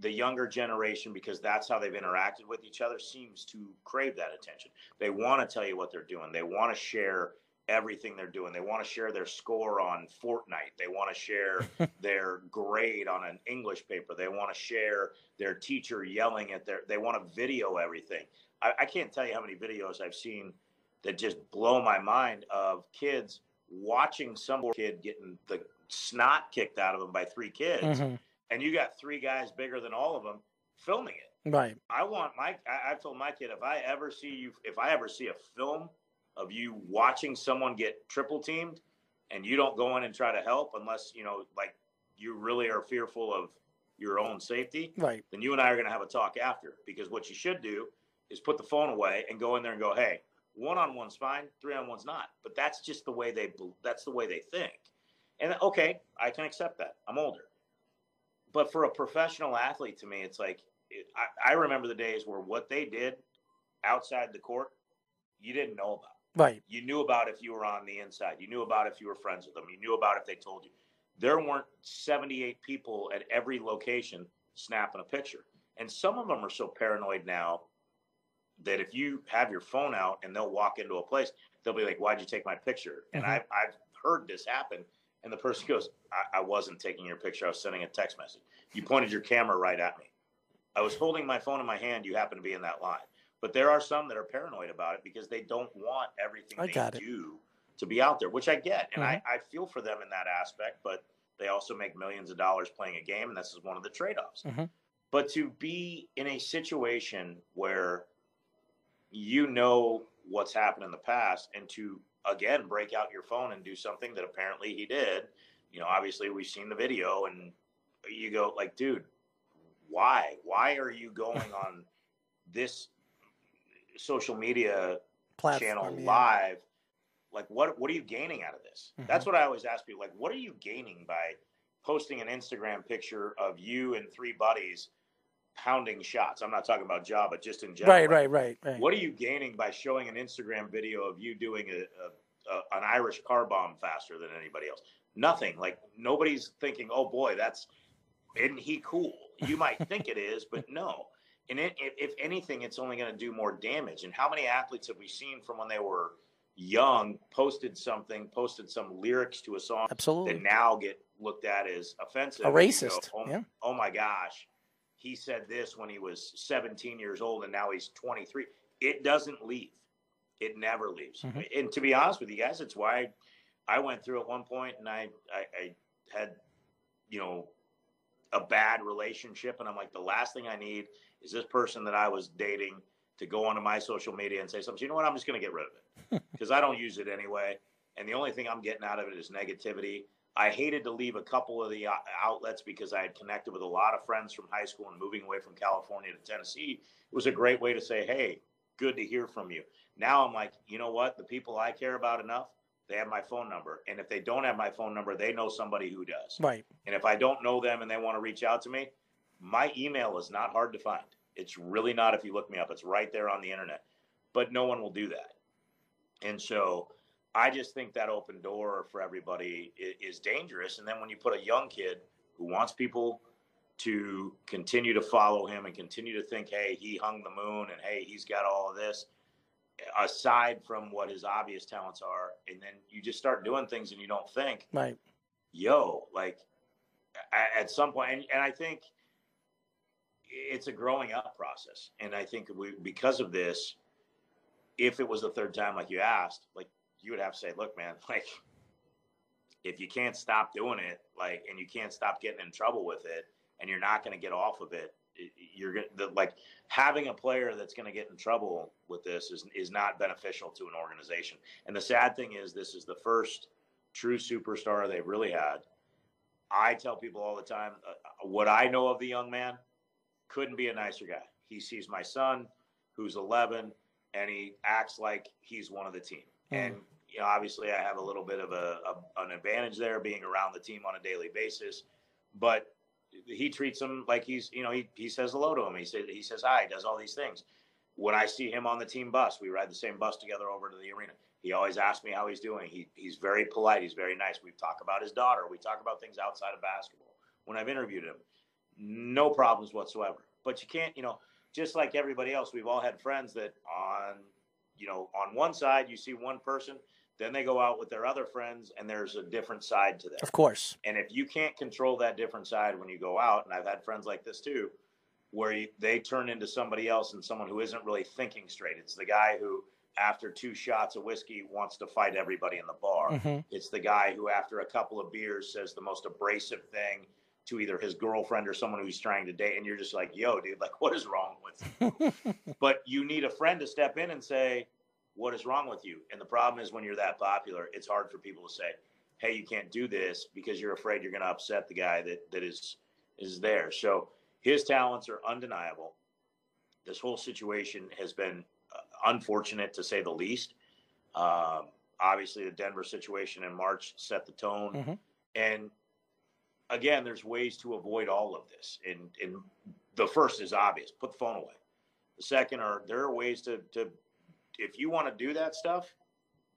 the younger generation, because that's how they've interacted with each other, seems to crave that attention. They want to tell you what they're doing. They want to share everything they're doing. They want to share their score on Fortnite. They want to share their grade on an English paper. They want to share their teacher yelling at their, they want to video everything. I, I can't tell you how many videos I've seen that just blow my mind of kids watching some kid getting the snot kicked out of them by three kids. Mm-hmm. And you got three guys bigger than all of them filming it. Right. I want my, I, I told my kid, if I ever see you, if I ever see a film of you watching someone get triple teamed and you don't go in and try to help unless, you know, like you really are fearful of your own safety, right? Then you and I are going to have a talk after, because what you should do is put the phone away and go in there and go, hey, one-on-one's fine, three-on-one's not. But that's just the way they, that's the way they think. And okay, I can accept that. I'm older. But for a professional athlete, to me, it's like, it, I, I remember the days where what they did outside the court, you didn't know about. Right. You knew about if you were on the inside. You knew about if you were friends with them. You knew about if they told you. There weren't seventy-eight people at every location snapping a picture. And some of them are so paranoid now that if you have your phone out and they'll walk into a place, they'll be like, why'd you take my picture? And mm-hmm. I've, I've heard this happen. And the person goes, I, I wasn't taking your picture. I was sending a text message. You pointed your camera right at me. I was holding my phone in my hand. You happen to be in that line. But there are some that are paranoid about it because they don't want everything I they do it. to be out there, which I get. And mm-hmm. I, I feel for them in that aspect, but they also make millions of dollars playing a game. And this is one of the trade-offs. Mm-hmm. But to be in a situation where you know what's happened in the past and to, again, break out your phone and do something that apparently he did, you know, obviously we've seen the video, and you go like, dude, why? Why are you going on this social media Platform, channel yeah. live? Like, what, what are you gaining out of this? Mm-hmm. That's what I always ask people. Like, what are you gaining by posting an Instagram picture of you and three buddies pounding shots? I'm not talking about job, but just in general. Right, right, right, right. What are you gaining by showing an Instagram video of you doing a, a, a an Irish car bomb faster than anybody else? Nothing. Like, nobody's thinking, oh boy, that's, isn't he cool? You might think it is, but no. And it, if anything, it's only going to do more damage. And how many athletes have we seen from when they were young, posted something, posted some lyrics to a song Absolutely. that now get looked at as offensive? A racist. Go, oh, yeah. oh my gosh. He said this when he was seventeen years old and now he's twenty-three. It doesn't leave. It never leaves. Mm-hmm. And to be honest with you guys, it's why I went through at one point and I, I, I had, you know, a bad relationship. And I'm like, the last thing I need is this person that I was dating to go onto my social media and say something. So, you know what? I'm just going to get rid of it because I don't use it anyway. And the only thing I'm getting out of it is negativity. I hated to leave a couple of the outlets because I had connected with a lot of friends from high school, and moving away from California to Tennessee, it was a great way to say, hey, good to hear from you. Now I'm like, you know what? The people I care about enough, they have my phone number. And if they don't have my phone number, they know somebody who does. Right. And if I don't know them and they want to reach out to me, my email is not hard to find. It's really not if you look me up. It's right there on the internet. But no one will do that. And so I just think that open door for everybody is dangerous. And then when you put a young kid who wants people to continue to follow him and continue to think, hey, he hung the moon and, hey, he's got all of this, aside from what his obvious talents are, and then you just start doing things and you don't think, right? yo, like at some point, and, and I think it's a growing up process. And I think we, because of this, if it was the third time, like you asked, like, you would have to say, look, man, like if you can't stop doing it, like, and you can't stop getting in trouble with it and you're not going to get off of it, you're going to, like, having a player that's going to get in trouble with this is, is not beneficial to an organization. And the sad thing is, this is the first true superstar they've really had. I tell people all the time, uh, what I know of the young man, couldn't be a nicer guy. He sees my son who's eleven and he acts like he's one of the team. And, you know, obviously I have a little bit of a, a an advantage there being around the team on a daily basis, but he treats him like he's, you know, he, he says hello to him. He says, he says, hi, does all these things. When I see him on the team bus, we ride the same bus together over to the arena. He always asks me how he's doing. He He's very polite. He's very nice. We talk about his daughter. We talk about things outside of basketball. When I've interviewed him, no problems whatsoever. But you can't, you know, just like everybody else, we've all had friends that on, you know, on one side, you see one person, Then they go out with their other friends, and there's a different side to them. Of course. And if you can't control that different side when you go out, and I've had friends like this too, where you, they turn into somebody else and someone who isn't really thinking straight. It's the guy who, after two shots of whiskey, wants to fight everybody in the bar. Mm-hmm. It's the guy who, after a couple of beers, says the most abrasive thing to either his girlfriend or someone who's trying to date. And you're just like, yo, dude, like, what is wrong with you? But you need a friend to step in and say, what is wrong with you? And the problem is, when you're that popular, it's hard for people to say, hey, you can't do this, because you're afraid you're going to upset the guy that, that is, is there. So his talents are undeniable. This whole situation has been uh, unfortunate, to say the least. Um, obviously, the Denver situation in March set the tone. Mm-hmm. And again, there's ways to avoid all of this. And, and the first is obvious: put the phone away. The second are, there are ways to, to, if you want to do that stuff,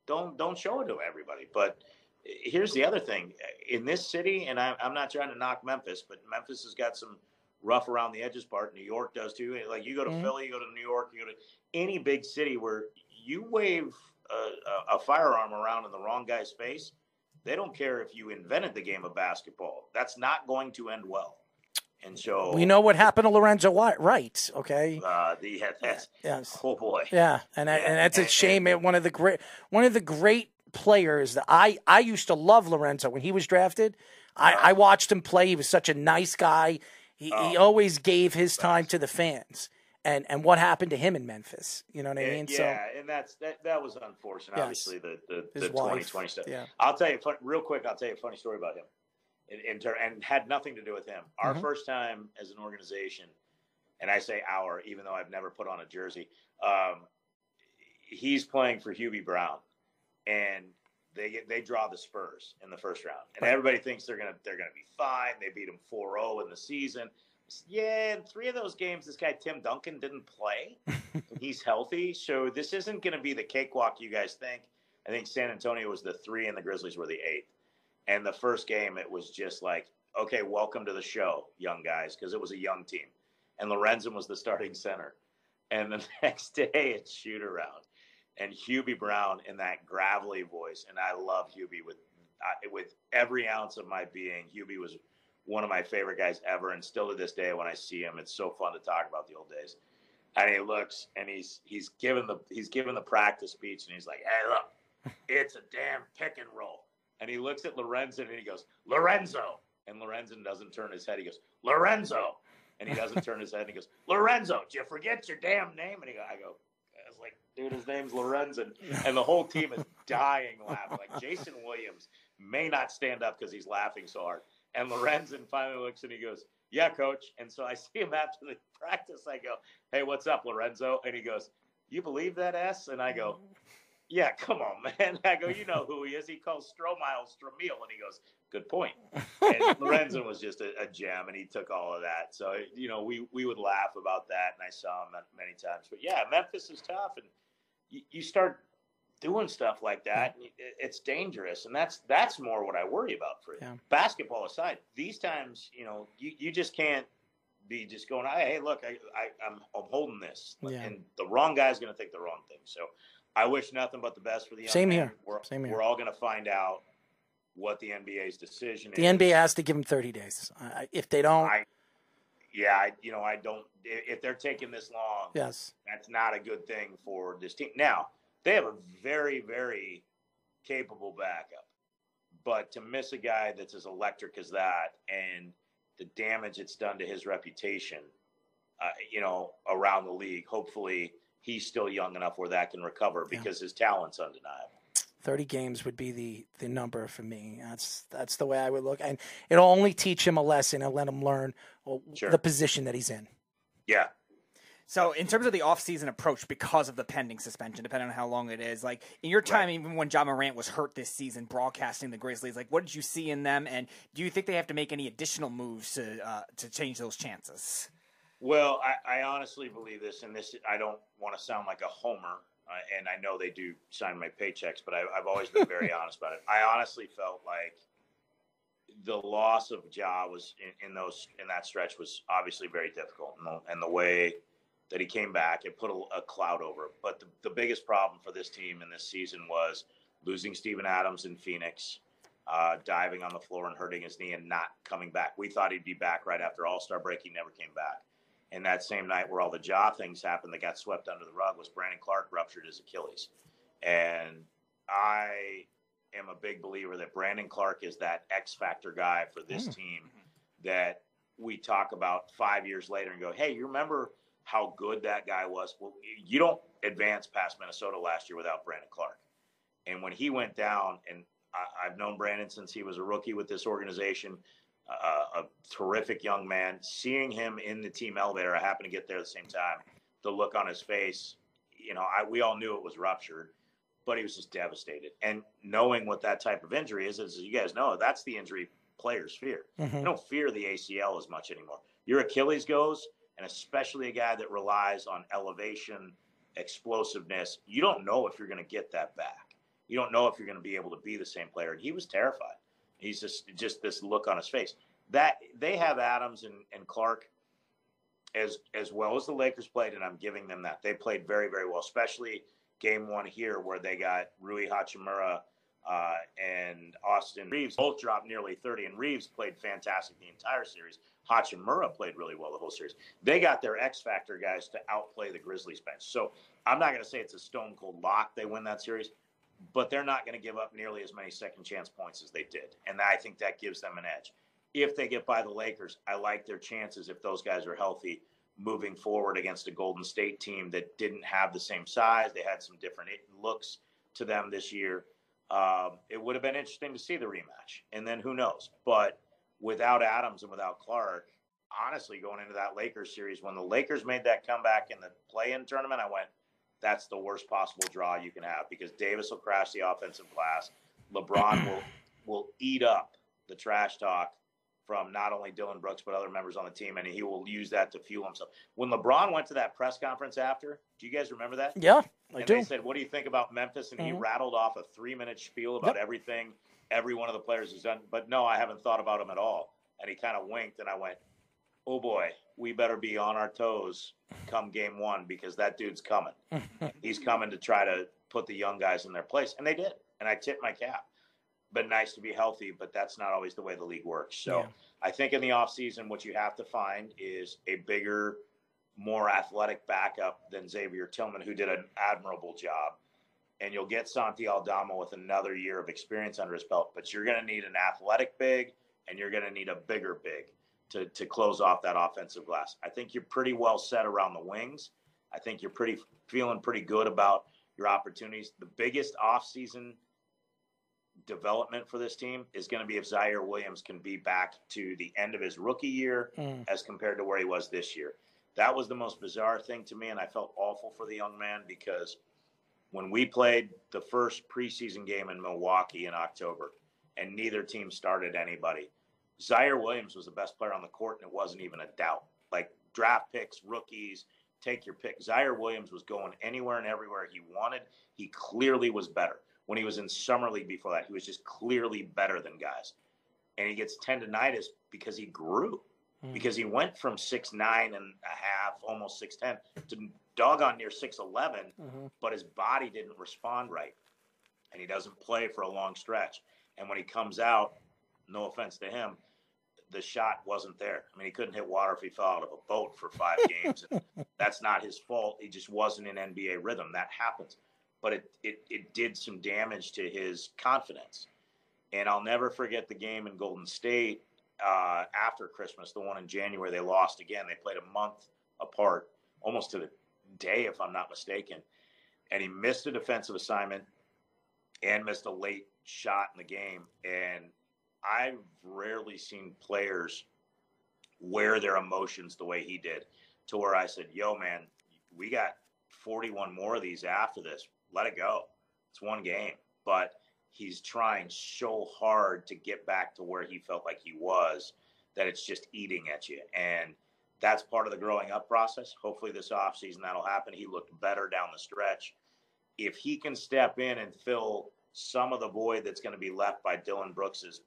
don't don't show it to everybody. But here's the other thing. In this city, and I, I'm not trying to knock Memphis, but Memphis has got some rough around the edges part. New York does too. Like, you go to mm-hmm. Philly, you go to New York, you go to any big city where you wave a, a, a firearm around in the wrong guy's face, they don't care if you invented the game of basketball. That's not going to end well. And so we know what happened to Lorenzo Wright. Okay. Uh, the, yeah, that's, yes. Oh boy. Yeah, and, I, yeah. and that's a shame. It one of the great, one of the great players that I I used to love. Lorenzo, when he was drafted, I, I watched him play. He was such a nice guy. He oh. he always gave his time to the fans. And and what happened to him in Memphis? You know what I mean? And, yeah, so, and that's that. That was unfortunate. Yes. Obviously, the the, the twenty twenty stuff. Yeah. I'll tell you real quick. I'll tell you a funny story about him. In, in ter- and had nothing to do with him. Our mm-hmm. first time as an organization, and I say our, even though I've never put on a jersey, um, he's playing for Hubie Brown, and they get, they draw the Spurs in the first round, and everybody thinks they're gonna they're gonna be fine. They beat them four oh in the season. Yeah, in three of those games, this guy Tim Duncan didn't play. He's healthy, so this isn't going to be the cakewalk you guys think. I think San Antonio was the three, and the Grizzlies were the eighth. And the first game, it was just like, okay, welcome to the show, young guys, because it was a young team. And Lorenzen was the starting center. And the next day, it's shoot around. And Hubie Brown in that gravelly voice, and I love Hubie with I, with every ounce of my being. Hubie was one of my favorite guys ever, and still to this day, when I see him, it's so fun to talk about the old days. And he looks, and he's he's given the he's given the practice speech, and he's like, "Hey, look, it's a damn pick and roll." And he looks at Lorenzen, and he goes, "Lorenzo," and Lorenzen doesn't turn his head. He goes, "Lorenzo," and he doesn't turn his head. And he goes, "Lorenzo, did you forget your damn name?" And he go, I go, I was like, "Dude, his name's Lorenzen," and the whole team is dying laughing. Like, Jason Williams may not stand up because he's laughing so hard. And Lorenzen finally looks and he goes, "Yeah, coach." And so I see him after the practice. I go, "Hey, what's up, Lorenzo?" And he goes, "You believe that ass?" And I go, "Yeah, come on, man." I go, "You know who he is. He calls Stromiles Stromile." And he goes, "Good point." And Lorenzen was just a, a gem, and he took all of that. So, you know, we, we would laugh about that. And I saw him many times. But yeah, Memphis is tough. And you, you start doing stuff like that, it's dangerous, and that's that's more what I worry about for you. Yeah. Basketball aside, these times, you know, you, you just can't be just going, "Hey, look, I, I I'm I'm holding this," yeah. and the wrong guy's going to think the wrong thing. So, I wish nothing but the best for the young same man. Here. We're, same here. We're all going to find out what the N B A's decision the is. The N B A has to give them thirty days. I, if they don't, I, yeah, I, you know, I don't. If they're taking this long, yes, that's not a good thing for this team. Now, they have a very, very capable backup. But to miss a guy that's as electric as that, and the damage it's done to his reputation, uh, you know, around the league, hopefully he's still young enough where that can recover, because yeah. his talent's undeniable. thirty games would be the, the number for me. That's that's the way I would look. And it'll only teach him a lesson and let him learn well, sure. the position that he's in. Yeah. So in terms of the offseason approach, because of the pending suspension, depending on how long it is, like in your time, right. even when Ja Morant was hurt this season, broadcasting the Grizzlies, like what did you see in them? And do you think they have to make any additional moves to uh, to change those chances? Well, I, I honestly believe this, and this I don't want to sound like a homer, uh, and I know they do sign my paychecks, but I, I've always been very honest about it. I honestly felt like the loss of Ja was in, in those in that stretch was obviously very difficult, and the, and the way that he came back, it put a, a cloud over it. But the, the biggest problem for this team in this season was losing Steven Adams in Phoenix, uh, diving on the floor and hurting his knee and not coming back. We thought he'd be back right after All-Star break. He never came back. And that same night where all the jaw things happened that got swept under the rug was Brandon Clark ruptured his Achilles. And I am a big believer that Brandon Clark is that X factor guy for this mm. team that we talk about five years later and go, hey, you remember how good that guy was? Well, you don't advance past Minnesota last year without Brandon Clark. And when he went down, and I, I've known Brandon since he was a rookie with this organization, uh, a terrific young man, seeing him in the team elevator, I happened to get there at the same time, the look on his face, you know, I, we all knew it was ruptured, but he was just devastated. And knowing what that type of injury is, as you guys know, that's the injury players fear. Mm-hmm. They don't fear the A C L as much anymore. Your Achilles goes, and especially a guy that relies on elevation, explosiveness, you don't know if you're going to get that back. You don't know if you're going to be able to be the same player. And he was terrified. He's just just this look on his face. That they have Adams and, and Clark as as well as the Lakers played, and I'm giving them that. They played very, very well, especially game one here where they got Rui Hachimura uh, and Austin Reeves. Both dropped nearly thirty, and Reeves played fantastic the entire series. Hachimura played really well the whole series. They got their X factor guys to outplay the Grizzlies bench. So I'm not going to say it's a stone cold lock they win that series, but they're not going to give up nearly as many second chance points as they did. And I think that gives them an edge. If they get by the Lakers, I like their chances if those guys are healthy moving forward against a Golden State team that didn't have the same size. They had some different looks to them this year. Um, it would have been interesting to see the rematch. And then who knows? But without Adams and without Clark, honestly, going into that Lakers series, when the Lakers made that comeback in the play-in tournament, I went, that's the worst possible draw you can have because Davis will crash the offensive glass. LeBron will will eat up the trash talk from not only Dylan Brooks but other members on the team, and he will use that to fuel himself. When LeBron went to that press conference after, do you guys remember that? Yeah, I and do. And they said, what do you think about Memphis? And mm-hmm. he rattled off a three-minute spiel about yep. everything every one of the players has done. But, no, I haven't thought about him at all. And he kind of winked, and I went, oh, boy, we better be on our toes come game one because that dude's coming. He's coming to try to put the young guys in their place. And they did. And I tipped my cap. But nice to be healthy, but that's not always the way the league works. So yeah. I think in the offseason, what you have to find is a bigger, more athletic backup than Xavier Tillman, who did an admirable job. And you'll get Santi Aldama with another year of experience under his belt. But you're going to need an athletic big, and you're going to need a bigger big to, to close off that offensive glass. I think you're pretty well set around the wings. I think you're pretty feeling pretty good about your opportunities. The biggest offseason development for this team is going to be if Zaire Williams can be back to the end of his rookie year mm. as compared to where he was this year. That was the most bizarre thing to me, and I felt awful for the young man because when we played the first preseason game in Milwaukee in October and neither team started anybody, Zaire Williams was the best player on the court, and it wasn't even a doubt. Like draft picks, rookies, take your pick. Zaire Williams was going anywhere and everywhere he wanted. He clearly was better. When he was in summer league before that, he was just clearly better than guys. And he gets tendonitis because he grew, mm. because he went from six nine and a half, almost six ten, to doggone near six eleven, mm-hmm. but his body didn't respond right. And he doesn't play for a long stretch. And when he comes out, no offense to him, the shot wasn't there. I mean, he couldn't hit water if he fell out of a boat for five games. And that's not his fault. He just wasn't in N B A rhythm. That happens. But it, it, it did some damage to his confidence. And I'll never forget the game in Golden State uh, after Christmas, the one in January they lost again. They played a month apart, almost to the day, if I'm not mistaken. And he missed a defensive assignment and missed a late shot in the game. And I've rarely seen players wear their emotions the way he did, to where I said, yo, man, we got forty-one more of these after this. Let it go. It's one game. But he's trying so hard to get back to where he felt like he was that it's just eating at you. And that's part of the growing up process. Hopefully this offseason that'll happen. He looked better down the stretch. If he can step in and fill some of the void that's going to be left by Dylan Brooks's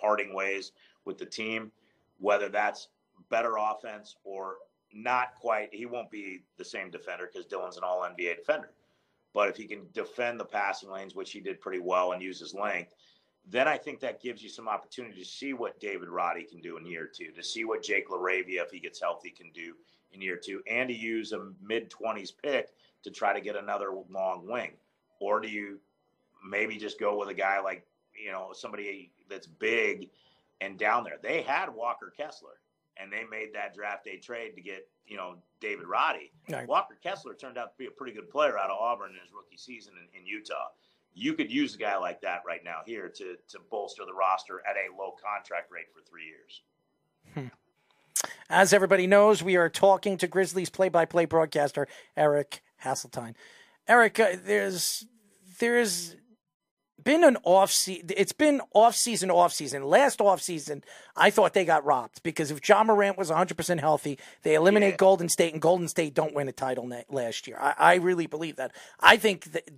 parting ways with the team, whether that's better offense or not quite, he won't be the same defender because Dylan's an all N B A defender. But if he can defend the passing lanes, which he did pretty well, and use his length, then I think that gives you some opportunity to see what David Roddy can do in year two, to see what Jake LaRavia, if he gets healthy, can do in year two, and to use a mid-twenties pick to try to get another long wing. Or do you maybe just go with a guy like, you know, somebody that's big and down there? They had Walker Kessler, and they made that draft day trade to get, you know, David Roddy. Right. Walker Kessler turned out to be a pretty good player out of Auburn in his rookie season in, in Utah. You could use a guy like that right now here to to bolster the roster at a low contract rate for three years. Hmm. As everybody knows, we are talking to Grizzlies play-by-play broadcaster Eric Hasseltine. Eric, uh, there's there's been an offseason. It's been offseason, offseason. Last offseason, I thought they got robbed because if John Morant was one hundred percent healthy, they eliminate yeah. Golden State, and Golden State don't win a title last year. I, I really believe that. I think that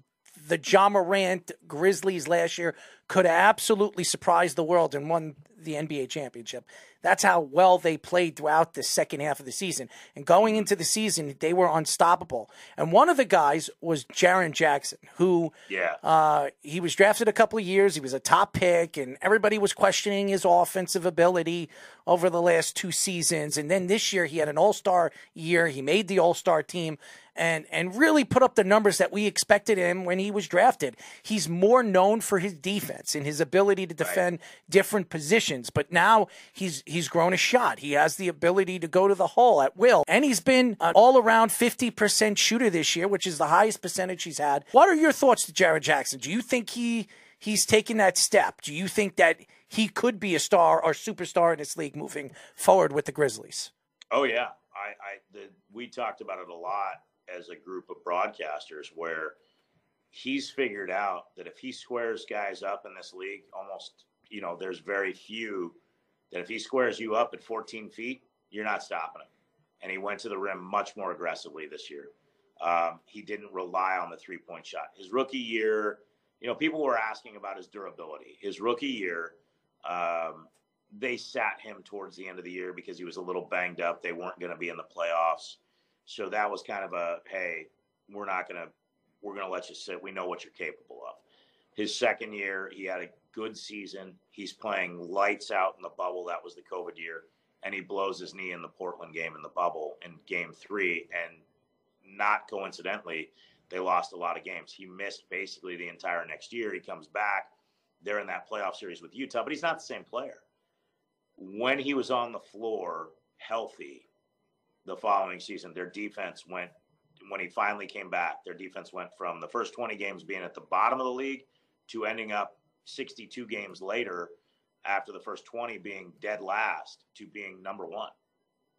the John Morant Grizzlies last year could have absolutely surprised the world and won the N B A championship. That's how well they played throughout the second half of the season. And going into the season, they were unstoppable. And one of the guys was Jaren Jackson, who yeah. uh, he was drafted a couple of years. He was a top pick, and everybody was questioning his offensive ability over the last two seasons. And then this year, he had an all-star year. He made the all-star team and, and really put up the numbers that we expected him when he was drafted. He's more known for his defense and his ability to defend right. different positions. But now he's He's grown a shot. He has the ability to go to the hole at will. And he's been an all-around fifty percent shooter this year, which is the highest percentage he's had. What are your thoughts to Jaren Jackson? Do you think he he's taken that step? Do you think that he could be a star or superstar in this league moving forward with the Grizzlies? Oh, yeah. I, I the, we talked about it a lot as a group of broadcasters where he's figured out that if he squares guys up in this league, almost, you know, there's very few that if he squares you up at fourteen feet, you're not stopping him. And he went to the rim much more aggressively this year. Um, he didn't rely on the three-point shot. His rookie year, you know, people were asking about his durability. His rookie year, um, they sat him towards the end of the year because he was a little banged up. They weren't going to be in the playoffs. So that was kind of a, hey, we're not going to – we're going to let you sit. We know what you're capable of. His second year, he had a good season. He's playing lights out in the bubble. That was the COVID year. And he blows his knee in the Portland game in the bubble in game three. And not coincidentally, they lost a lot of games. He missed basically the entire next year. He comes back. They're in that playoff series with Utah, but he's not the same player. When he was on the floor healthy the following season, their defense went, when he finally came back, their defense went from the first twenty games being at the bottom of the league to ending up sixty-two games later, after the first twenty being dead last, to being number one.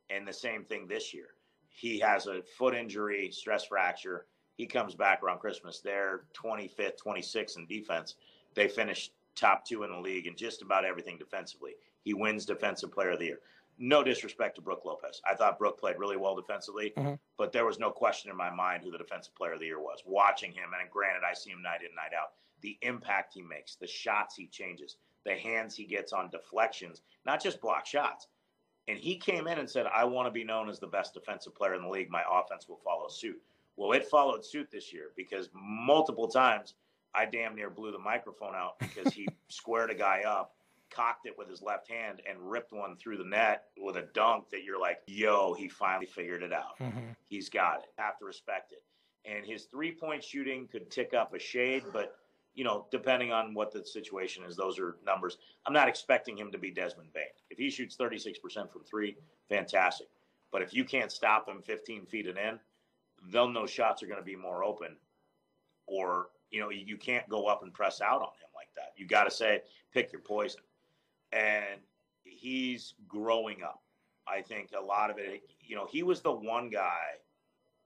And the same thing this year. He has a foot injury, stress fracture. He comes back around Christmas. They're twenty-fifth, twenty-sixth in defense. They finished top two in the league in just about everything defensively. He wins Defensive Player of the Year. No disrespect to Brook Lopez. I thought Brook played really well defensively, mm-hmm. but there was no question in my mind who the Defensive Player of the Year was. Watching him, and granted, I see him night in, night out. The impact he makes, the shots he changes, the hands he gets on deflections, not just block shots. And he came in and said, I want to be known as the best defensive player in the league. My offense will follow suit. Well, it followed suit this year because multiple times I damn near blew the microphone out because he squared a guy up, cocked it with his left hand, and ripped one through the net with a dunk that you're like, yo, he finally figured it out. Mm-hmm. He's got it. Have to respect it. And his three-point shooting could tick up a shade, but you know, depending on what the situation is, those are numbers. I'm not expecting him to be Desmond Bane. If he shoots thirty-six percent from three, fantastic. But if you can't stop him fifteen feet and in, then those shots are going to be more open. Or, you know, you can't go up and press out on him like that. You got to say, pick your poison. And he's growing up. I think a lot of it, you know, he was the one guy,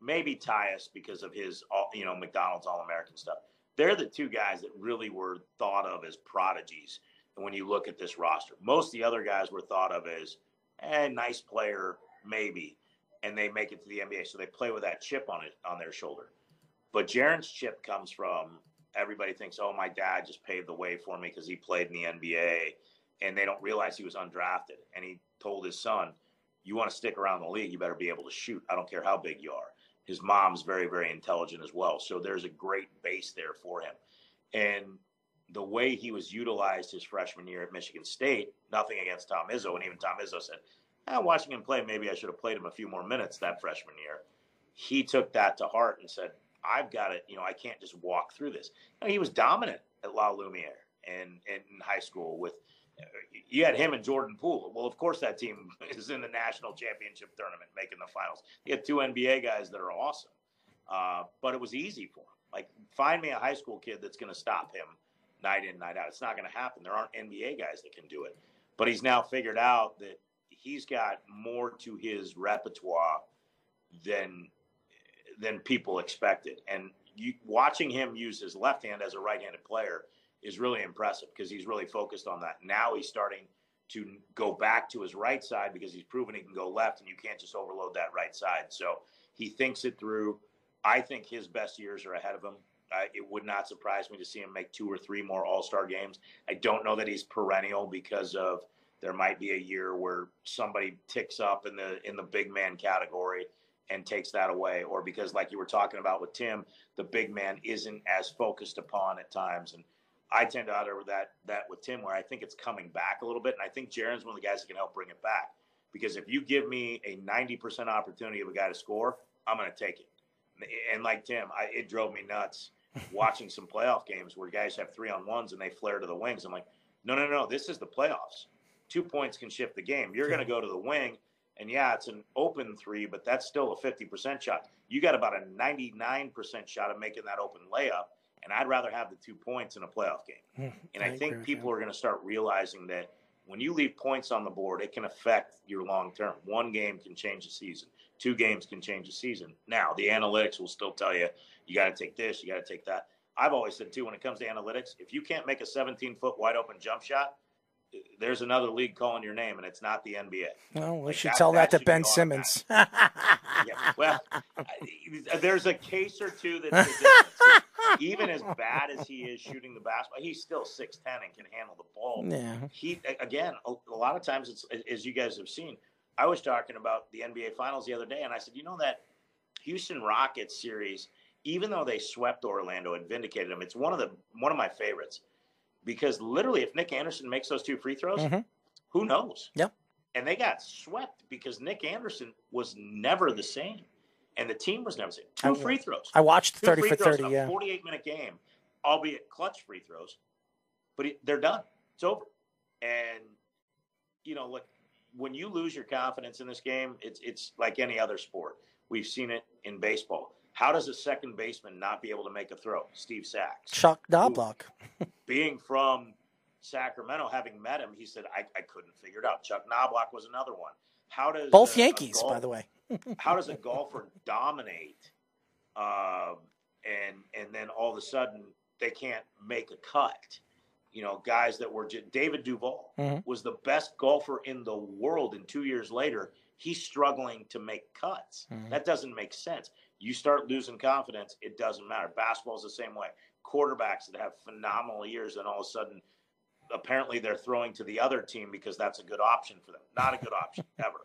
maybe Tyus because of his, you know, McDonald's All-American stuff. They're the two guys that really were thought of as prodigies when you look at this roster. Most of the other guys were thought of as, eh, nice player, maybe, and they make it to the N B A. So they play with that chip on it on their shoulder. But Jaren's chip comes from everybody thinks, oh, my dad just paved the way for me because he played in the N B A, and they don't realize he was undrafted. And he told his son, you want to stick around the league, you better be able to shoot. I don't care how big you are. his mom's very, very intelligent as well. So there's a great base there for him. And the way he was utilized his freshman year at Michigan State, nothing against Tom Izzo, and even Tom Izzo said, eh, watching him play, maybe I should have played him a few more minutes that freshman year. He took that to heart and said, I've got it. You know, I can't just walk through this. You know, he was dominant at La Lumiere and, and in high school with, you had him and Jordan Poole. Well, of course that team is in the national championship tournament, making the finals. You have two N B A guys that are awesome. Uh, but it was easy for him. Like, find me a high school kid that's going to stop him night in, night out. It's not going to happen. There aren't N B A guys that can do it. But he's now figured out that he's got more to his repertoire than than people expected. And you, watching him use his left hand as a right-handed player is really impressive because he's really focused on that. Now he's starting to go back to his right side because he's proven he can go left, and you can't just overload that right side. So he thinks it through. I think his best years are ahead of him. I, it would not surprise me to see him make two or three more All-Star games. I don't know that he's perennial because of there might be a year where somebody ticks up in the in the big man category and takes that away, or because, like you were talking about with Tim, the big man isn't as focused upon at times. And I tend to utter that that with Tim, where I think it's coming back a little bit. And I think Jaron's one of the guys that can help bring it back. Because if you give me a ninety percent opportunity of a guy to score, I'm going to take it. And like Tim, I, it drove me nuts watching some playoff games where guys have three-on-ones and they flare to the wings. I'm like, no, no, no, this is the playoffs. Two points can shift the game. You're going to go to the wing, and, yeah, it's an open three, but that's still a fifty percent shot. You got about a ninety-nine percent shot of making that open layup, and I'd rather have the two points in a playoff game. And I, I think people are going to start realizing that when you leave points on the board, it can affect your long term. One game can change the season. Two games can change the season. Now, the analytics will still tell you, you got to take this, you got to take that. I've always said, too, when it comes to analytics, if you can't make a seventeen-foot wide-open jump shot, there's another league calling your name, and it's not the N B A. Well, we like should that, tell that, that to Ben Simmons. Yeah, well, there's a case or two that's the difference. Even as bad as he is shooting the basketball, he's still six ten and can handle the ball. Yeah. He Again, a, a lot of times, it's, as you guys have seen, I was talking about the N B A Finals the other day, and I said, you know, that Houston Rockets series, even though they swept Orlando and vindicated them, it's one of the one of my favorites. Because literally, if Nick Anderson makes those two free throws, mm-hmm. who knows? Yep. And they got swept because Nick Anderson was never the same. And the team was never the same. Two I, free throws. I watched two thirty for thirty, in a yeah. forty-eight minute game, albeit clutch free throws. But it, they're done. It's over. And, you know, look, when you lose your confidence in this game, it's it's like any other sport. We've seen it in baseball. How does a second baseman not be able to make a throw? Steve Sachs. Chuck Knobloch. Being from Sacramento, having met him, he said, I, I couldn't figure it out. Chuck Knobloch was another one. How does Both a, Yankees, a golf, by the way. How does a golfer dominate uh, and, and then all of a sudden they can't make a cut? You know, guys that were – David Duval mm-hmm. was the best golfer in the world, and two years later, he's struggling to make cuts. Mm-hmm. That doesn't make sense. You start losing confidence, it doesn't matter. Basketball's the same way. Quarterbacks that have phenomenal years, and all of a sudden, apparently they're throwing to the other team because that's a good option for them. Not a good option, ever.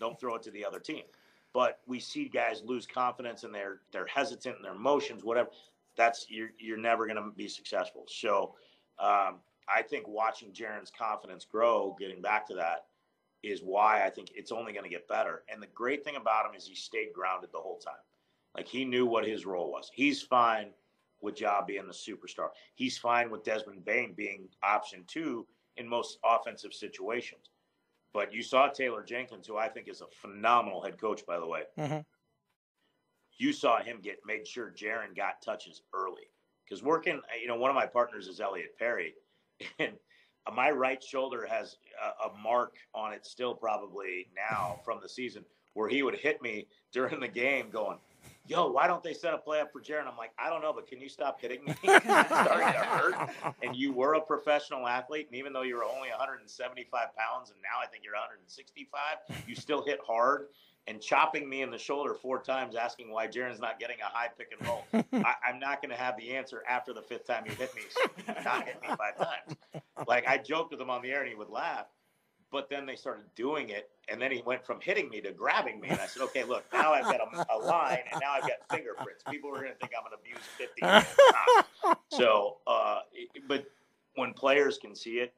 Don't throw it to the other team. But we see guys lose confidence, and they're they're hesitant in their emotions, whatever. That's you're you're never going to be successful. So um, I think watching Jaron's confidence grow, getting back to that, is why I think it's only going to get better. And the great thing about him is he stayed grounded the whole time. Like, he knew what his role was. He's fine with Ja being the superstar. He's fine with Desmond Bane being option two in most offensive situations. But you saw Taylor Jenkins, who I think is a phenomenal head coach, by the way. Mm-hmm. You saw him get made sure Jaron got touches early. Because working, you know, one of my partners is Elliot Perry. And my right shoulder has a, a mark on it still probably now from the season where he would hit me during the game going, yo, why don't they set a play up for Jaron? I'm like, I don't know, but can you stop hitting me? It's starting to hurt. And you were a professional athlete, and even though you were only one hundred seventy-five pounds, and now I think you're one hundred sixty-five, you still hit hard. And chopping me in the shoulder four times, asking why Jaron's not getting a high pick and roll. I, I'm not going to have the answer after the fifth time you hit me. So not hit me five times. Like, I joked with him on the air, and he would laugh. But then they started doing it, and then he went from hitting me to grabbing me. And I said, okay, look, now I've got a, a line, and now I've got fingerprints. People are going to think I'm an abused fifty. So, uh, but when players can see it,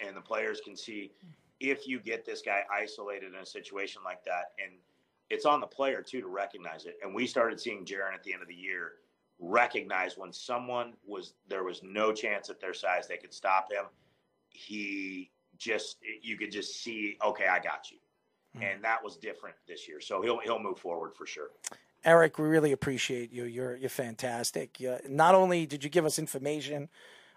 and the players can see if you get this guy isolated in a situation like that, and it's on the player, too, to recognize it. And we started seeing Jaron at the end of the year recognize when someone was – there was no chance at their size they could stop him. He – just you could just see, okay, I got you. And that was different this year. So he'll he'll move forward for sure. Eric, we really appreciate you. You're you're fantastic. You, not only did you give us information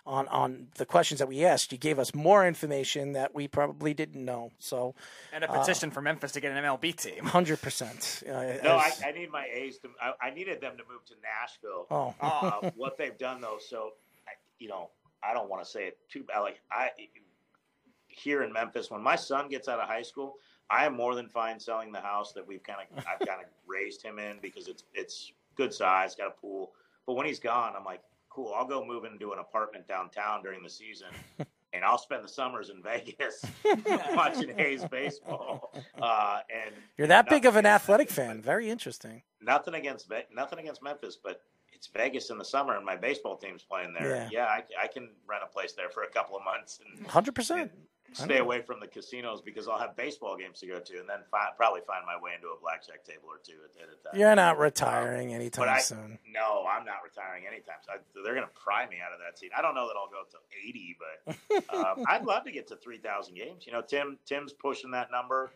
on on the questions that we asked, you gave us more information that we probably didn't know. So and a petition uh, for Memphis to get an M L B team. one hundred percent. Uh, no, as, I, I need my A's to I, I needed them to move to Nashville. Oh, uh, what they've done though, so I, you know, I don't want to say it too bad. Like I here in Memphis, when my son gets out of high school, I am more than fine selling the house that we've kind of, I've kind of raised him in because it's, it's good size, got a pool. But when he's gone, I'm like, cool, I'll go move into an apartment downtown during the season and I'll spend the summers in Vegas watching Hayes baseball. Uh, and you're that big of an athletic fan. Memphis. Very interesting. Nothing against, nothing against Memphis, but it's Vegas in the summer and my baseball team's playing there. Yeah. yeah I, I can rent a place there for a couple of months. And, one hundred percent. And, stay away from the casinos because I'll have baseball games to go to, and then fi- probably find my way into a blackjack table or two at, at a time. You're not retiring anytime but I, soon. No, I'm not retiring anytime. So I, they're going to pry me out of that seat. I don't know that I'll go up to eighty, but um, I'd love to get to three thousand games. You know, Tim Tim's pushing that number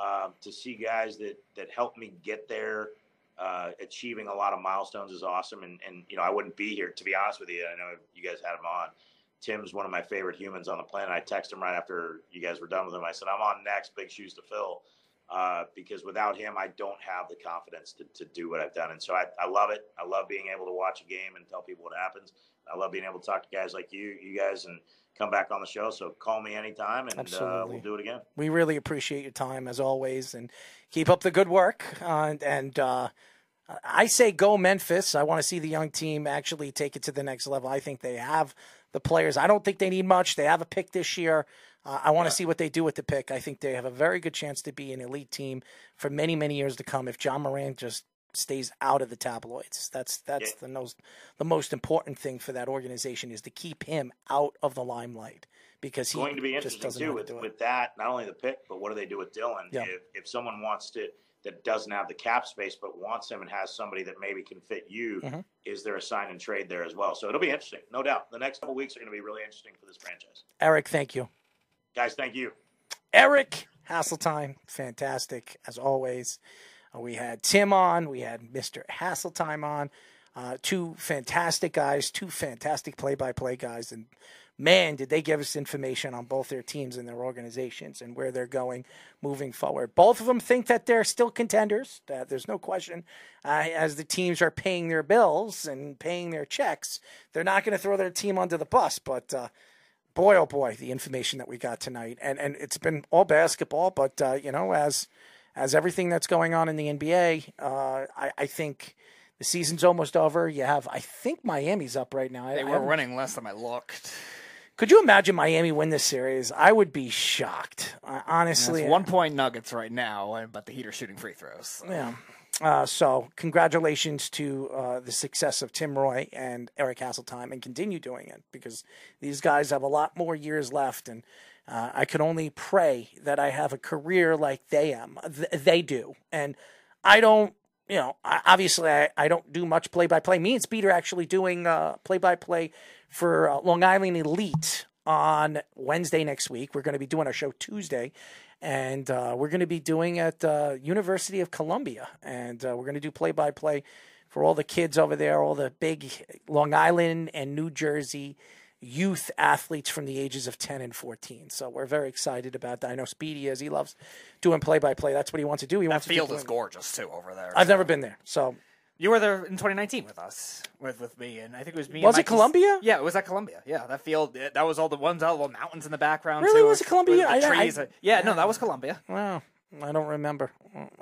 um, to see guys that that help me get there. Uh, achieving a lot of milestones is awesome, and and you know I wouldn't be here to be honest with you. I know you guys had him on. Tim's one of my favorite humans on the planet. I texted him right after you guys were done with him. I said, I'm on next, big shoes to fill, uh, because without him, I don't have the confidence to, to do what I've done. And so I, I love it. I love being able to watch a game and tell people what happens. I love being able to talk to guys like you, you guys, and come back on the show. So call me anytime, and uh, we'll do it again. We really appreciate your time, as always, and keep up the good work. Uh, and uh, I say go Memphis. I want to see the young team actually take it to the next level. I think they have – the players, I don't think they need much. They have a pick this year. Uh, I want to yeah. see what they do with the pick. I think they have a very good chance to be an elite team for many, many years to come if Ja Morant just stays out of the tabloids. That's that's yeah. the, most, the most important thing for that organization is to keep him out of the limelight because he's going to be interesting too with, to with that. Not only the pick, but what do they do with Dylan? Yeah. If, if someone wants to that doesn't have the cap space but wants him and has somebody that maybe can fit you, mm-hmm. is there a sign and trade there as well? So it'll be interesting, no doubt. The next couple of weeks are going to be really interesting for this franchise. Eric, thank you. Guys, thank you. Eric Hasseltine, fantastic, as always. Uh, we had Tim on. We had Mister Hasseltine on. Uh, two fantastic guys, two fantastic play-by-play guys. And, man, did they give us information on both their teams and their organizations and where they're going moving forward. Both of them think that they're still contenders. That there's no question. Uh, as the teams are paying their bills and paying their checks, they're not going to throw their team under the bus. But, uh, boy, oh, boy, the information that we got tonight. And, and it's been all basketball. But, uh, you know, as, as everything that's going on in the N B A, uh, I, I think – the season's almost over. You have, I think Miami's up right now. They I, were I running less than I looked. Could you imagine Miami win this series? I would be shocked, uh, honestly. Yeah, it's one-point Nuggets right now, but the Heat are shooting free throws. So. Yeah. Uh, so congratulations to uh, the success of Tim Roy and Eric Hasseltine, and continue doing it because these guys have a lot more years left, and uh, I can only pray that I have a career like they am. Th- they do, and I don't. You know, obviously, I, I don't do much play-by-play. Me and Speed are actually doing uh, play-by-play for uh, Long Island Elite on Wednesday next week. We're going to be doing our show Tuesday, and uh, we're going to be doing at uh, University of Columbia, and uh, we're going to do play-by-play for all the kids over there, all the big Long Island and New Jersey youth athletes from the ages of ten and fourteen. So we're very excited about that. I know Speedy is. He loves doing play-by-play. That's what he wants to do. He that wants field to is gorgeous, too, over there. I've so. never been there. So you were there in twenty nineteen with us, with, with me, and I think it was me was and Was it Columbia? Yeah, it was at Columbia. Yeah, that field, it, that was all the ones out, little mountains in the background. Really? Too, was it Columbia? I, trees. I, I, yeah, no, that was Columbia. Wow. I don't remember.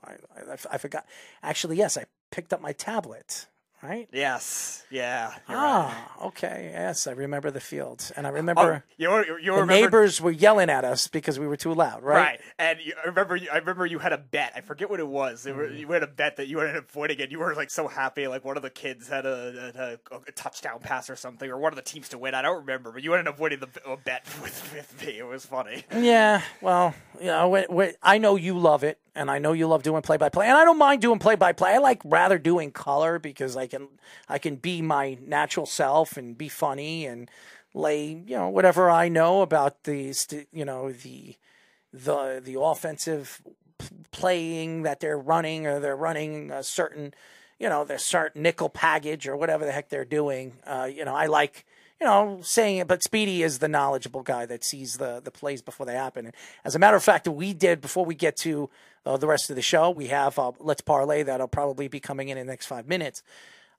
I, I, I forgot. Actually, yes, I picked up my tablet. right? Yes. Yeah. Ah, right. Okay. Yes, I remember the field. And I remember oh, you're, you're the remember... neighbors were yelling at us because we were too loud, right? Right. And you, I, remember, I remember you had a bet. I forget what it was. Mm. It were, you had a bet that you ended up winning, and you were like so happy. Like one of the kids had a, a, a touchdown pass or something, or one of the teams to win. I don't remember, but you ended up winning the a bet with, with me. It was funny. Yeah. Well, you know, wait, wait, I know you love it. And I know you love doing play-by-play, and I don't mind doing play-by-play. I like rather doing color because I can, I can be my natural self and be funny and lay, you know, whatever I know about these, you know, the, the, the offensive playing that they're running, or they're running a certain, you know, their certain nickel package or whatever the heck they're doing. Uh, you know, I like. You know, saying it, but Speedy is the knowledgeable guy that sees the, the plays before they happen. And as a matter of fact, we did, before we get to uh, the rest of the show, we have uh, Let's Parlay that'll probably be coming in in the next five minutes.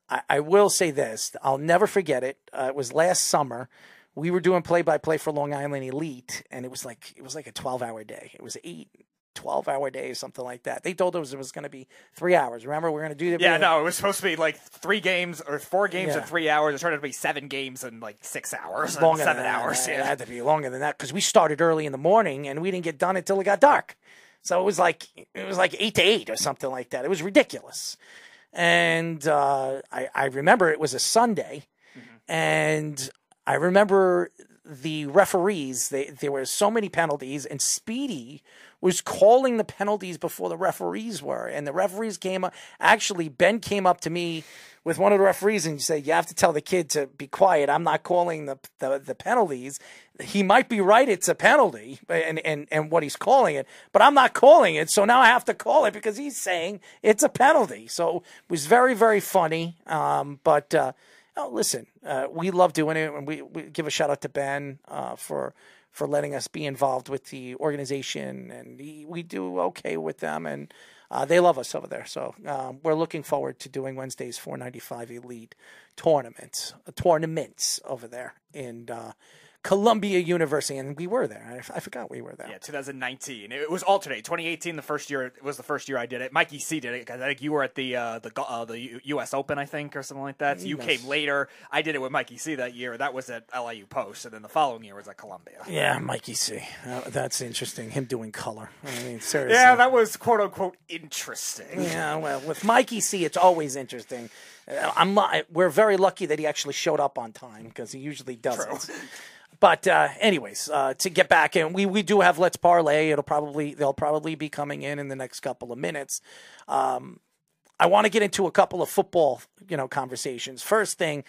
I, I will say this. I'll never forget it. Uh, it was last summer. We were doing play-by-play for Long Island Elite, and it was like it was like a twelve-hour day. It was eight. twelve hour day, something like that. They told us it was going to be three hours. Remember, we're going to do that. Yeah, no, it was supposed to be like three games or four games yeah. in three hours. It turned out to be seven games in like six hours, longer seven than hours. That. Yeah. It had to be longer than that because we started early in the morning and we didn't get done until it got dark. So it was like it was like eight to eight or something like that. It was ridiculous. And uh, I, I remember it was a Sunday, mm-hmm. and I remember the referees. They there were so many penalties, and Speedy was calling the penalties before the referees were. And the referees came up. Actually, Ben came up to me with one of the referees and said, you have to tell the kid to be quiet. I'm not calling the, the, the penalties. He might be right. It's a penalty and, and, and what he's calling it, but I'm not calling it. So now I have to call it because he's saying it's a penalty. So it was very, very funny. Um, but uh, oh, listen, uh, we love doing it. And we, we give a shout out to Ben uh, for – for letting us be involved with the organization, and he, we do okay with them, and uh, they love us over there. So um, we're looking forward to doing Wednesday's four ninety-five Elite tournaments, uh, tournaments over there in uh, Columbia University, and we were there. I, I forgot we were there. Yeah, twenty nineteen. It was alternate. twenty eighteen, the first year it was the first year I did it. Mikey C did it because I think you were at the uh, the uh, the U U.S. Open, I think, or something like that. So you yes. came later. I did it with Mikey C that year. That was at L I U Post, and then the following year was at Columbia. Yeah, Mikey C. Uh, that's interesting. Him doing color. I mean, seriously. Yeah, that was quote unquote interesting. Yeah, well, with Mikey C, it's always interesting. I'm we're very lucky that he actually showed up on time because he usually doesn't. True. But uh, anyways, uh, to get back in, we, we do have Let's Parlay. It'll probably they'll probably be coming in in the next couple of minutes. Um, I want to get into a couple of football, you know, conversations. First thing,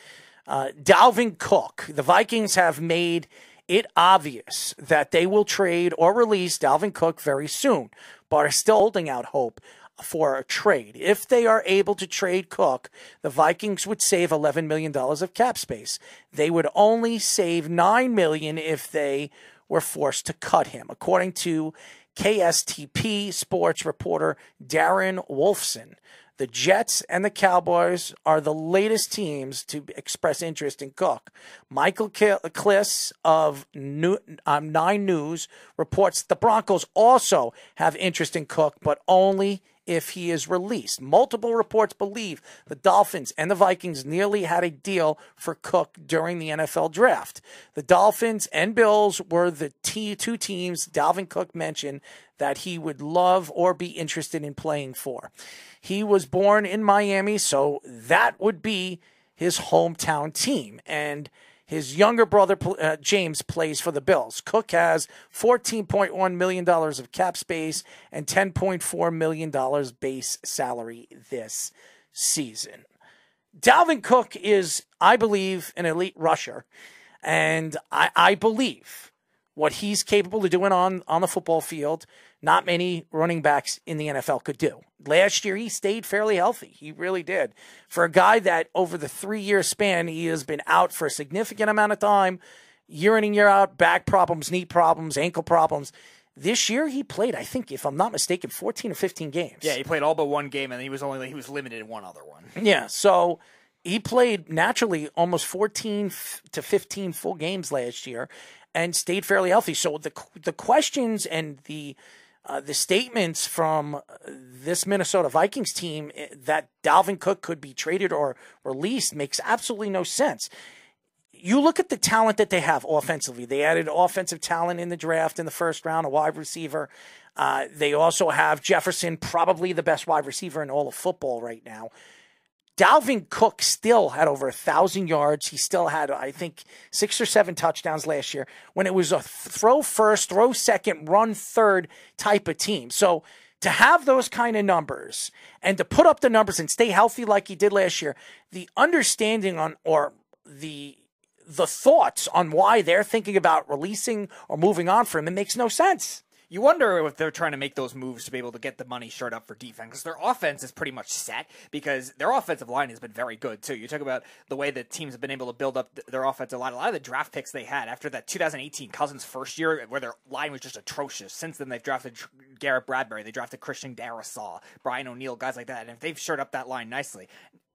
uh, Dalvin Cook. The Vikings have made it obvious that they will trade or release Dalvin Cook very soon, but are still holding out hope for a trade. If they are able to trade Cook, the Vikings would save eleven million dollars of cap space. They would only save nine million dollars if they were forced to cut him, according to K S T P sports reporter Darren Wolfson. The Jets and the Cowboys are the latest teams to express interest in Cook. Michael Kliss of New, um, Nine News reports the Broncos also have interest in Cook, but only if he is released. Multiple reports believe the Dolphins and the Vikings nearly had a deal for Cook during the N F L draft. The Dolphins and Bills were the two teams Dalvin Cook mentioned that he would love or be interested in playing for. He was born in Miami, so that would be his hometown team. And his younger brother, uh, James, plays for the Bills. Cook has fourteen point one million dollars of cap space and ten point four million dollars base salary this season. Dalvin Cook is, I believe, an elite rusher. And I, I believe what he's capable of doing on, on the football field, not many running backs in the N F L could do. Last year, he stayed fairly healthy. He really did. For a guy that over the three-year span, he has been out for a significant amount of time, year in and year out, back problems, knee problems, ankle problems. This year, he played, I think, if I'm not mistaken, fourteen or fifteen games. Yeah, he played all but one game, and he was only he was limited in one other one. Yeah, so he played naturally almost fourteen to fifteen full games last year and stayed fairly healthy. So the the questions and the Uh, the statements from this Minnesota Vikings team that Dalvin Cook could be traded or released makes absolutely no sense. You look at the talent that they have offensively. They added offensive talent in the draft in the first round, a wide receiver. Uh, they also have Jefferson, probably the best wide receiver in all of football right now. Dalvin Cook still had over one thousand yards. He still had, I think, six or seven touchdowns last year when it was a throw first, throw second, run third type of team. So to have those kind of numbers and to put up the numbers and stay healthy like he did last year, the understanding on or the the thoughts on why they're thinking about releasing or moving on from him, it makes no sense. You wonder if they're trying to make those moves to be able to get the money short up for defense, because their offense is pretty much set, because their offensive line has been very good, too. You talk about the way that teams have been able to build up their offensive line. A lot of the draft picks they had after that two thousand eighteen Cousins first year, where their line was just atrocious. Since then, they've drafted Garrett Bradbury. They drafted Christian Darrisaw, Brian O'Neill, guys like that, and if they've shored up that line nicely.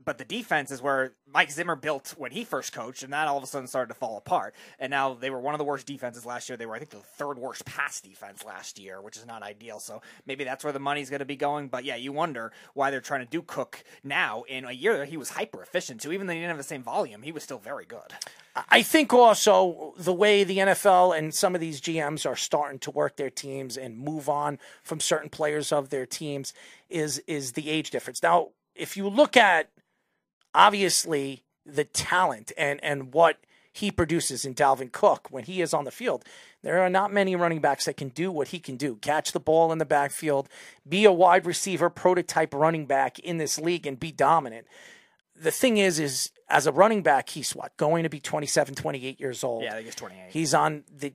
But the defense is where Mike Zimmer built when he first coached, and that all of a sudden started to fall apart. And now they were one of the worst defenses last year. They were, I think, the third worst pass defense last year, which is not ideal. So maybe that's where the money's going to be going. But, yeah, you wonder why they're trying to do Cook now. In a year that he was hyper-efficient, so even though he didn't have the same volume, he was still very good. I think also the way the N F L and some of these G Ms are starting to work their teams and move on from certain players of their teams is, is the age difference. Now, if you look at obviously the talent and, and what he produces in Dalvin Cook when he is on the field, there are not many running backs that can do what he can do. Catch the ball in the backfield, be a wide receiver, prototype running back in this league and be dominant. The thing is, is as a running back, he's what, going to be twenty-seven, twenty-eight years old. Yeah, I think he's twenty-eight. He's on the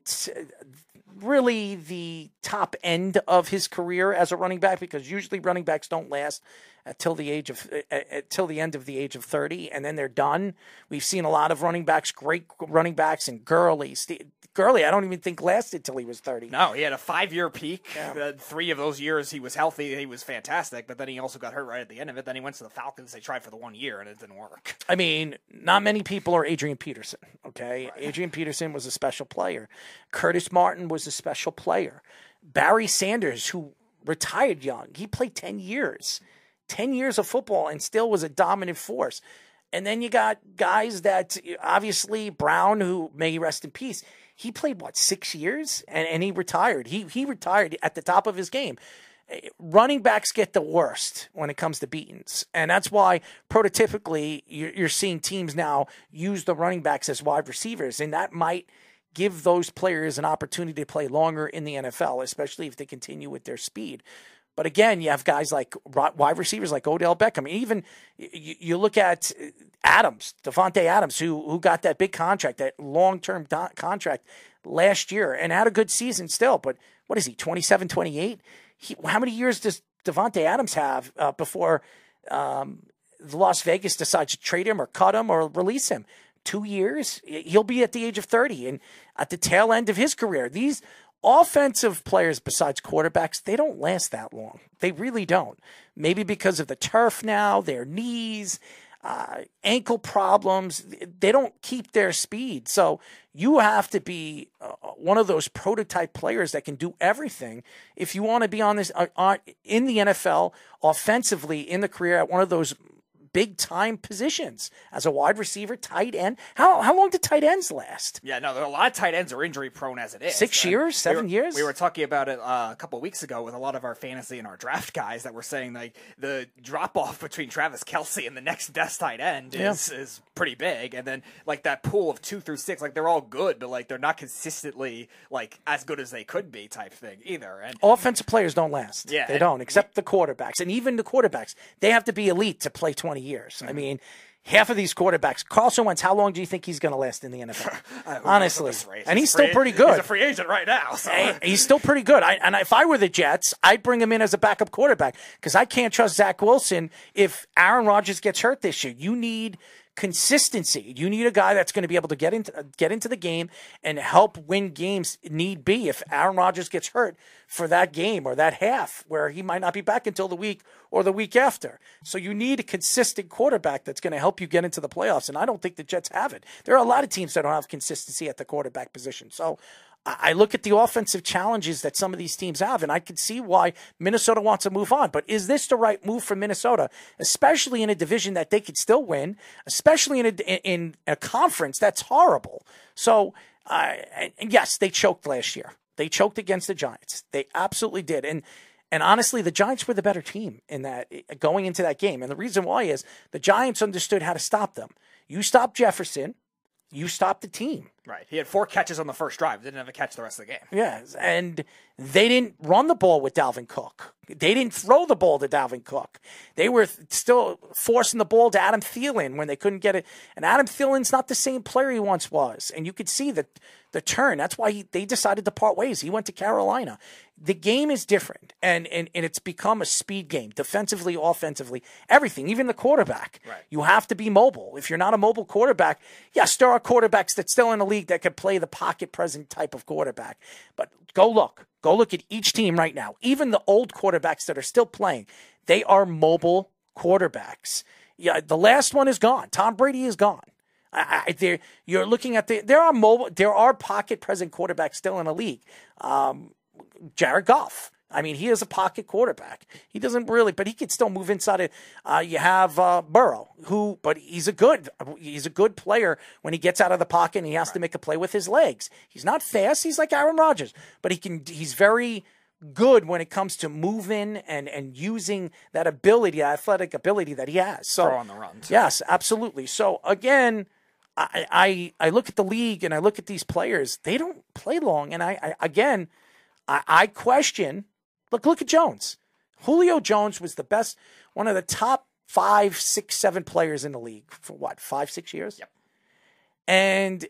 really the top end of his career as a running back, because usually running backs don't last until the age of until the end of the age of thirty, and then they're done. We've seen a lot of running backs, great running backs, and Gurley. Gurley, I don't even think lasted till he was thirty. No, he had a five-year peak. Yeah. Uh, three of those years he was healthy. He was fantastic, but then he also got hurt right at the end of it. Then he went to the Falcons. They tried for the one year, and it didn't work. I mean, not many people are Adrian Peterson, okay? Right. Adrian Peterson was a special player. Curtis Martin was a special player. Barry Sanders, who retired young, he played ten years. ten years of football and still was a dominant force. And then you got guys that, obviously, Brown, who may rest in peace, he played, what, six years? And, and he retired. He, he retired at the top of his game. Running backs get the worst when it comes to beatings. And that's why, prototypically, you're, you're seeing teams now use the running backs as wide receivers. And that might give those players an opportunity to play longer in the N F L, especially if they continue with their speed. But again, you have guys like wide receivers like Odell Beckham. I mean, even you look at Adams, Davante Adams, who who got that big contract, that long-term contract last year and had a good season still. But what is he, twenty-seven, twenty-eight? He, how many years does Davante Adams have uh, before um, Las Vegas decides to trade him or cut him or release him? Two years? He'll be at the age of thirty and at the tail end of his career. These offensive players, besides quarterbacks, they don't last that long. They really don't. Maybe because of the turf now, their knees, uh, ankle problems. They don't keep their speed. So you have to be uh, one of those prototype players that can do everything if you want to be on this uh, uh, in the N F L offensively in the career at one of those big-time positions as a wide receiver, tight end. How how long do tight ends last? Yeah, no, a lot of tight ends are injury-prone as it is. Six and years? Seven we were, years? We were talking about it uh, a couple of weeks ago with a lot of our fantasy and our draft guys that were saying like the drop-off between Travis Kelce and the next best tight end yeah. is, is pretty big. And then like that pool of two through six, like they're all good, but like they're not consistently like as good as they could be type thing either. And offensive players don't last. Yeah, they don't, except the quarterbacks. And even the quarterbacks, they have to be elite to play twenty years. I mean, half of these quarterbacks. Carson Wentz, how long do you think he's going to last in the N F L? Honestly. And he's still pretty good. He's a free agent right now. So. He's still pretty good. I, and if I were the Jets, I'd bring him in as a backup quarterback because I can't trust Zach Wilson if Aaron Rodgers gets hurt this year. You need consistency. You need a guy that's going to be able to get into, get into the game and help win games need be if Aaron Rodgers gets hurt for that game or that half where he might not be back until the week or the week after. So you need a consistent quarterback that's going to help you get into the playoffs, and I don't think the Jets have it. There are a lot of teams that don't have consistency at the quarterback position. So I look at the offensive challenges that some of these teams have, and I can see why Minnesota wants to move on. But is this the right move for Minnesota, especially in a division that they could still win, especially in a, in a conference that's horrible? So, uh, and yes, they choked last year. They choked against the Giants. They absolutely did. And and honestly, the Giants were the better team in that going into that game. And the reason why is the Giants understood how to stop them. You stop Jefferson, you stopped the team. Right. He had four catches on the first drive. Didn't have a catch the rest of the game. Yeah. And they didn't run the ball with Dalvin Cook. They didn't throw the ball to Dalvin Cook. They were still forcing the ball to Adam Thielen when they couldn't get it. And Adam Thielen's not the same player he once was. And you could see the, the turn. That's why he, they decided to part ways. He went to Carolina. The game is different. And, and, and it's become a speed game, defensively, offensively, everything, even the quarterback. Right. You have to be mobile. If you're not a mobile quarterback, yes, there are quarterbacks that's still in the league that could play the pocket present type of quarterback. But go look. Go look at each team right now. Even the old quarterbacks that are still playing, they are mobile quarterbacks. Yeah, the last one is gone. Tom Brady is gone. I, I, you're looking at the there are mobile there are pocket present quarterbacks still in the league. Um, Jared Goff. I mean, he is a pocket quarterback. He doesn't really, but he can still move inside it. Uh, you have uh, Burrow, who, but he's a good, he's a good player when he gets out of the pocket and he has right. to make a play with his legs. He's not fast. He's like Aaron Rodgers, but he can. He's very good when it comes to moving and and using that ability, athletic ability that he has. So throw on the run. Too. Yes, absolutely. So again, I, I I look at the league and I look at these players. They don't play long, and I, I again, I, I question. Look, look at Jones. Julio Jones was the best, one of the top five, six, seven players in the league for what, five, six years? Yep. And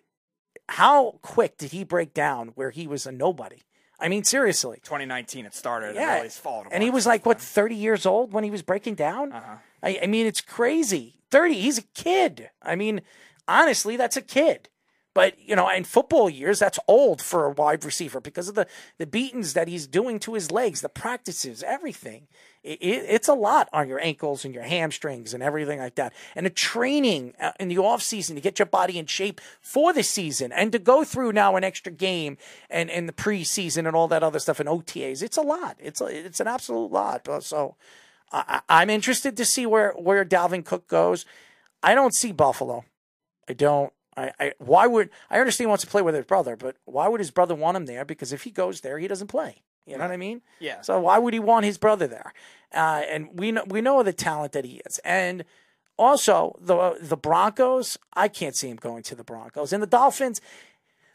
how quick did he break down where he was a nobody? I mean, seriously. twenty nineteen it started. Yeah. And, really and he was like, what, thirty years old when he was breaking down? Uh-huh. I, I mean, it's crazy. thirty, he's a kid. I mean, honestly, that's a kid. But, you know, in football years, that's old for a wide receiver because of the, the beatings that he's doing to his legs, the practices, everything. It, it, it's a lot on your ankles and your hamstrings and everything like that. And the training in the offseason to get your body in shape for the season and to go through now an extra game and, and the preseason and all that other stuff and O T As, it's a lot. It's a, it's an absolute lot. So I, I'm interested to see where, where Dalvin Cook goes. I don't see Buffalo. I don't. I, I why would I understand he wants to play with his brother, but why would his brother want him there? Because if he goes there, he doesn't play. You know right. what I mean? Yeah. So why would he want his brother there? Uh, and we know we know the talent that he is, and also the the Broncos. I can't see him going to the Broncos and the Dolphins.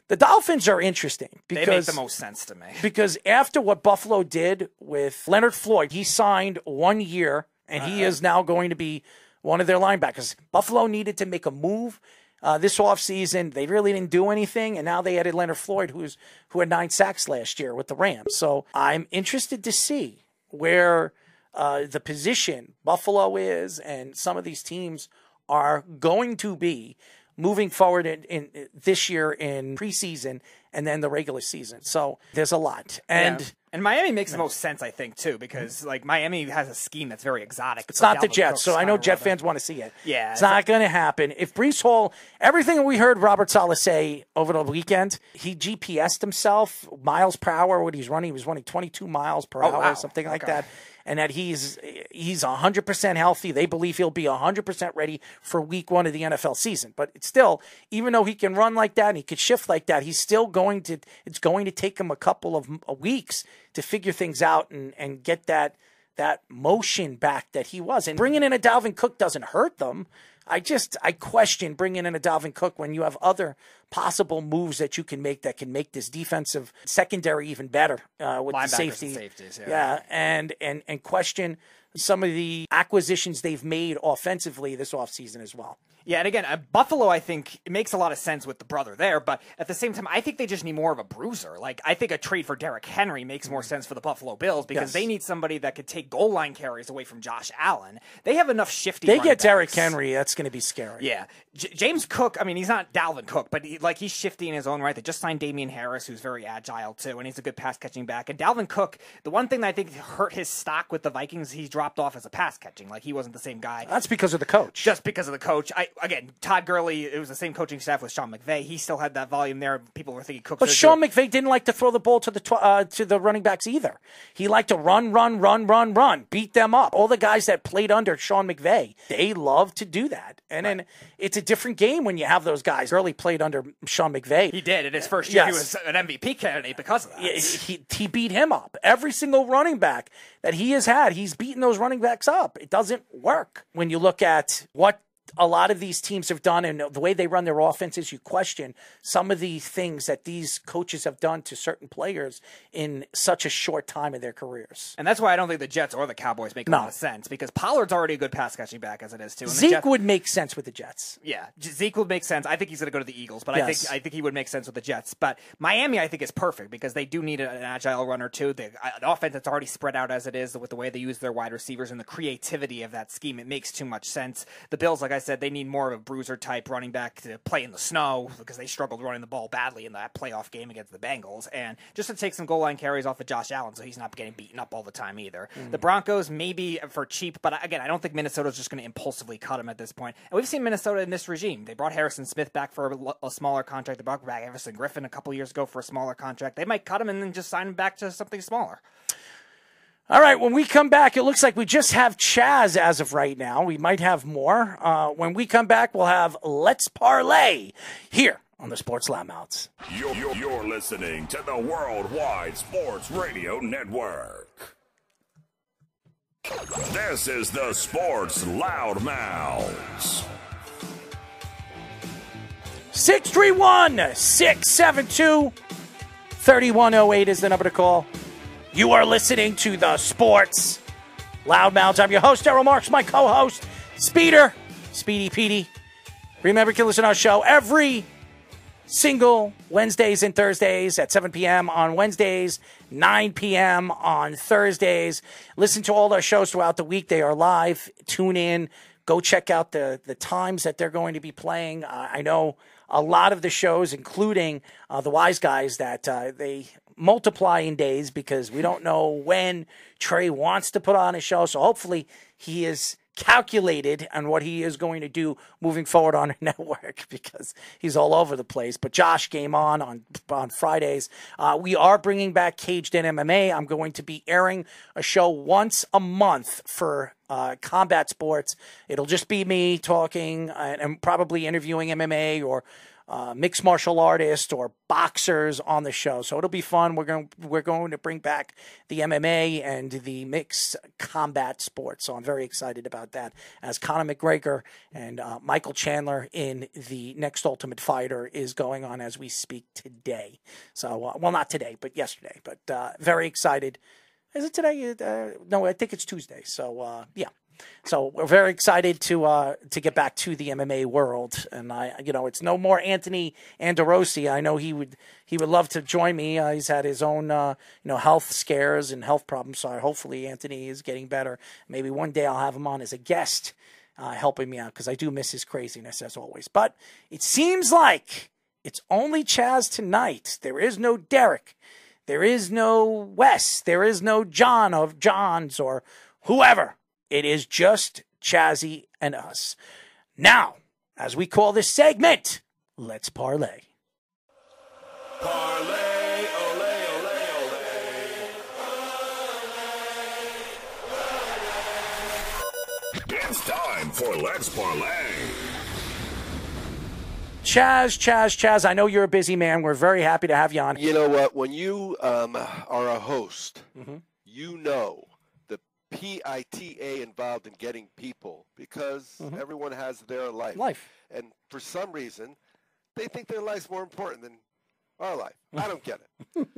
The Dolphins are interesting because they make the most sense to me. Because after what Buffalo did with Leonard Floyd, he signed one year, and uh-huh. he is now going to be one of their linebackers. Buffalo needed to make a move. Uh, this offseason, they really didn't do anything, and now they added Leonard Floyd, who's who had nine sacks last year with the Rams. So I'm interested to see where uh, the position Buffalo is and some of these teams are going to be moving forward in, in, in this year in preseason and then the regular season. So there's a lot. And yeah. And Miami makes the most sense, I think, too, because like Miami has a scheme that's very exotic. It's not the Jets, so I know Jet fans want to see it. Yeah, it's not going to happen. If Breece Hall, everything we heard Robert Saleh say over the weekend, he G P S'd himself miles per hour when he's running. He was running twenty-two miles per hour or something like that, and that he's he's one hundred percent healthy. They believe he'll be one hundred percent ready for week one of the N F L season. But it's still, even though he can run like that and he could shift like that, he's still going to. It's going to take him a couple of weeks to figure things out and, and get that that motion back that he was. And bringing in a Dalvin Cook doesn't hurt them. I just, I question bringing in a Dalvin Cook when you have other possible moves that you can make that can make this defensive secondary even better uh, with the safety. Safeties, yeah. yeah, and and and question some of the acquisitions they've made offensively this offseason as well. Yeah, and again, uh, Buffalo, I think, it makes a lot of sense with the brother there, but at the same time, I think they just need more of a bruiser. Like, I think a trade for Derrick Henry makes more sense for the Buffalo Bills because yes. they need somebody that could take goal line carries away from Josh Allen. They have enough shifty They get Derrick Henry, that's going to be scary. Yeah. J James Cook, I mean, he's not Dalvin Cook, but he, like he's shifty in his own right. They just signed Damian Harris, who's very agile, too, and he's a good pass-catching back. And Dalvin Cook, the one thing that I think hurt his stock with the Vikings, he dropped off as a pass-catching. Like, he wasn't the same guy. That's because of the coach. Just because of the coach. I again, Todd Gurley, it was the same coaching staff with Sean McVay. He still had that volume there. People were thinking Cook's But Sean good. McVay didn't like to throw the ball to the tw uh, to the running backs either. He liked to run, run, run, run, run, beat them up. All the guys that played under Sean McVay, they love to do that. And right. then it's a different game when you have those guys. Gurley played under Sean McVay. He did. In his first year, yes. he was an M V P candidate because of that. He, he beat him up. Every single running back that he has had, he's beaten those running backs up. It doesn't work. When you look at what a lot of these teams have done and the way they run their offenses, you question some of the things that these coaches have done to certain players in such a short time in their careers. And that's why I don't think the Jets or the Cowboys make a no. lot of sense, because Pollard's already a good pass catching back as it is too. And Zeke the Jets, would make sense with the Jets. Yeah, Zeke would make sense. I think he's going to go to the Eagles, but yes. I think I think he would make sense with the Jets. But Miami, I think, is perfect because they do need an agile runner too. The, the offense that's already spread out as it is with the way they use their wide receivers and the creativity of that scheme, it makes too much sense. The Bills, like I said, they need more of a bruiser-type running back to play in the snow because they struggled running the ball badly in that playoff game against the Bengals, and just to take some goal-line carries off of Josh Allen so he's not getting beaten up all the time either. Mm. The Broncos, maybe for cheap, but again, I don't think Minnesota's just going to impulsively cut him at this point. And we've seen Minnesota in this regime. They brought Harrison Smith back for a, a smaller contract. They brought back Everson Griffin a couple years ago for a smaller contract. They might cut him and then just sign him back to something smaller. All right, when we come back, it looks like we just have Chaz as of right now. We might have more. Uh, when we come back, we'll have Let's Parlay here on the Sports Loudmouths. You're, you're, you're listening to the Worldwide Sports Radio Network. This is the Sports Loudmouths. six three one, six seven two, three one oh eight is the number to call. You are listening to the Sports Loudmouths. I'm your host, Daryl Marks, my co-host, Speeder, Speedy Petey. Remember, you can listen to our show every single Wednesdays and Thursdays at seven p m on Wednesdays, nine p m on Thursdays. Listen to all our shows throughout the week. They are live. Tune in. Go check out the, the times that they're going to be playing. Uh, I know a lot of the shows, including uh, the Wise Guys, that uh, they – multiplying days because we don't know when Trey wants to put on a show. So hopefully he is calculated on what he is going to do moving forward on our network because he's all over the place. But Josh came on on, on Fridays. Uh, we are bringing back Caged in M M A. I'm going to be airing a show once a month for Uh, combat sports. It'll just be me talking uh, and probably interviewing M M A or uh, mixed martial artists or boxers on the show. So it'll be fun. We're going we're going to bring back the M M A and the mixed combat sports. So I'm very excited about that. As Conor McGregor and uh, Michael Chandler in the next Ultimate Fighter is going on as we speak today. So uh, well, not today, but yesterday. But uh, very excited. Is it today? Uh, no, I think it's Tuesday. So, uh, yeah. So we're very excited to uh, to get back to the M M A world. And, I, you know, it's no more Anthony Anderosi. I know he would he would love to join me. Uh, he's had his own, uh, you know, health scares and health problems. So hopefully Anthony is getting better. Maybe one day I'll have him on as a guest uh, helping me out because I do miss his craziness as always. But it seems like it's only Chaz tonight. There is no Derek. There is no Wes. There is no John of Johns or whoever. It is just Chazzy and us. Now, as we call this segment, Let's Parlay. Parlay, ole, ole, ole. Parlay, parlay. It's time for Let's Parlay. Chaz, Chaz, Chaz, I know you're a busy man. We're very happy to have you on. You know what? When you um, are a host, mm-hmm. you know the P I T A involved in getting people because mm-hmm. everyone has their life. Life. And for some reason, they think their life's more important than our life. I don't get it.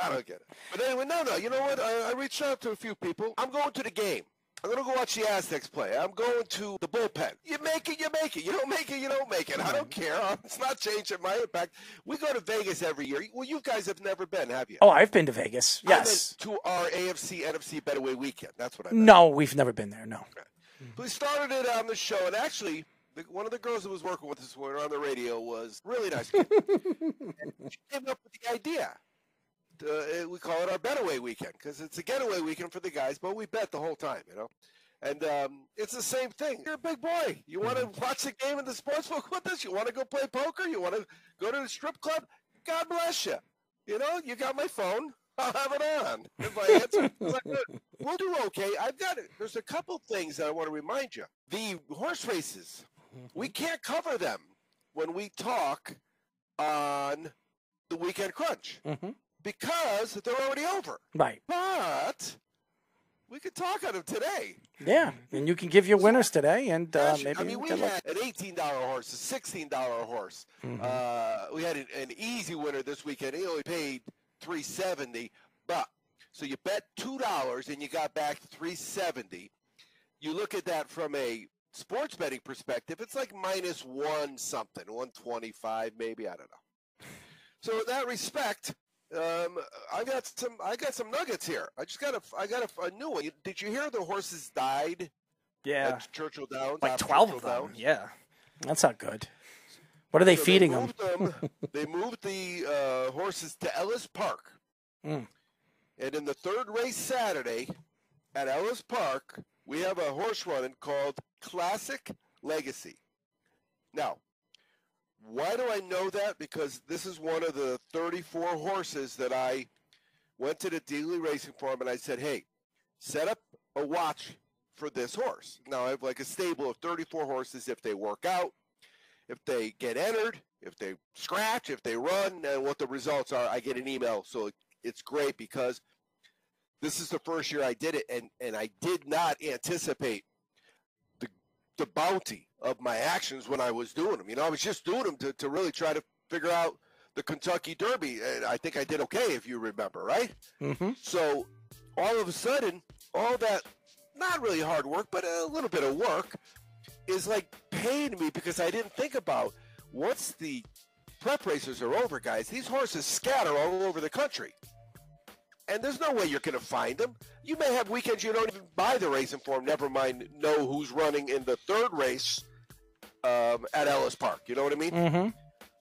I don't get it. But anyway, no, no. You know what? I, I reached out to a few people. I'm going to the game. I'm going to go watch the Aztecs play. I'm going to the bullpen. You make it, you make it. You don't make it, you don't make it. I don't care. It's not changing my impact. We go to Vegas every year. Well, you guys have never been, have you? Oh, I've been to Vegas, yes. I've been to our A F C N F C Betaway weekend. That's what I meant. No, we've never been there, no. Okay. We started it on the show, and actually, the, one of the girls who was working with us when we were on the radio was really nice. She came up with the idea. Uh, we call it our Betaway weekend because it's a getaway weekend for the guys, but we bet the whole time, you know. And um, it's the same thing. You're a big boy. You want to watch the game in the sports book with us? You want to go play poker? You want to go to the strip club? God bless you. You know, you got my phone. I'll have it on. If I answer, like, we'll do okay. I've got it. There's a couple things that I want to remind you. The horse races, we can't cover them when we talk on the Weekend Crunch mm-hmm. because they're already over. Right. But we could talk on them today. Yeah, and you can give your winners today, and uh, maybe I mean, we had an eighteen dollar horse, a sixteen dollar horse. Mm-hmm. Uh, we had an, an easy winner this weekend. He only paid three seventy, but so you bet two dollars and you got back three seventy. You look at that from a sports betting perspective, it's like minus one something, one twenty-five maybe, I don't know. So in that respect, um, I got some, I got some nuggets here. I just got a, I got a, a new one. Did you hear the horses died? Yeah, at Churchill Downs, like twelve of them. Yeah, that's not good. What are they so feeding they them? them? They moved the uh, horses to Ellis Park. Mm. And in the third race Saturday at Ellis Park, we have a horse running called Classic Legacy. Now, why do I know that? Because this is one of the thirty-four horses that I went to the Dealey Racing Farm and I said, hey, set up a watch for this horse. Now, I have like a stable of thirty-four horses if they work out. If they get entered, if they scratch, if they run, and what the results are, I get an email. So it's great because this is the first year I did it, and, and I did not anticipate the, the bounty of my actions when I was doing them. You know, I was just doing them to, to really try to figure out the Kentucky Derby, and I think I did okay, if you remember, right? Mm-hmm. So all of a sudden, all that, not really hard work, but a little bit of work, is like pain to me because I didn't think about once the prep races are over, guys, these horses scatter all over the country. And there's no way you're going to find them. You may have weekends you don't even buy the racing form, never mind know who's running in the third race um, at Ellis Park. You know what I mean? Mm-hmm.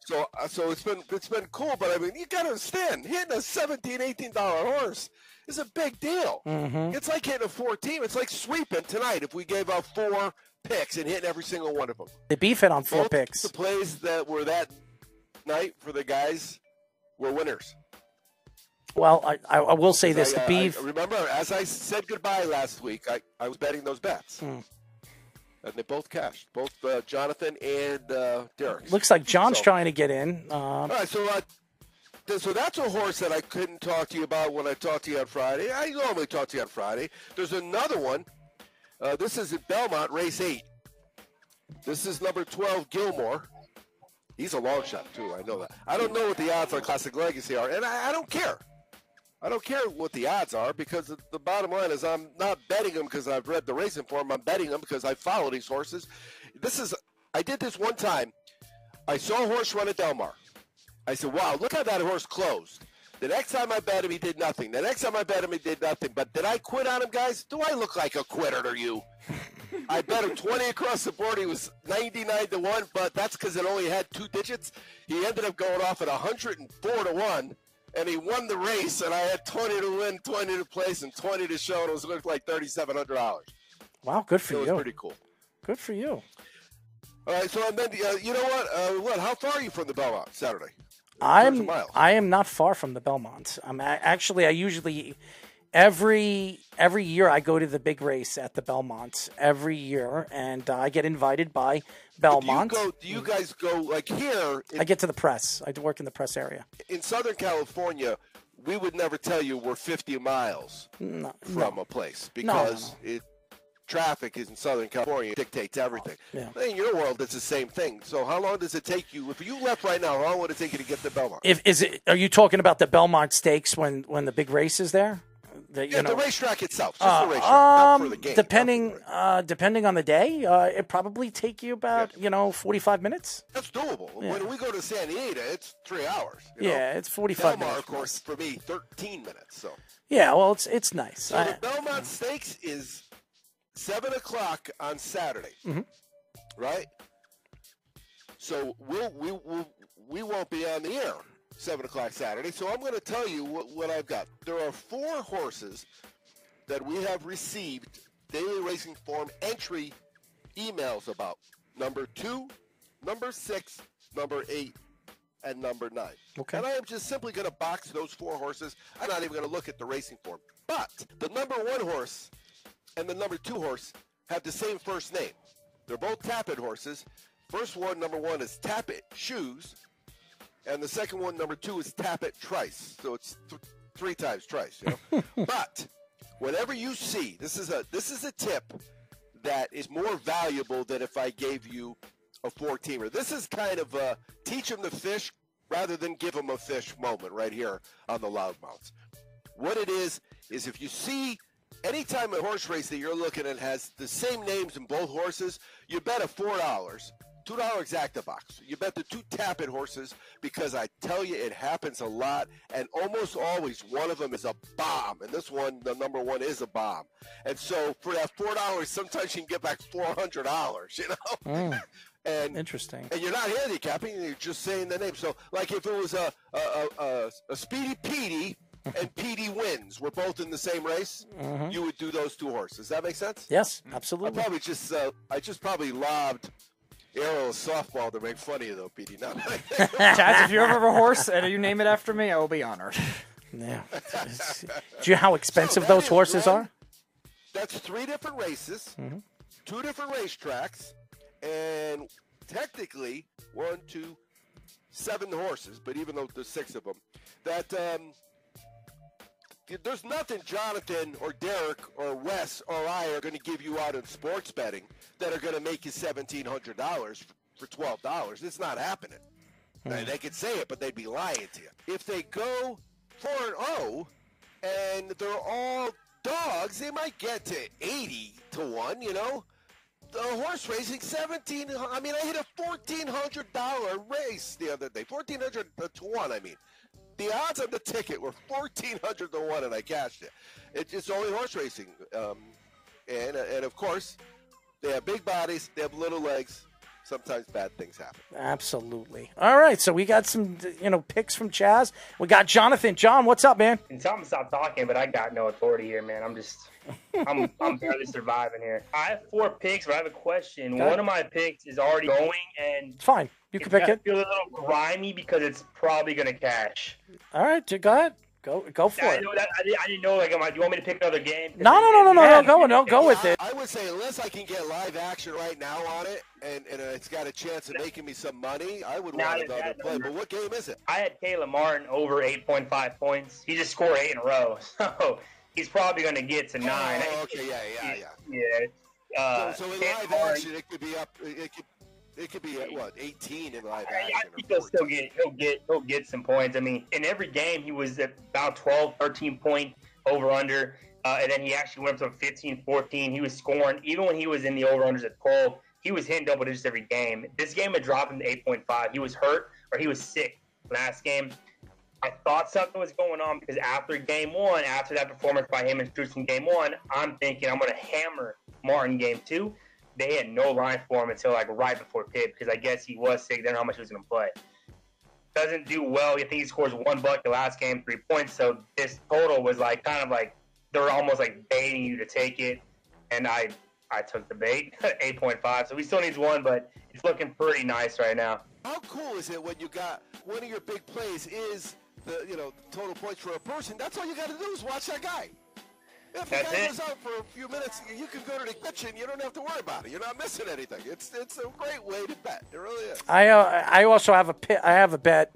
So uh, so it's been it's been cool, but I mean, you got to understand, hitting a seventeen dollars, eighteen dollars horse is a big deal. Mm-hmm. It's like hitting a fourteen. It's like sweeping tonight if we gave out four picks and hitting every single one of them. They beef it on four Both picks. The plays that were that night for the guys were winners. Well, I, I will say this. I, the beef. I, remember, as I said goodbye last week, I, I was betting those bets. Hmm. And they both cashed, both uh, Jonathan and uh, Derek. Looks like John's so, trying to get in. Uh, all right, so, uh, th- so that's a horse that I couldn't talk to you about when I talked to you on Friday. I normally talk to you on Friday. There's another one. Uh, this is at Belmont, race eight. This is number twelve, Gilmore. He's a long shot, too. I know that. I don't know what the odds on Classic Legacy are, and I, I don't care. I don't care what the odds are because the bottom line is I'm not betting them because I've read the racing form. I'm betting them because I follow these horses. This is I did this one time. I saw a horse run at Del Mar. I said, wow, look how that horse closed. The next time I bet him, he did nothing. The next time I bet him, he did nothing. But did I quit on him, guys? Do I look like a quitter to you? I bet him twenty across the board. He was ninety-nine to one, but that's because it only had two digits. He ended up going off at one hundred four to one, and he won the race, and I had twenty to win, twenty to place, and twenty to show. It was looked like three thousand seven hundred dollars. Wow, good for you. It was pretty cool. Good for you. All right, so I meant, uh, you know what? Uh, what? How far are you from the Belmont Saturday? I'm I am not far from the Belmont. I'm actually I usually every every year I go to the big race at the Belmont every year, and uh, I get invited by Belmont. Do you, go, do you guys go like here? In, I get to the press. I work in the press area in Southern California. We would never tell you we're fifty miles no, from no. a place because no, no, no. It, traffic is in Southern California dictates everything. Yeah. In your world, it's the same thing. So how long does it take you? If you left right now, how long would it take you to get to Belmont? If is it? Are you talking about the Belmont Stakes when, when the big race is there? The, you yeah, know, the racetrack itself. Just uh, the racetrack, um, not for the game. Depending, the uh, depending on the day, uh, it probably take you about yeah. you know forty-five minutes. That's doable. Yeah. When we go to Santa Anita, it's three hours. You yeah, know? It's forty-five. Belmont, minutes. Of course, for me, thirteen minutes. So yeah, well, it's it's nice. So I, the Belmont Stakes is seven o'clock on Saturday, mm-hmm. right? So we'll, we we'll, we won't be on the air seven o'clock Saturday. So I'm going to tell you what, what I've got. There are four horses that we have received daily racing form entry emails about number two, number six, number eight, and number nine. Okay. And I am just simply going to box those four horses. I'm not even going to look at the racing form. But the number one horse and the number two horse have the same first name. They're both Tappet horses. First one, number one, is Tappet Shoes. And the second one, number two, is Tappet Trice. So it's th- three times Trice. You know? But whatever you see, this is a this is a tip that is more valuable than if I gave you a four-teamer. This is kind of a teach them to fish rather than give them a fish moment right here on the loudmouths. What it is, is if you see anytime a horse race that you're looking at has the same names in both horses, you bet a four dollars. two dollar Exacta box. You bet the two Tappet horses because I tell you it happens a lot, and almost always one of them is a bomb. And this one, the number one, is a bomb. And so for that four dollars, sometimes you can get back four hundred dollars, you know? Mm, and interesting. And you're not handicapping, you're just saying the name. So like if it was a, a, a, a Speedy Petey and Petey Wins were both in the same race, mm-hmm. you would do those two horses. Does that make sense? Yes, absolutely. I probably just, uh, I just probably lobbed arrow a softball to make fun of you, though, Petey. No. Chaz, if you ever have a horse and you name it after me, I will be honored. Yeah. Do you know how expensive so those horses one, are? That's three different races, mm-hmm. two different racetracks, and technically one, two, seven horses, but even though there's six of them, that um, there's nothing Jonathan or Derek or Wes or I are going to give you out in sports betting that are going to make you seventeen hundred dollars for twelve dollars. It's not happening. Mm. They could say it, but they'd be lying to you. If they go four and oh and they're all dogs, they might get to eighty to one, you know. The horse racing, seventeen I mean, I hit a fourteen hundred dollars race the other day. fourteen hundred to one, I mean. The odds on the ticket were fourteen hundred to one, and I cashed it. It's just only horse racing. Um, and, and, of course, they have big bodies. They have little legs. Sometimes bad things happen. Absolutely. All right, so we got some, you know, picks from Chaz. We got Jonathan. John, what's up, man? And Tom, stop talking, but I got no authority here, man. I'm just – I'm I'm barely surviving here. I have four picks, but I have a question. Okay. One of my picks is already going, and – it's fine. You can pick it. I feel a little grimy because it's probably going to cash. All right, go ahead. Go go for yeah, it. I, know that, I, I didn't know. Like, I'm like, do you want me to pick another game? No, no, no, no, no, no, go, no, go with it. I would say unless I can get live action right now on it, and, and it's got a chance of making me some money, I would want another play. But what game is it? I had Caleb Martin over eight point five points. He just scored eight in a row, so he's probably going to get to nine. Oh, okay, yeah, yeah, yeah. Yeah. Uh, so, so in live action, it could be up. It could. It could be at, what, eighteen in live action. I think he'll still get he'll get he'll get some points. I mean, in every game he was at about twelve, thirteen point over under, uh, and then he actually went up to fifteen, fourteen. He was scoring even when he was in the over unders at twelve. He was hitting double digits every game. This game had dropped him to eight point five. He was hurt or he was sick last game. I thought something was going on because after game one, after that performance by him and Strutz in game one, I'm thinking I'm going to hammer Martin game two. They had no line for him until, like, right before pit because I guess he was sick. They don't know how much he was going to play. Doesn't do well. I think he scores one buck the last game, three points. So this total was, like, kind of like they were almost, like, baiting you to take it. And I I took the bait, eight point five. So he still needs one, but it's looking pretty nice right now. How cool is it when you got one of your big plays is the, you know, total points for a person? That's all you got to do is watch that guy. If That's the guy it. goes out for a few minutes, you can go to the kitchen. You don't have to worry about it. You're not missing anything. It's it's a great way to bet. It really is. I uh, I also have a pit, I have a bet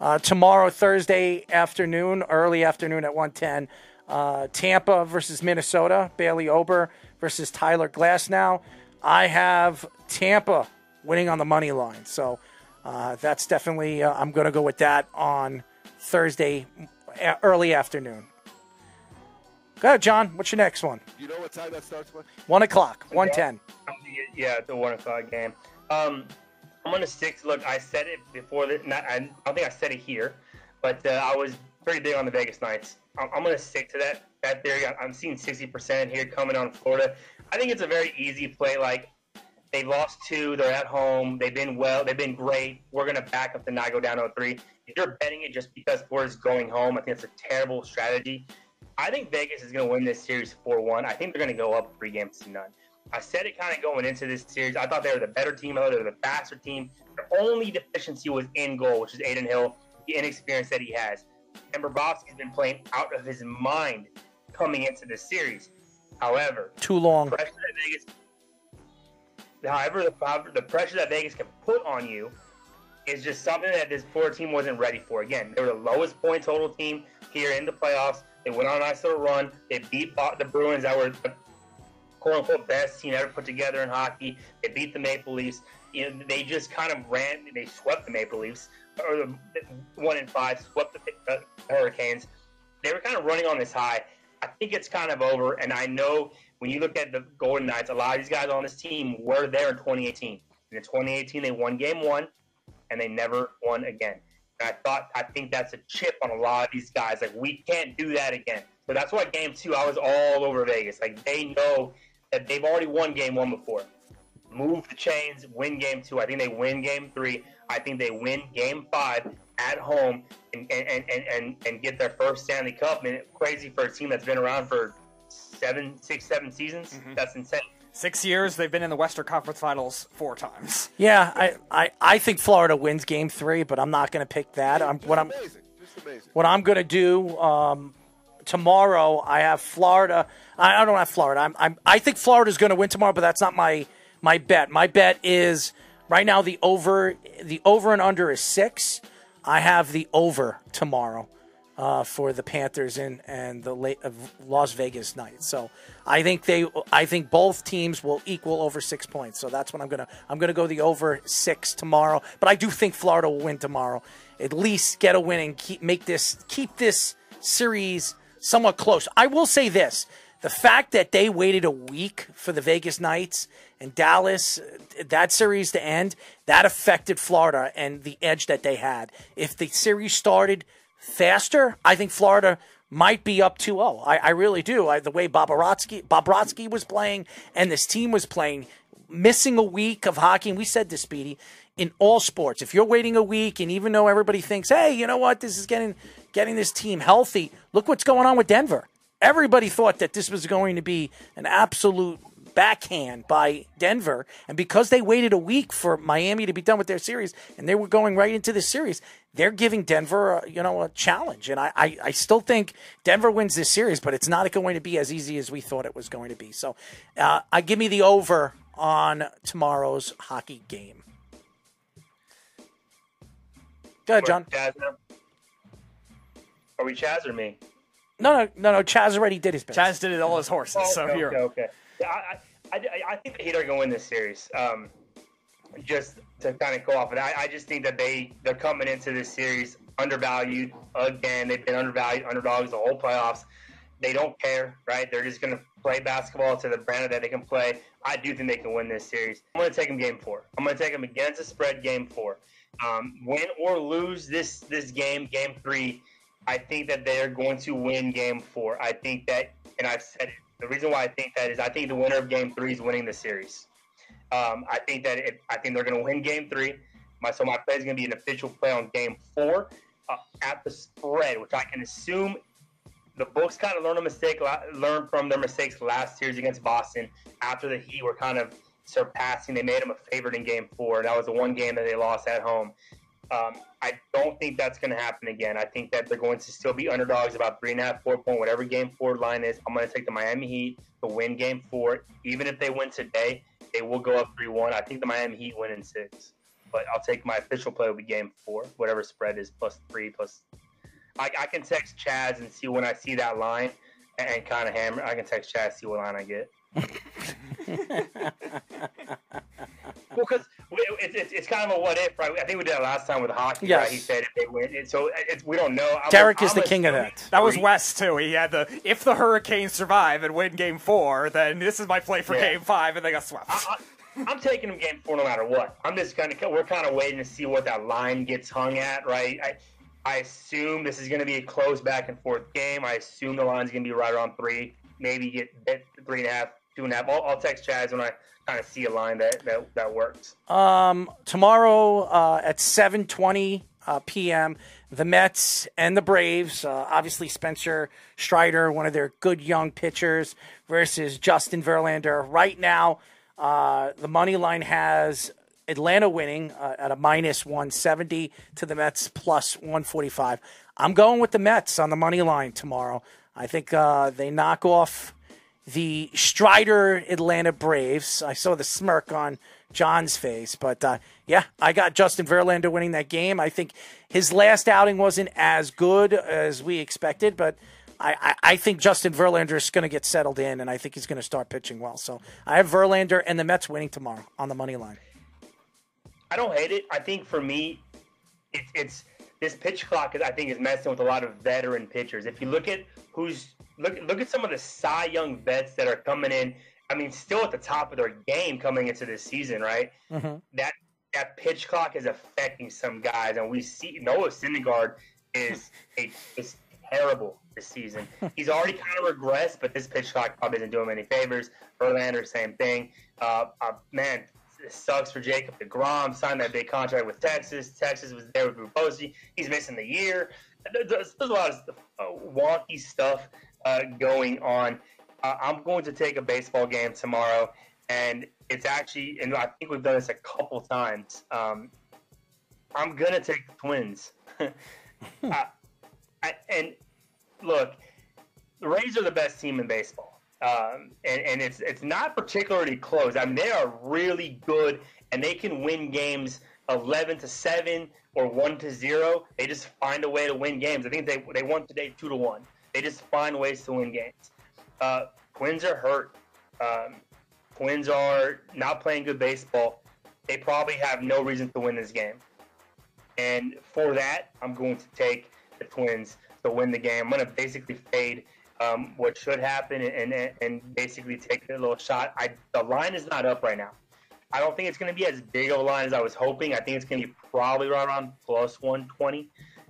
uh, tomorrow, Thursday afternoon, early afternoon at one ten. Uh, Tampa versus Minnesota. Bailey Ober versus Tyler Glasnow. I have Tampa winning on the money line. So uh, that's definitely uh, I'm going to go with that on Thursday early afternoon. Go ahead, John. What's your next one? You know what time that starts with? One o'clock. One ten. Yeah, the one o'clock game. Um, I'm gonna stick to look. I said it before. The, not, I don't think I said it here, but uh, I was pretty big on the Vegas Knights. I'm, I'm gonna stick to that that theory. I, I'm seeing sixty percent here coming on Florida. I think it's a very easy play. Like they lost two. They're at home. They've been well. They've been great. We're gonna back up the Knights, go down oh three. If you're betting it just because Florida's going home, I think it's a terrible strategy. I think Vegas is going to win this series four one. I think they're going to go up three games to none. I said it kind of going into this series. I thought they were the better team. I thought they were the faster team. Their only deficiency was in goal, which is Adin Hill, the inexperience that he has. And Bobrovsky has been playing out of his mind coming into this series. However, too long. Pressure that Vegas, however, the, the pressure that Vegas can put on you is just something that this poor team wasn't ready for. Again, they were the lowest point total team here in the playoffs. They went on a nice little run. They beat the Bruins, that were the quote-unquote best team ever put together in hockey. They beat the Maple Leafs. You know, they just kind of ran. They swept the Maple Leafs, or the one in five swept the Hurricanes. They were kind of running on this high. I think it's kind of over, and I know when you look at the Golden Knights, a lot of these guys on this team were there in twenty eighteen. And in twenty eighteen, they won game one, and they never won again. And I thought, I think that's a chip on a lot of these guys. Like, we can't do that again. So that's why game two, I was all over Vegas. Like, they know that they've already won game one before. Move the chains, win game two. I think they win game three. I think they win game five at home and and and and, and get their first Stanley Cup. I mean, it's crazy for a team that's been around for seven, six, seven seasons. Mm-hmm. That's insane. Six years, they've been in the Western Conference Finals four times. Yeah, I, I, I think Florida wins Game Three, but I'm not going to pick that. I'm, what I'm, what I'm going to do um, tomorrow, I have Florida. I, I don't have Florida. I'm, I'm, I think Florida's going to win tomorrow, but that's not my my bet. My bet is right now the over, the over and under is six. I have the over tomorrow uh, for the Panthers and and the late, uh, Las Vegas night. So I think they, I think both teams will equal over six points. So that's what I'm gonna, I'm gonna go the over six tomorrow. But I do think Florida will win tomorrow. At least get a win and keep make this keep this series somewhat close. I will say this: the fact that they waited a week for the Vegas Knights and Dallas, that series to end, that affected Florida and the edge that they had. If the series started faster, I think Florida might be up two oh. I, I really do. I, the way Bobrovsky, Bobrovsky was playing and this team was playing, missing a week of hockey, and we said this, Speedy, in all sports, if you're waiting a week, and even though everybody thinks, hey, you know what, this is getting getting this team healthy, look what's going on with Denver. Everybody thought that this was going to be an absolute backhand by Denver, and because they waited a week for Miami to be done with their series, and they were going right into this series, they're giving Denver a, you know, a challenge, and I, I, I still think Denver wins this series, but it's not going to be as easy as we thought it was going to be. So uh, I give me the over on tomorrow's hockey game. Go ahead, John. Are we Chaz or me? No, no, no, no. Chaz already did his best. Chaz did it all his horses, oh, so okay, here. Okay, okay. I, I, I think the Heat are going to win this series. Um, just to kind of go off of that, I, I just think that they, they're coming into this series undervalued. Again, they've been undervalued, underdogs the whole playoffs. They don't care, right? They're just going to play basketball to the brand that they can play. I do think they can win this series. I'm going to take them game four. I'm going to take them against the spread game four. Um, win or lose this, this game, game three, I think that they're going to win game four. I think that, and I've said it, the reason why I think that is I think the winner of game three is winning the series. Um, I think that if, I think they're going to win game three. My, so my play is going to be an official play on game four uh, at the spread, which I can assume the books kind of learned a mistake, learned from their mistakes last series against Boston after the Heat were kind of surpassing. They made them a favorite in game four. That was the one game that they lost at home. Um, I don't think that's going to happen again. I think that they're going to still be underdogs about three and a half, four point, whatever game four line is. I'm going to take the Miami Heat to win game four. Even if they win today, they will go up three one. I think the Miami Heat win in six. But I'll take my official play with game four, whatever spread is, plus three, plus. I, I can text Chaz and see when I see that line and, and kind of hammer. I can text Chaz, see what line I get. Well, because it's, it's, it's kind of a what if, right? I think we did that last time with hockey, yes. Right? He said if they win. It, so it's, we don't know. I Derek was, is I'm the king of that. Three. That was West, too. He had the, if the Hurricanes survive and win game four, then this is my play for yeah. game five, and they got swept. I, I, I'm taking them game four no matter what. I'm just kind of, we're kind of waiting to see what that line gets hung at, right? I, I assume this is going to be a close back and forth game. I assume the line's going to be right around three, maybe get bit three and a half. Two and a half. I'll, I'll text Chaz when I kind of see a line that, that, that works. Um, tomorrow uh, at seven twenty, uh, P M, the Mets and the Braves. Uh, obviously, Spencer Strider, one of their good young pitchers, versus Justin Verlander. Right now, uh, the money line has Atlanta winning uh, at a minus one seventy to the Mets plus one forty-five. I'm going with the Mets on the money line tomorrow. I think uh, they knock off the Strider Atlanta Braves. I saw the smirk on John's face, but uh, yeah, I got Justin Verlander winning that game. I think his last outing wasn't as good as we expected, but I, I, I think Justin Verlander is going to get settled in, and I think he's going to start pitching well. So I have Verlander and the Mets winning tomorrow on the money line. I don't hate it. I think for me, it, it's this pitch clock is I think is messing with a lot of veteran pitchers. If you look at who's look look at some of the Cy Young vets that are coming in. I mean, still at the top of their game coming into this season, right? Mm-hmm. That that pitch clock is affecting some guys, and we see Noah Syndergaard is a, is terrible this season. He's already kind of regressed, but this pitch clock probably doesn't do him any favors. Verlander, same thing. Uh, uh, man. It sucks for Jacob DeGrom. Signed that big contract with Texas. Texas was there with Buposy. He's missing the year. There's, there's a lot of uh, wonky stuff uh, going on. Uh, I'm going to take a baseball game tomorrow, and it's actually, and I think we've done this a couple times. Um, I'm going to take the Twins. uh, I, and look, the Rays are the best team in baseball. Um, and, and it's it's not particularly close. I mean, they are really good, and they can win games eleven to seven or one to zero. They just find a way to win games. I think they they won today two to one. They just find ways to win games. Uh, Twins are hurt. Um, Twins are not playing good baseball. They probably have no reason to win this game. And for that, I'm going to take the Twins to win the game. I'm going to basically fade Um, what should happen and, and and basically take a little shot. I, the line is not up right now. I don't think it's going to be as big of a line as I was hoping. I think it's going to be probably right around plus one twenty,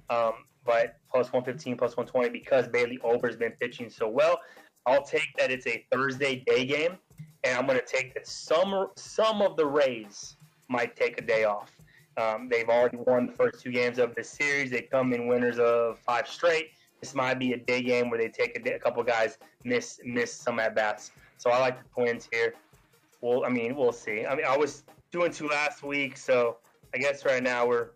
um, but plus one fifteen, plus one twenty because Bailey Ober's been pitching so well. I'll take that it's a Thursday day game, and I'm going to take that some, some of the Rays might take a day off. Um, they've already won the first two games of this series. They come in winners of five straight. This might be a day game where they take a, day, a couple guys miss miss some at bats. So I like the Twins here. Well, I mean, we'll see. I mean, I was two and two last week, so I guess right now we're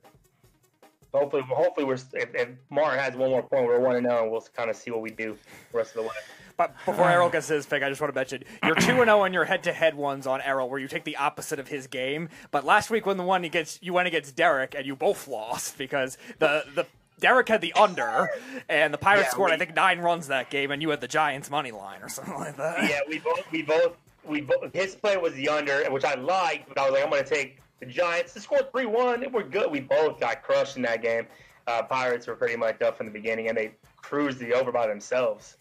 hopefully hopefully we're if, if Martin has one more point, we're one and zero, and we'll kind of see what we do the rest of the way. But before Errol gets his pick, I just want to mention you're two and zero on your head-to-head ones on Errol, where you take the opposite of his game. But last week when the one he gets you went against Derek, and you both lost because the the. Derek had the under, and the Pirates yeah, scored, we, I think, nine runs that game, and you had the Giants' money line or something like that. Yeah, we both, we both, we both. His play was the under, which I liked, but I was like, I'm going to take the Giants. They scored three one, and we're good. We both got crushed in that game. Uh, Pirates were pretty much up from the beginning, and they cruised the over by themselves.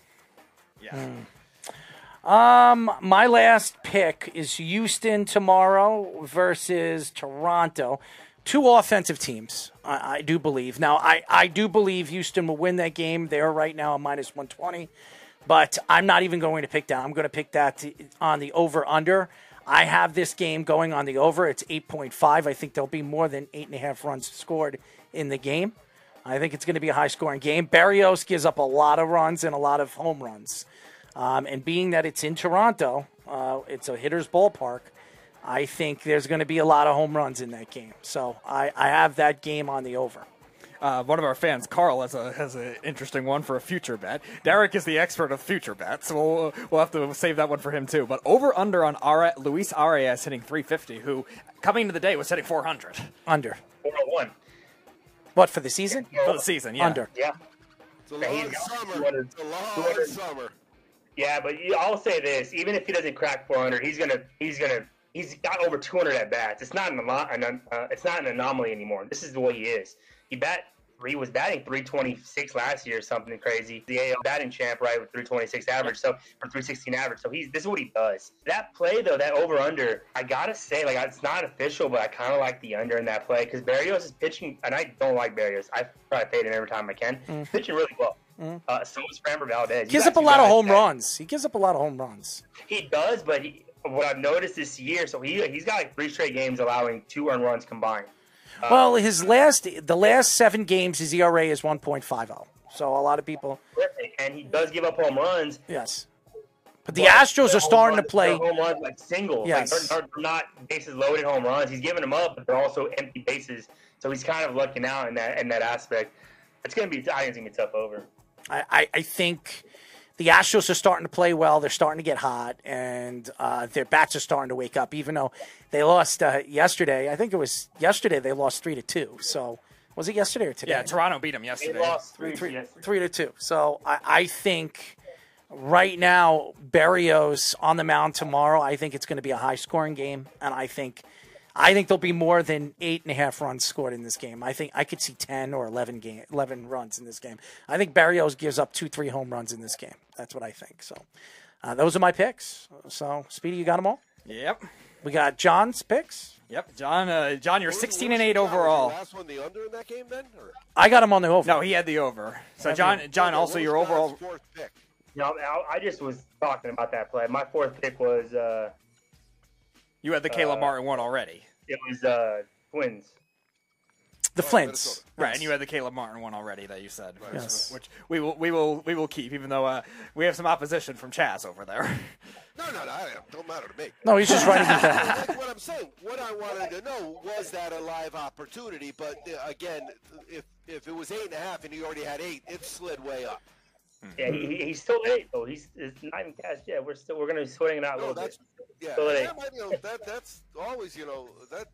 Yeah. Mm. Um, my last pick is Houston tomorrow versus Toronto. Two offensive teams, I, I do believe. Now, I, I do believe Houston will win that game. They are right now a minus one twenty, but I'm not even going to pick that. I'm going to pick that to, on the over-under. I have this game going on the over. It's eight point five. I think there'll be more than eight and a half runs scored in the game. I think it's going to be a high-scoring game. Berrios gives up a lot of runs and a lot of home runs. Um, and being that it's in Toronto, uh, it's a hitter's ballpark, I think there's going to be a lot of home runs in that game. So I, I have that game on the over. Uh, one of our fans, Carl, has a has an interesting one for a future bet. Derek is the expert of future bets, so we'll, we'll have to save that one for him too. But over-under on Ara, Luis Arias hitting three fifty, who coming into the day was hitting four hundred. Under. four oh one. What, for the season? Yeah, for the season, yeah. Under. Yeah. It's a long summer. It's a long summer. Yeah, but I'll say this. Even if he doesn't crack four hundred, he's going to he's going to – he's got over two hundred at bats. It's not an anom- uh, it's not an anomaly anymore. This is the way he is. He bat he was batting three twenty-six last year, or something crazy. The A L batting champ, right, with three twenty-six average, so or three sixteen average. So he's this is what he does. That play though, that over under, I gotta say, like it's not official, but I kind of like the under in that play because Berrios is pitching, and I don't like Berrios. I try to fade him every time I can. Mm. Pitching really well. Mm. Uh, so is Framber Valdez. He gives up a lot of home that. runs. He gives up a lot of home runs. He does, but he. What I've noticed this year, so he, he's got like three straight games allowing two earned runs combined. Well, his last, the last seven games, his E R A is one point five oh. So a lot of people. And he does give up home runs. Yes. But the well, Astros are starting runs, to play. Home runs like singles. Yes. Like they're, they're not bases loaded home runs. He's giving them up, but they're also empty bases. So he's kind of lucking out in that in that aspect. It's going to be, I think it's going to be tough over. I, I, I think the Astros are starting to play well. They're starting to get hot, and uh, their bats are starting to wake up, even though they lost uh, yesterday. I think it was yesterday they lost three to two. So was it yesterday or today? Yeah, Toronto beat them yesterday. They lost three, three, yesterday. three to two. So I, I think right now Berrios on the mound tomorrow, I think it's going to be a high-scoring game, and I think – I think there'll be more than eight and a half runs scored in this game. I think I could see ten or eleven game, eleven runs in this game. I think Berrios gives up two, three home runs in this game. That's what I think. So, uh, those are my picks. So, Speedy, you got them all? Yep. We got John's picks. Yep, John. Uh, John, you're sixteen and eight overall. Last one, the under in that game, then? Or? I got him on the over. No, he had the over. So, John, John, also your overall fourth pick. No, I just was talking about that play. My fourth pick was. Uh... You had the Caleb uh, Martin one already. It was uh, Twins. The oh, Flints, Minnesota. Right? And you had the Caleb Martin one already that you said, right. Yes. Which we will, we will, we will keep, even though uh, we have some opposition from Chaz over there. No, no, no, it don't matter to me. No, he's just writing it down. Like what I'm saying, what I wanted to know was that a live opportunity, but again, if if it was eight and a half and he already had eight, it slid way up. Yeah, he, he's still eight though. He's it's not even cashed yet. We're still we're gonna be sweating it out no, a little that's, bit. Yeah, that, might, you know, that that's always you know that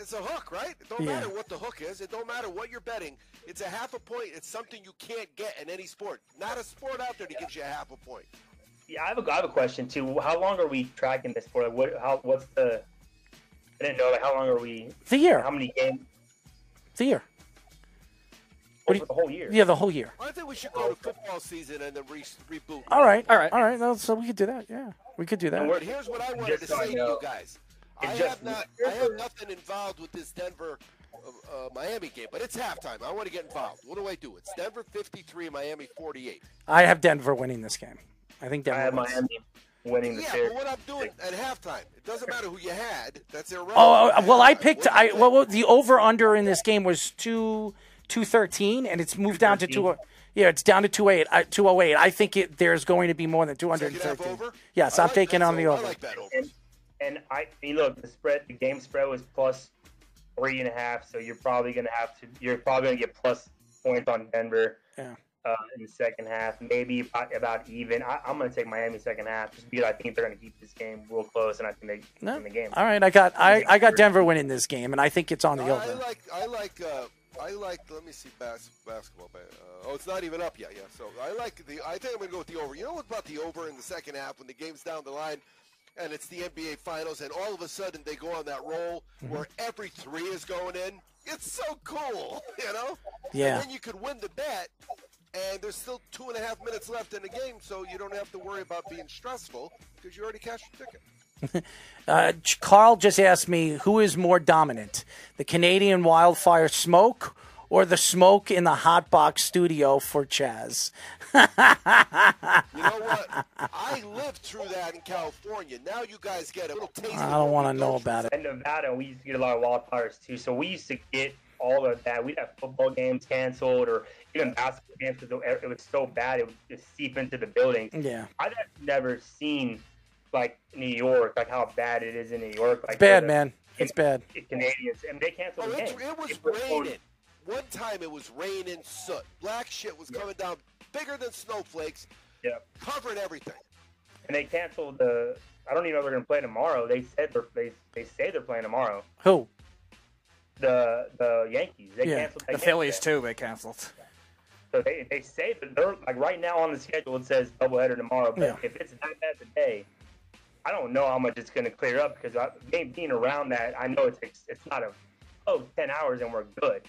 it's a hook, right? It don't yeah. matter what the hook is. It don't matter what you're betting. It's a half a point. It's something you can't get in any sport. Not a sport out there that yeah. gives you a half a point. Yeah, I have a I have a question too. How long are we tracking this for? Like what? How? What's the? I didn't know. Like how long are we? The year. How many games? The year. You, the whole year. Yeah, the whole year. I think we should go to football season and then re reboot. All right, all right, all right. No, so we could do that. Yeah, we could do that. And here's what I wanted to say to you guys. I have not. I have nothing involved with this Denver, uh, Miami game, but it's halftime. I want to get involved. What do I do? It's Denver fifty-three, Miami forty-eight. I have Denver winning this game. I think Denver. I have wins. Miami winning the yeah, series. But what I'm doing at halftime, it doesn't matter who you had. That's irrelevant. Oh well, I picked. I well, the over under in this game was two. Two thirteen, and it's moved down to two. Yeah, it's down to two eight. Uh, two oh eight. I think it, there's going to be more than two hundred thirteen. Yes, I'm taking on the over. I like that over. And, and I mean, look, the spread, the game spread was plus three and a half. So you're probably going to have to. You're probably going to get plus points on Denver. Yeah. Uh, in the second half, maybe about, about even. I, I'm going to take Miami second half just because I think they're going to keep this game real close, and I think they no. win the game. All right, I got I, I got Denver winning this game, and I think it's on the over. I like I like. Uh, I like. Let me see bas basketball. Uh, oh, it's not even up yet. Yeah. So I like the. I think I'm gonna go with the over. You know what about the over in the second half when the game's down the line, and it's the N B A Finals, and all of a sudden they go on that roll where every three is going in. It's so cool, you know. Yeah. And then you could win the bet, and there's still two and a half minutes left in the game, so you don't have to worry about being stressful because you already cashed your ticket. uh, Carl just asked me, who is more dominant, the Canadian wildfire smoke or the smoke in the hot box studio for Chaz? You know what? I lived through that in California. Now you guys get a little taste. I don't want to know about it. In Nevada, we used to get a lot of wildfires too, so we used to get all of that. We'd have football games canceled or even basketball games because it was so bad it would just seep into the building. Yeah, I've never seen like New York, like how bad it is in New York. Like it's bad, man. It's bad. Canadians, and they canceled the game. It was raining. One time it was rain and soot. Black shit was coming down bigger than snowflakes. Yeah. Covered everything. And they canceled the – I don't even know if they're going to play tomorrow. They said they're, they, they say they're playing tomorrow. Who? The the Yankees. They yeah. canceled. They the Phillies, too, they canceled. So they, they say that they're – like right now on the schedule it says doubleheader tomorrow. But yeah. if it's not that today – I don't know how much it's going to clear up because I, being around that, I know it's it's not a oh ten hours and we're good.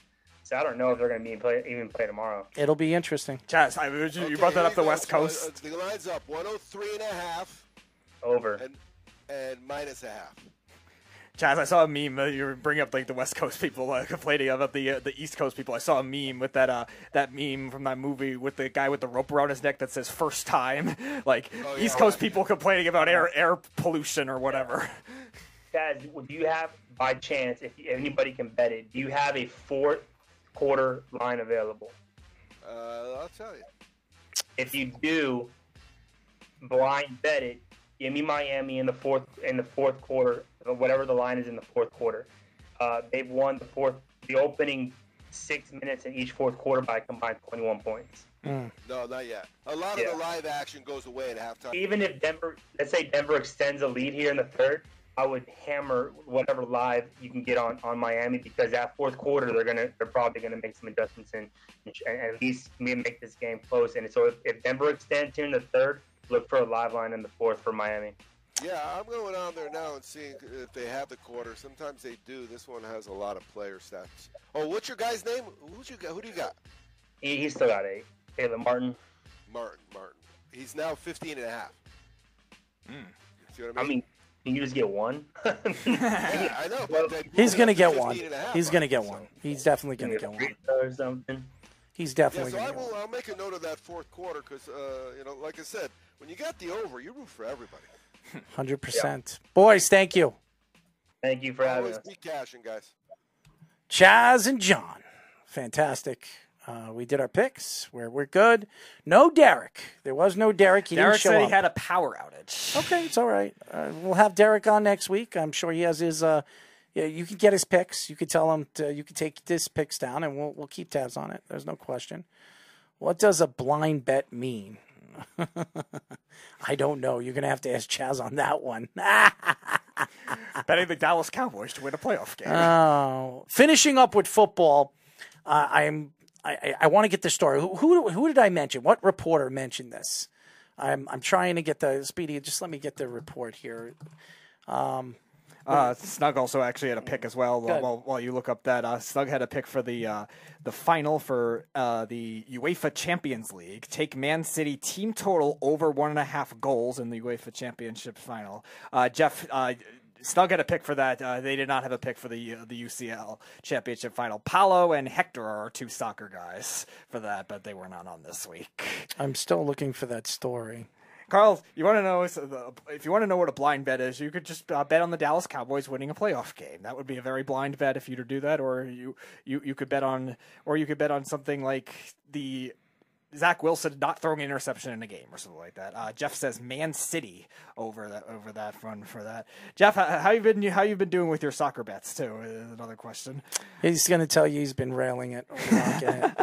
So I don't know if they're going to be play, even play tomorrow. It'll be interesting. Chaz, I, you okay, brought that up the West Coast. So, uh, the line's up one oh three and a half over and, and minus a half. Chaz, I saw a meme. Uh, you bring up like the West Coast people uh, complaining about the uh, the East Coast people. I saw a meme with that uh, that meme from that movie with the guy with the rope around his neck that says "first time." Like oh, yeah, East Coast right. people complaining about air air pollution or whatever. Guys, do you have, by chance, if anybody can bet it, do you have a fourth quarter line available? Uh, I'll tell you. If you do, blind bet it. Give me Miami in the fourth in the fourth quarter, whatever the line is in the fourth quarter. Uh, they've won the fourth, the opening six minutes in each fourth quarter by a combined twenty-one points. Mm. No, not yet. A lot yeah. of the live action goes away at halftime. Even if Denver, let's say Denver extends a lead here in the third, I would hammer whatever live you can get on, on Miami, because that fourth quarter they're gonna they're probably gonna make some adjustments and, and, and at least make this game close. And so if, if Denver extends here in the third, look for a live line in the fourth for Miami. Yeah, I'm going on there now and seeing if they have the quarter. Sometimes they do. This one has a lot of player stats. Oh, what's your guy's name? Who's you got? Who do you got? He, he's still got eight. Caleb Martin. Martin, Martin. He's now fifteen and a half. Mm. See what I mean? I mean, can you just get one? Yeah, I know. But well, he's going to get one. Half, he's right? going to get one. He's definitely going to get one. Or something. He's definitely yeah, so going to get one. I'll make a note of that fourth quarter because, uh, you know, like I said, when you got the over, you root for everybody. one hundred percent. Yeah. Boys, thank you. Thank you for having us. Always be cashing, guys. Chaz and John. Fantastic. Uh, we did our picks. We're, we're good. No Derek. There was no Derek. He Derek didn't show said up. He had a power outage. Okay, it's all right. Uh, we'll have Derek on next week. I'm sure he has his uh, – yeah, you can get his picks. You can tell him to, you can take his picks down, and we'll, we'll keep tabs on it. There's no question. What does a blind bet mean? I don't know. You're going to have to ask Chaz on that one. Betting the Dallas Cowboys to win a playoff game. Oh, finishing up with football, uh, I'm I, I want to get the story. Who, who who did I mention? What reporter mentioned this? I'm I'm trying to get the Speedy. Just let me get the report here. Um, uh, Snug also actually had a pick as well. While, while, while you look up that, uh, Snug had a pick for the uh, the final for uh, the UEFA Champions League. Take Man City team total over one and a half goals in the UEFA Championship final. Uh, Jeff. Uh, Snug had a pick for that. Uh, they did not have a pick for the uh, the U C L championship final. Paolo and Hector are our two soccer guys for that, but they were not on this week. I'm still looking for that story. Carl, you want to know so the, if you want to know what a blind bet is, you could just uh, bet on the Dallas Cowboys winning a playoff game. That would be a very blind bet if you were to do that, or you, you you could bet on or you could bet on something like the. Zach Wilson not throwing an interception in a game or something like that. Uh, Jeff says Man City over that over that run for that. Jeff, how, how you been? How you been doing with your soccer bets too? Is another question. He's going to tell you he's been railing it. it.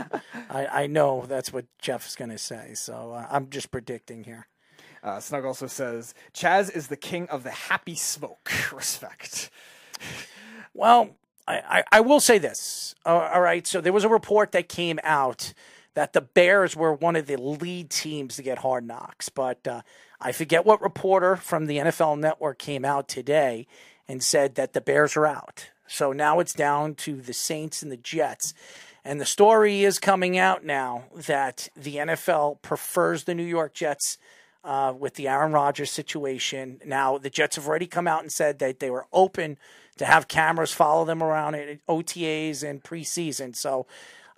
I, I know that's what Jeff's going to say. So uh, I'm just predicting here. Uh, Snug also says Chaz is the king of the happy smoke. Respect. Well, I, I I will say this. Uh, all right. So there was a report that came out that the Bears were one of the lead teams to get Hard Knocks. But uh, I forget what reporter from the N F L Network came out today and said that the Bears are out. So now it's down to the Saints and the Jets. And the story is coming out now that the N F L prefers the New York Jets uh, with the Aaron Rodgers situation. Now, the Jets have already come out and said that they were open to have cameras follow them around at O T As and preseason. So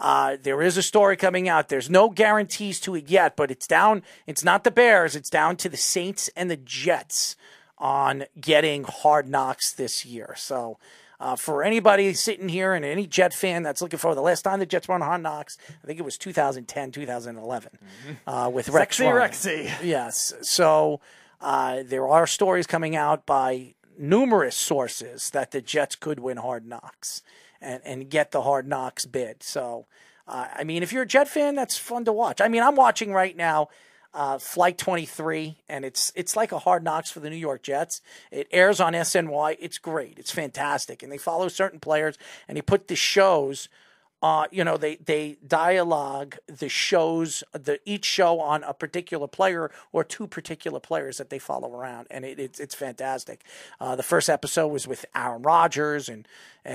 Uh, there is a story coming out. There's no guarantees to it yet, but it's down. It's not the Bears. It's down to the Saints and the Jets on getting Hard Knocks this year. So uh, for anybody sitting here and any Jet fan that's looking for the last time the Jets were on Hard Knocks, I think it was two thousand ten, two thousand eleven mm-hmm. uh, with Rex Ryan. Rexy. Yes. So uh, there are stories coming out by numerous sources that the Jets could win Hard Knocks. And, and get the Hard Knocks bid. So, uh, I mean, if you're a Jet fan, that's fun to watch. I mean, I'm watching right now uh, Flight twenty-three, and it's it's like a Hard Knocks for the New York Jets. It airs on S N Y. It's great. It's fantastic. And they follow certain players, and they put the shows, uh, you know, they, they dialogue the shows, the each show on a particular player or two particular players that they follow around. And it, it, it's fantastic. Uh, the first episode was with Aaron Rodgers and,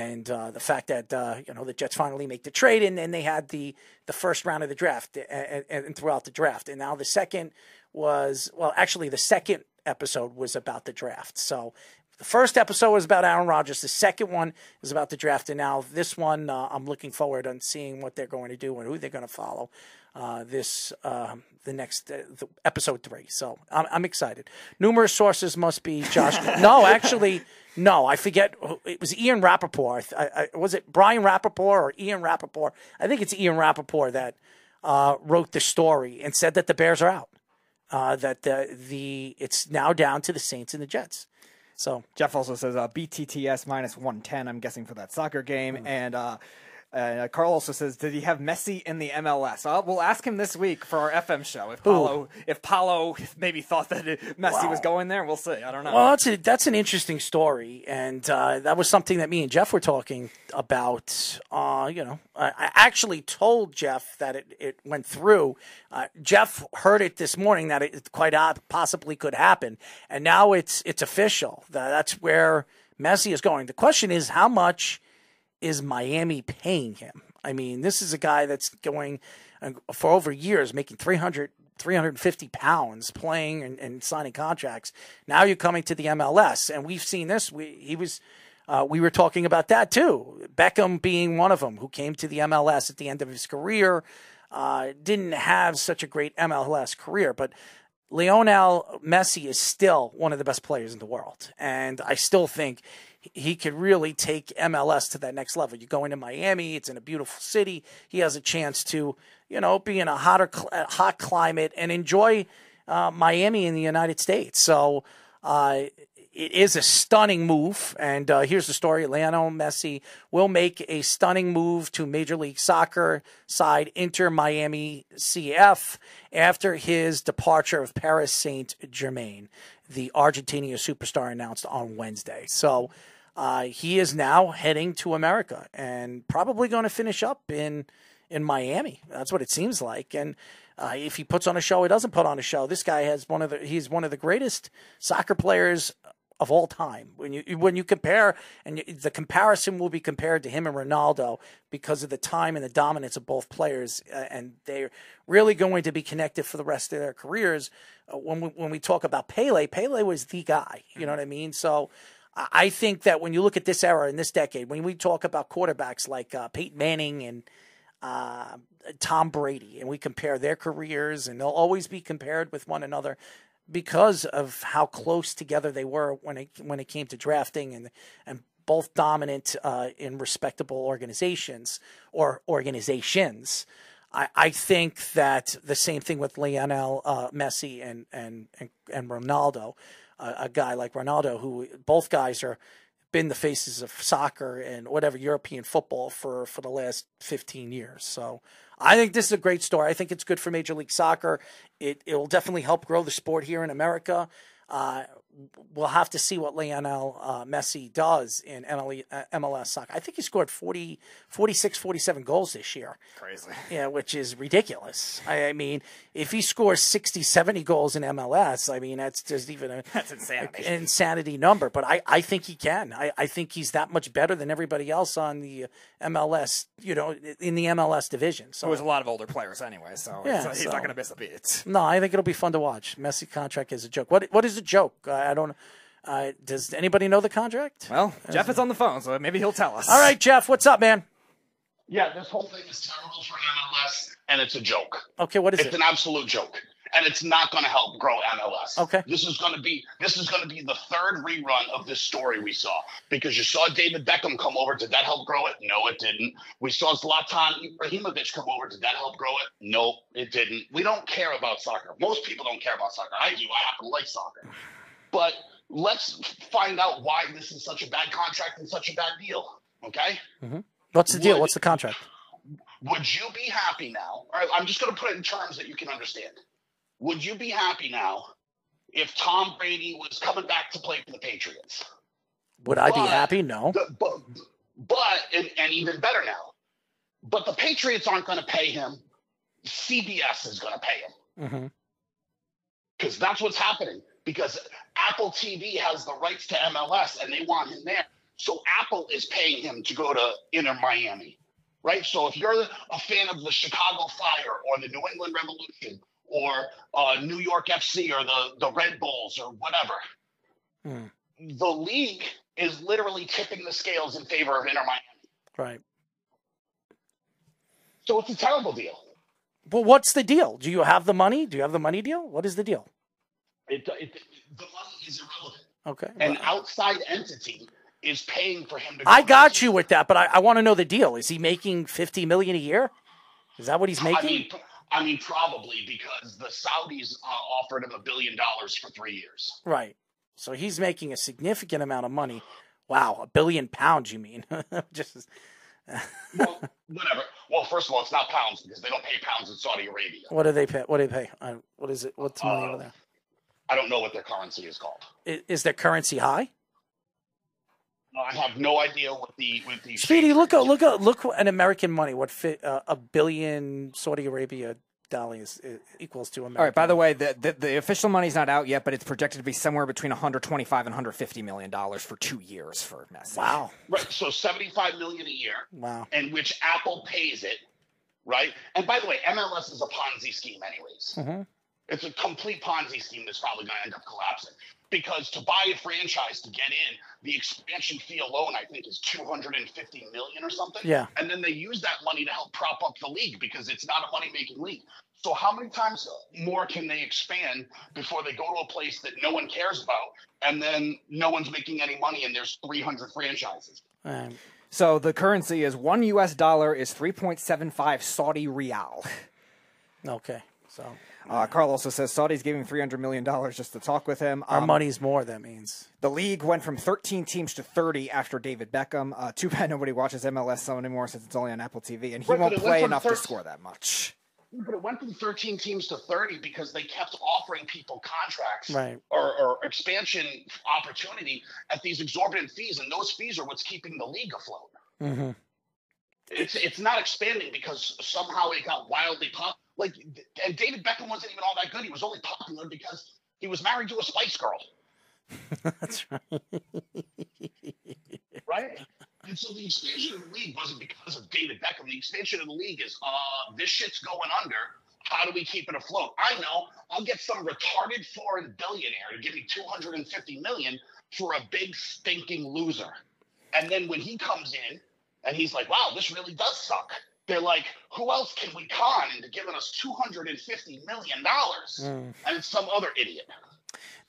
And uh, the fact that, uh, you know, the Jets finally make the trade, and then they had the, the first round of the draft and, and, and throughout the draft. And now the second was, well, actually the second episode was about the draft. So the first episode was about Aaron Rodgers. The second one is about the draft. And now this one, uh, I'm looking forward on seeing what they're going to do and who they're going to follow uh, this, uh, the next uh, the episode three. So I'm, I'm excited. Numerous sources must be Josh. No, actually... No, I forget. It was Ian Rappaport. I, I, was it Brian Rappaport or Ian Rappaport? I think it's Ian Rappaport that uh, wrote the story and said that the Bears are out. Uh, that the, the it's now down to the Saints and the Jets. So Jeff also says uh, B T T S minus one ten, I'm guessing, for that soccer game. Mm-hmm. And uh, uh, Carl also says, did he have Messi in the M L S? Uh, we'll ask him this week for our F M show. If Paulo, if Paulo maybe thought that Messi wow. was going there, we'll see. I don't know. Well, that's, a, that's an interesting story. And uh, that was something that me and Jeff were talking about. Uh, you know, I, I actually told Jeff that it, it went through. Uh, Jeff heard it this morning that it quite possibly could happen. And now it's, it's official. That's where Messi is going. The question is, how much is Miami paying him? I mean, this is a guy that's going uh, for over years, making three hundred, three fifty pounds, playing and, and signing contracts. Now you're coming to the M L S, and we've seen this. We he was, uh, we were talking about that too. Beckham being one of them, who came to the M L S at the end of his career, uh, didn't have such a great M L S career, but Lionel Messi is still one of the best players in the world, and I still think he could really take M L S to that next level. You're going to Miami. It's in a beautiful city. He has a chance to, you know, be in a hotter, hot climate and enjoy uh, Miami in the United States. So uh, it is a stunning move. And uh, here's the story. Lionel Messi will make a stunning move to Major League Soccer side Inter Miami C F after his departure of Paris Saint-Germain. The Argentinian superstar announced on Wednesday. So uh, he is now heading to America and probably going to finish up in in Miami. That's what it seems like. And uh, if he puts on a show, he doesn't put on a show. This guy has one of the he's one of the greatest soccer players of all time. When you when you compare, and the comparison will be compared to him and Ronaldo because of the time and the dominance of both players, uh, and they're really going to be connected for the rest of their careers. Uh, when we, when we talk about Pele, Pele was the guy. You know what I mean? So I think that when you look at this era and this decade, when we talk about quarterbacks like uh, Peyton Manning and uh, Tom Brady, and we compare their careers, and they'll always be compared with one another, because of how close together they were when it when it came to drafting, and and both dominant uh, in respectable organizations or organizations. I, I think that the same thing with Lionel uh, Messi and and and, and Ronaldo, uh, a guy like Ronaldo, who both guys are been the faces of soccer and whatever European football for for the last fifteen years. So I think this is a great story. I think it's good for Major League Soccer. It it will definitely help grow the sport here in America. Uh, we'll have to see what Lionel uh, Messi does in M L S soccer. I think he scored forty, forty-six, forty-seven goals this year. Crazy. Yeah, which is ridiculous. I, I mean, if he scores sixty, seventy goals in M L S, I mean, that's just even a, that's insanity. an insanity number. But I, I think he can. I, I think he's that much better than everybody else on the M L S, you know, in the M L S division. So there's a lot of older players anyway, so, yeah, it's, so he's not going to miss a beat. No, I think it'll be fun to watch. Messi contract is a joke. What What is a joke? Uh, I don't know. Uh, does anybody know the contract? Well, Jeff is on the phone, so maybe he'll tell us. All right, Jeff, what's up, man? Yeah, this whole thing is terrible for M L S, and it's a joke. Okay, what is it? It's an absolute joke, and it's not going to help grow M L S. Okay, this is going to be this is going to be the third rerun of this story we saw, because you saw David Beckham come over. Did that help grow it? No, it didn't. We saw Zlatan Ibrahimovic come over. Did that help grow it? No, it didn't. We don't care about soccer. Most people don't care about soccer. I do. I happen to like soccer. But let's find out why this is such a bad contract and such a bad deal, okay? Mm-hmm. What's the deal? Would, What's the contract? Would you be happy now? All right, I'm just going to put it in terms that you can understand. Would you be happy now if Tom Brady was coming back to play for the Patriots? Would I but, be happy? No. The, but, but and, and even better now, but the Patriots aren't going to pay him. C B S is going to pay him. Because mm-hmm. that's what's happening. Because Apple T V has the rights to M L S, and they want him there. So Apple is paying him to go to Inter Miami, right? So if you're a fan of the Chicago Fire or the New England Revolution or uh, New York F C or the, the Red Bulls or whatever, hmm. the league is literally tipping the scales in favor of Inter Miami. Right. So it's a terrible deal. Well, what's the deal? Do you have the money? Do you have the money deal? What is the deal? It, it, the money is irrelevant. Okay. An wow. outside entity is paying for him to go I got you with that, but I, I want to know the deal. Is he making fifty million dollars a year? Is that what he's making? I mean, I mean probably, because the Saudis uh, offered him a billion dollars for three years. Right. So he's making a significant amount of money. Wow, a billion pounds, you mean? Just well, whatever. Well, first of all, it's not pounds because they don't pay pounds in Saudi Arabia. What do they pay? What do they pay? Uh, what is it? What's money uh, over there? I don't know what their currency is called. Is, is their currency high? I have no idea what the what the. Speedy, look up, look up, look at American money. What fit, uh, a billion Saudi Arabia dollars is, equals to American. All right. By the way, the, the the official money's not out yet, but it's projected to be somewhere between one hundred twenty-five and one hundred fifty million dollars for two years for Messi. Wow. Right. So seventy-five million dollars a year. Wow. And which Apple pays it, right? And by the way, M L S is a Ponzi scheme, anyways. Mm-hmm. It's a complete Ponzi scheme that's probably going to end up collapsing. Because to buy a franchise to get in, the expansion fee alone, I think, is two hundred fifty million dollars or something. Yeah. And then they use that money to help prop up the league because it's not a money-making league. So how many times more can they expand before they go to a place that no one cares about and then no one's making any money and there's three hundred franchises? Um, so the currency is one U S dollar is three point seven five Saudi rial. Okay. So, uh, Carl also says Saudi's giving three hundred million dollars just to talk with him. Um, Our money's more, that means. The league went from thirteen teams to thirty after David Beckham. Uh, too bad nobody watches M L S anymore since it's only on Apple T V, and he right, won't play enough to score that much. But it went from thirteen teams to thirty because they kept offering people contracts right. or, or expansion opportunity at these exorbitant fees, and those fees are what's keeping the league afloat. Mm-hmm. It's, it's not expanding because somehow it got wildly popular. Like, and David Beckham wasn't even all that good. He was only popular because he was married to a Spice Girl. That's right. Right? And so the expansion of the league wasn't because of David Beckham. The expansion of the league is, uh, this shit's going under. How do we keep it afloat? I know. I'll get some retarded foreign billionaire to give me two hundred fifty million dollars for a big stinking loser. And then when he comes in and he's like, wow, this really does suck. They're like, who else can we con into giving us two hundred fifty million dollars? Mm. And it's some other idiot.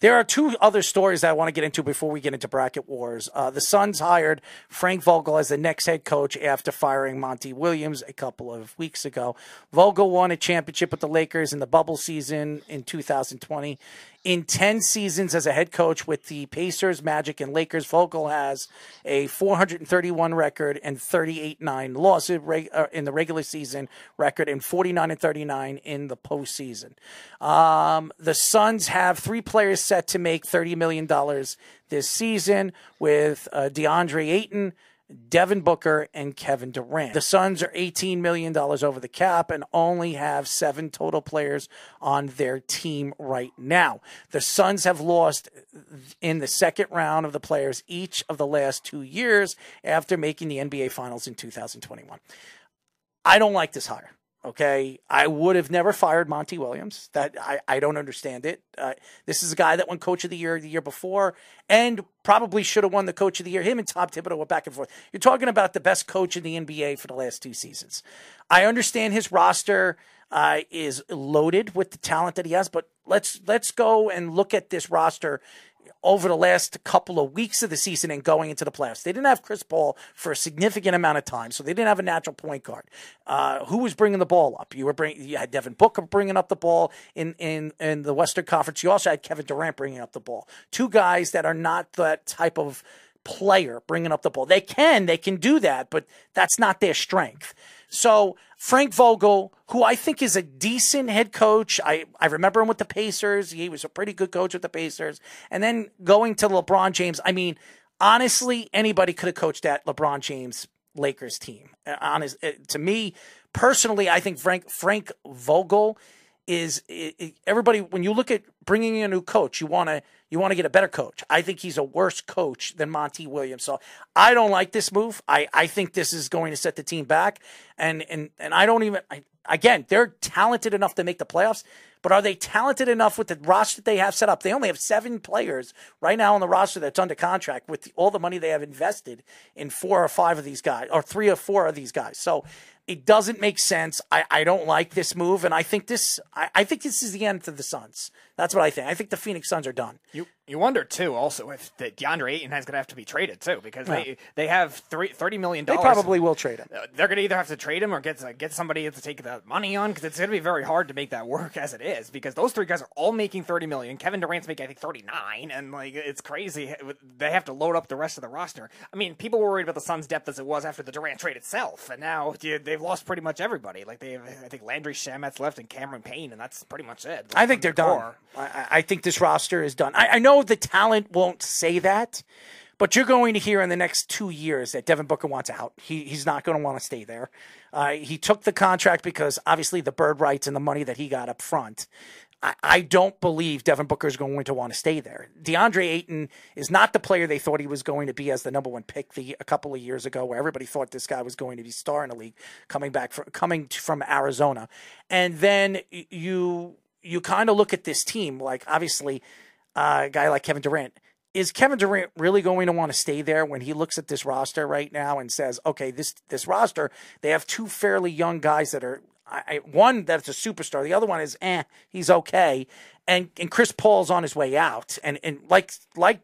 There are two other stories that I want to get into before we get into Bracket Wars. Uh, the Suns hired Frank Vogel as the next head coach after firing Monty Williams a couple of weeks ago. Vogel won a championship with the Lakers in the bubble season in two thousand twenty. In ten seasons as a head coach with the Pacers, Magic, and Lakers, Vogel has a four hundred thirty-one record and thirty-eight nine loss in the regular season record and forty-nine and thirty-nine in the postseason. Um, the Suns have three players set to make thirty million dollars this season with uh, DeAndre Ayton, Devin Booker, and Kevin Durant. The Suns are eighteen million dollars over the cap and only have seven total players on their team right now. The Suns have lost in the second round of the players each of the last two years after making the N B A Finals in two thousand twenty-one. I don't like this hire. Okay, I would have never fired Monty Williams. That I, I don't understand it. Uh, this is a guy that won Coach of the Year the year before and probably should have won the Coach of the Year. Him and Tom Thibodeau were back and forth. You're talking about the best coach in the N B A for the last two seasons. I understand his roster uh, is loaded with the talent that he has, but let's let's go and look at this roster over the last couple of weeks of the season and going into the playoffs. They didn't have Chris Paul for a significant amount of time, so they didn't have a natural point guard. Uh, who was bringing the ball up? You were bring, you had Devin Booker bringing up the ball in, in, in the Western Conference. You also had Kevin Durant bringing up the ball. Two guys that are not that type of player bringing up the ball. They can, they can do that, but that's not their strength. So Frank Vogel, who I think is a decent head coach. I, I remember him with the Pacers. He was a pretty good coach with the Pacers. And then going to LeBron James. I mean, honestly, anybody could have coached that LeBron James Lakers team. Honest, to me, personally, I think Frank, Frank Vogel is – everybody – when you look at bringing in a new coach, you want to – You want to get a better coach. I think he's a worse coach than Monty Williams. So I don't like this move. I, I think this is going to set the team back. And and and I don't even I, again, they're talented enough to make the playoffs, but are they talented enough with the roster that they have set up? They only have seven players right now on the roster that's under contract with the, all the money they have invested in four or five of these guys or three or four of these guys. So it doesn't make sense. I, I don't like this move, and I think this I, I think this is the end for the Suns. That's what I think. I think the Phoenix Suns are done. You You wonder, too, also, if the DeAndre Ayton is going to have to be traded, too, because yeah. they they have three, thirty million dollars. They probably will trade him. They're going to either have to trade him or get, get somebody to take the money on, because it's going to be very hard to make that work as it is, because those three guys are all making thirty million dollars. Kevin Durant's making, I think, thirty-nine, and like it's crazy. They have to load up the rest of the roster. I mean, people were worried about the Suns' depth as it was after the Durant trade itself, and now they've lost pretty much everybody. Like they have, I think Landry Shamet's left and Cameron Payne, and that's pretty much it. They're I think they're core. done. I, I think this roster is done. I, I know the talent won't say that, but you're going to hear in the next two years that Devin Booker wants out. He, he's not going to want to stay there. Uh, he took the contract because, obviously, the bird rights and the money that he got up front. I, I don't believe Devin Booker is going to want to stay there. DeAndre Ayton is not the player they thought he was going to be as the number one pick the, a couple of years ago, where everybody thought this guy was going to be star in the league, coming back from, coming from Arizona. And then you, you kind of look at this team, like, obviously – Uh, a guy like Kevin Durant. Is Kevin Durant really going to want to stay there when he looks at this roster right now and says, okay, this this roster, they have two fairly young guys that are, I, one that's a superstar, the other one is, eh, he's okay, and and Chris Paul's on his way out, and and like like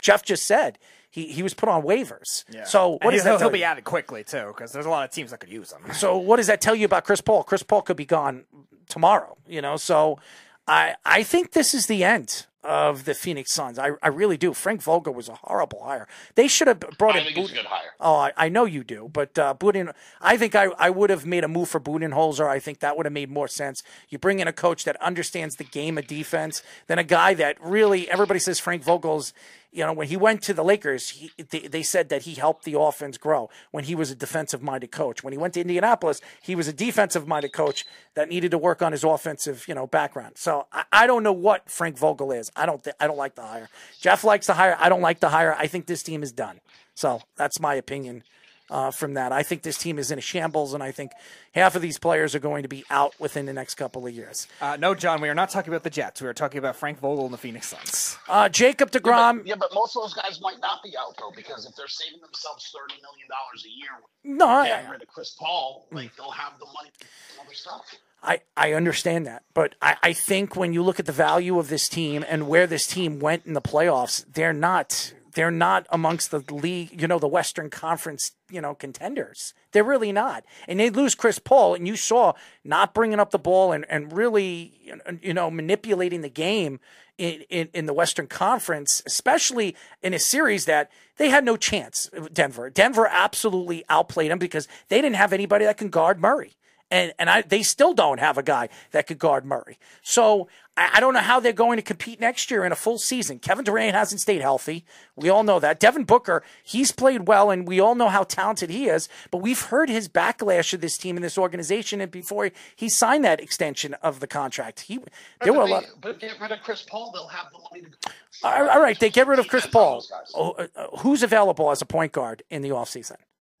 Jeff just said, He he was put on waivers. Yeah. So what does that he'll be added quickly, too, because there's a lot of teams that could use him. So what does that tell you about Chris Paul? Chris Paul could be gone tomorrow, you know, so I I think this is the end of the Phoenix Suns. I, I really do. Frank Vogel was a horrible hire. They should have brought in. I think Budin. He's a good hire. Oh, I, I know you do, but uh, Budin, I think I, I would have made a move for Budenholzer. I think that would have made more sense. You bring in a coach that understands the game of defense than a guy that really, everybody says Frank Vogel's, you know, when he went to the Lakers, he, they, they said that he helped the offense grow when he was a defensive-minded coach. When he went to Indianapolis, he was a defensive-minded coach that needed to work on his offensive, you know, background. So I, I don't know what Frank Vogel is. I don't, I don't like the hire. Jeff likes the hire. I don't like the hire. I think this team is done. So that's my opinion uh, from that. I think this team is in a shambles, and I think half of these players are going to be out within the next couple of years. Uh, no, John, we are not talking about the Jets. We are talking about Frank Vogel and the Phoenix Suns. Uh, Jacob deGrom. Yeah but, yeah, but most of those guys might not be out, though, because if they're saving themselves thirty million dollars a year, no, I, getting rid of Chris Paul, like, they'll have the money for other stuff. I, I understand that, but I, I think when you look at the value of this team and where this team went in the playoffs, they're not they're not amongst the league, you know, the Western Conference, you know, contenders. They're really not. And they lose Chris Paul, and you saw not bringing up the ball and, and really, you know, manipulating the game in, in, in the Western Conference, especially in a series that they had no chance, Denver. Denver absolutely outplayed them because they didn't have anybody that can guard Murray. And and I, they still don't have a guy that could guard Murray. So I, I don't know how they're going to compete next year in a full season. Kevin Durant hasn't stayed healthy. We all know that. Devin Booker, he's played well, and we all know how talented he is. But we've heard his backlash of this team and this organization. And before he, he signed that extension of the contract, he there were a lot. But get rid of Chris Paul, they'll have the money to go. All, all right, they get rid of Chris Paul. Oh, uh, who's available as a point guard in the offseason?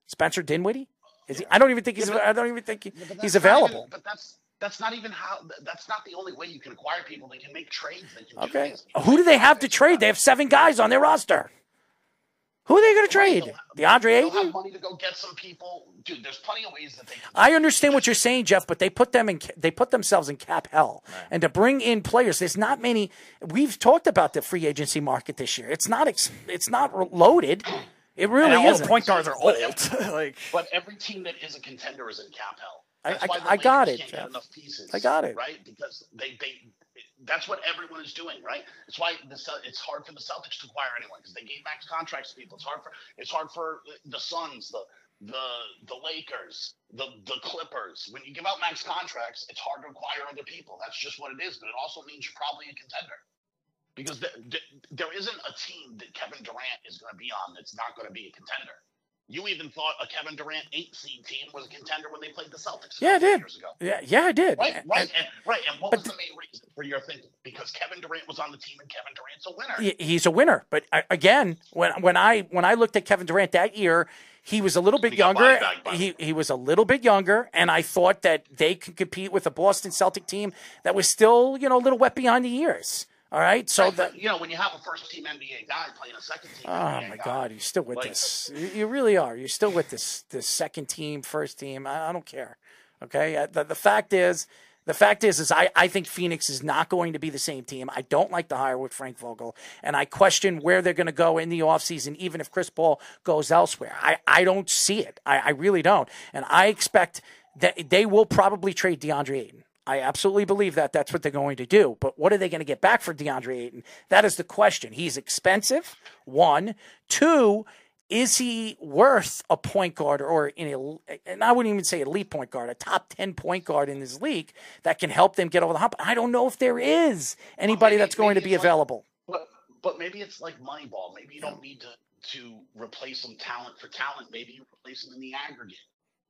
Spencer Dinwiddie? Is he, I don't even think he's. Yeah, but, I don't even think he, yeah, he's available. Even, but that's that's not even how. That's not the only way you can acquire people. They can make trades. They can okay. Do things. Who do they have to trade? They have seven guys on their roster. Who are they going to trade? DeAndre Ayton? They'll have money to go get some people. Dude, there's plenty of ways that they can. I understand what you're saying, Jeff, but they put them in. They put themselves in cap hell. Right. And to bring in players, there's not many. We've talked about the free agency market this year. It's not. It's not loaded. It really is. All point guards are old. But every, like, but every team that is a contender is in cap hell. That's I, I, why the I got it. Can't get enough pieces, I got it. Right? Because they, they, that's what everyone is doing, right? It's why the, it's hard for the Celtics to acquire anyone because they gave max contracts to people. It's hard for it's hard for the Suns, the the the Lakers, the the Clippers. When you give out max contracts, it's hard to acquire other people. That's just what it is. But it also means you're probably a contender. Because the, the, there isn't a team that Kevin Durant is going to be on that's not going to be a contender. You even thought a Kevin Durant eight seed team was a contender when they played the Celtics. Yeah, I did. Years ago. Yeah, yeah, I did. Right, right, I, and, right. And what was the main reason for your thinking? Because Kevin Durant was on the team, and Kevin Durant's a winner. He's a winner. But again, when when I when I looked at Kevin Durant that year, he was a little bit younger. He he was a little bit younger, and I thought that they could compete with a Boston Celtic team that was still, you know, a little wet behind the ears. All right, so that you know when you have a first-team N B A guy playing a second-team. Oh my God, you're still with this. You really are. You're still with this this second team, first team. I, I don't care. Okay, the the fact is The fact is, is I, I think Phoenix is not going to be the same team. I don't like the hire with Frank Vogel, and I question where they're going to go in the offseason, even if Chris Paul goes elsewhere. I, I don't see it. I, I really don't. And I expect that they will probably trade DeAndre Ayton. I absolutely believe that that's what they're going to do. But what are they going to get back for DeAndre Ayton? That is the question. He's expensive, one. Two, is he worth a point guard or, in a, and I wouldn't even say elite point guard, a top ten point guard in this league that can help them get over the hump? I don't know if there is anybody well, maybe, that's going to be available. Like, but, but maybe it's like Moneyball. Maybe you yeah. don't need to, to replace some talent for talent. Maybe you replace them in the aggregate,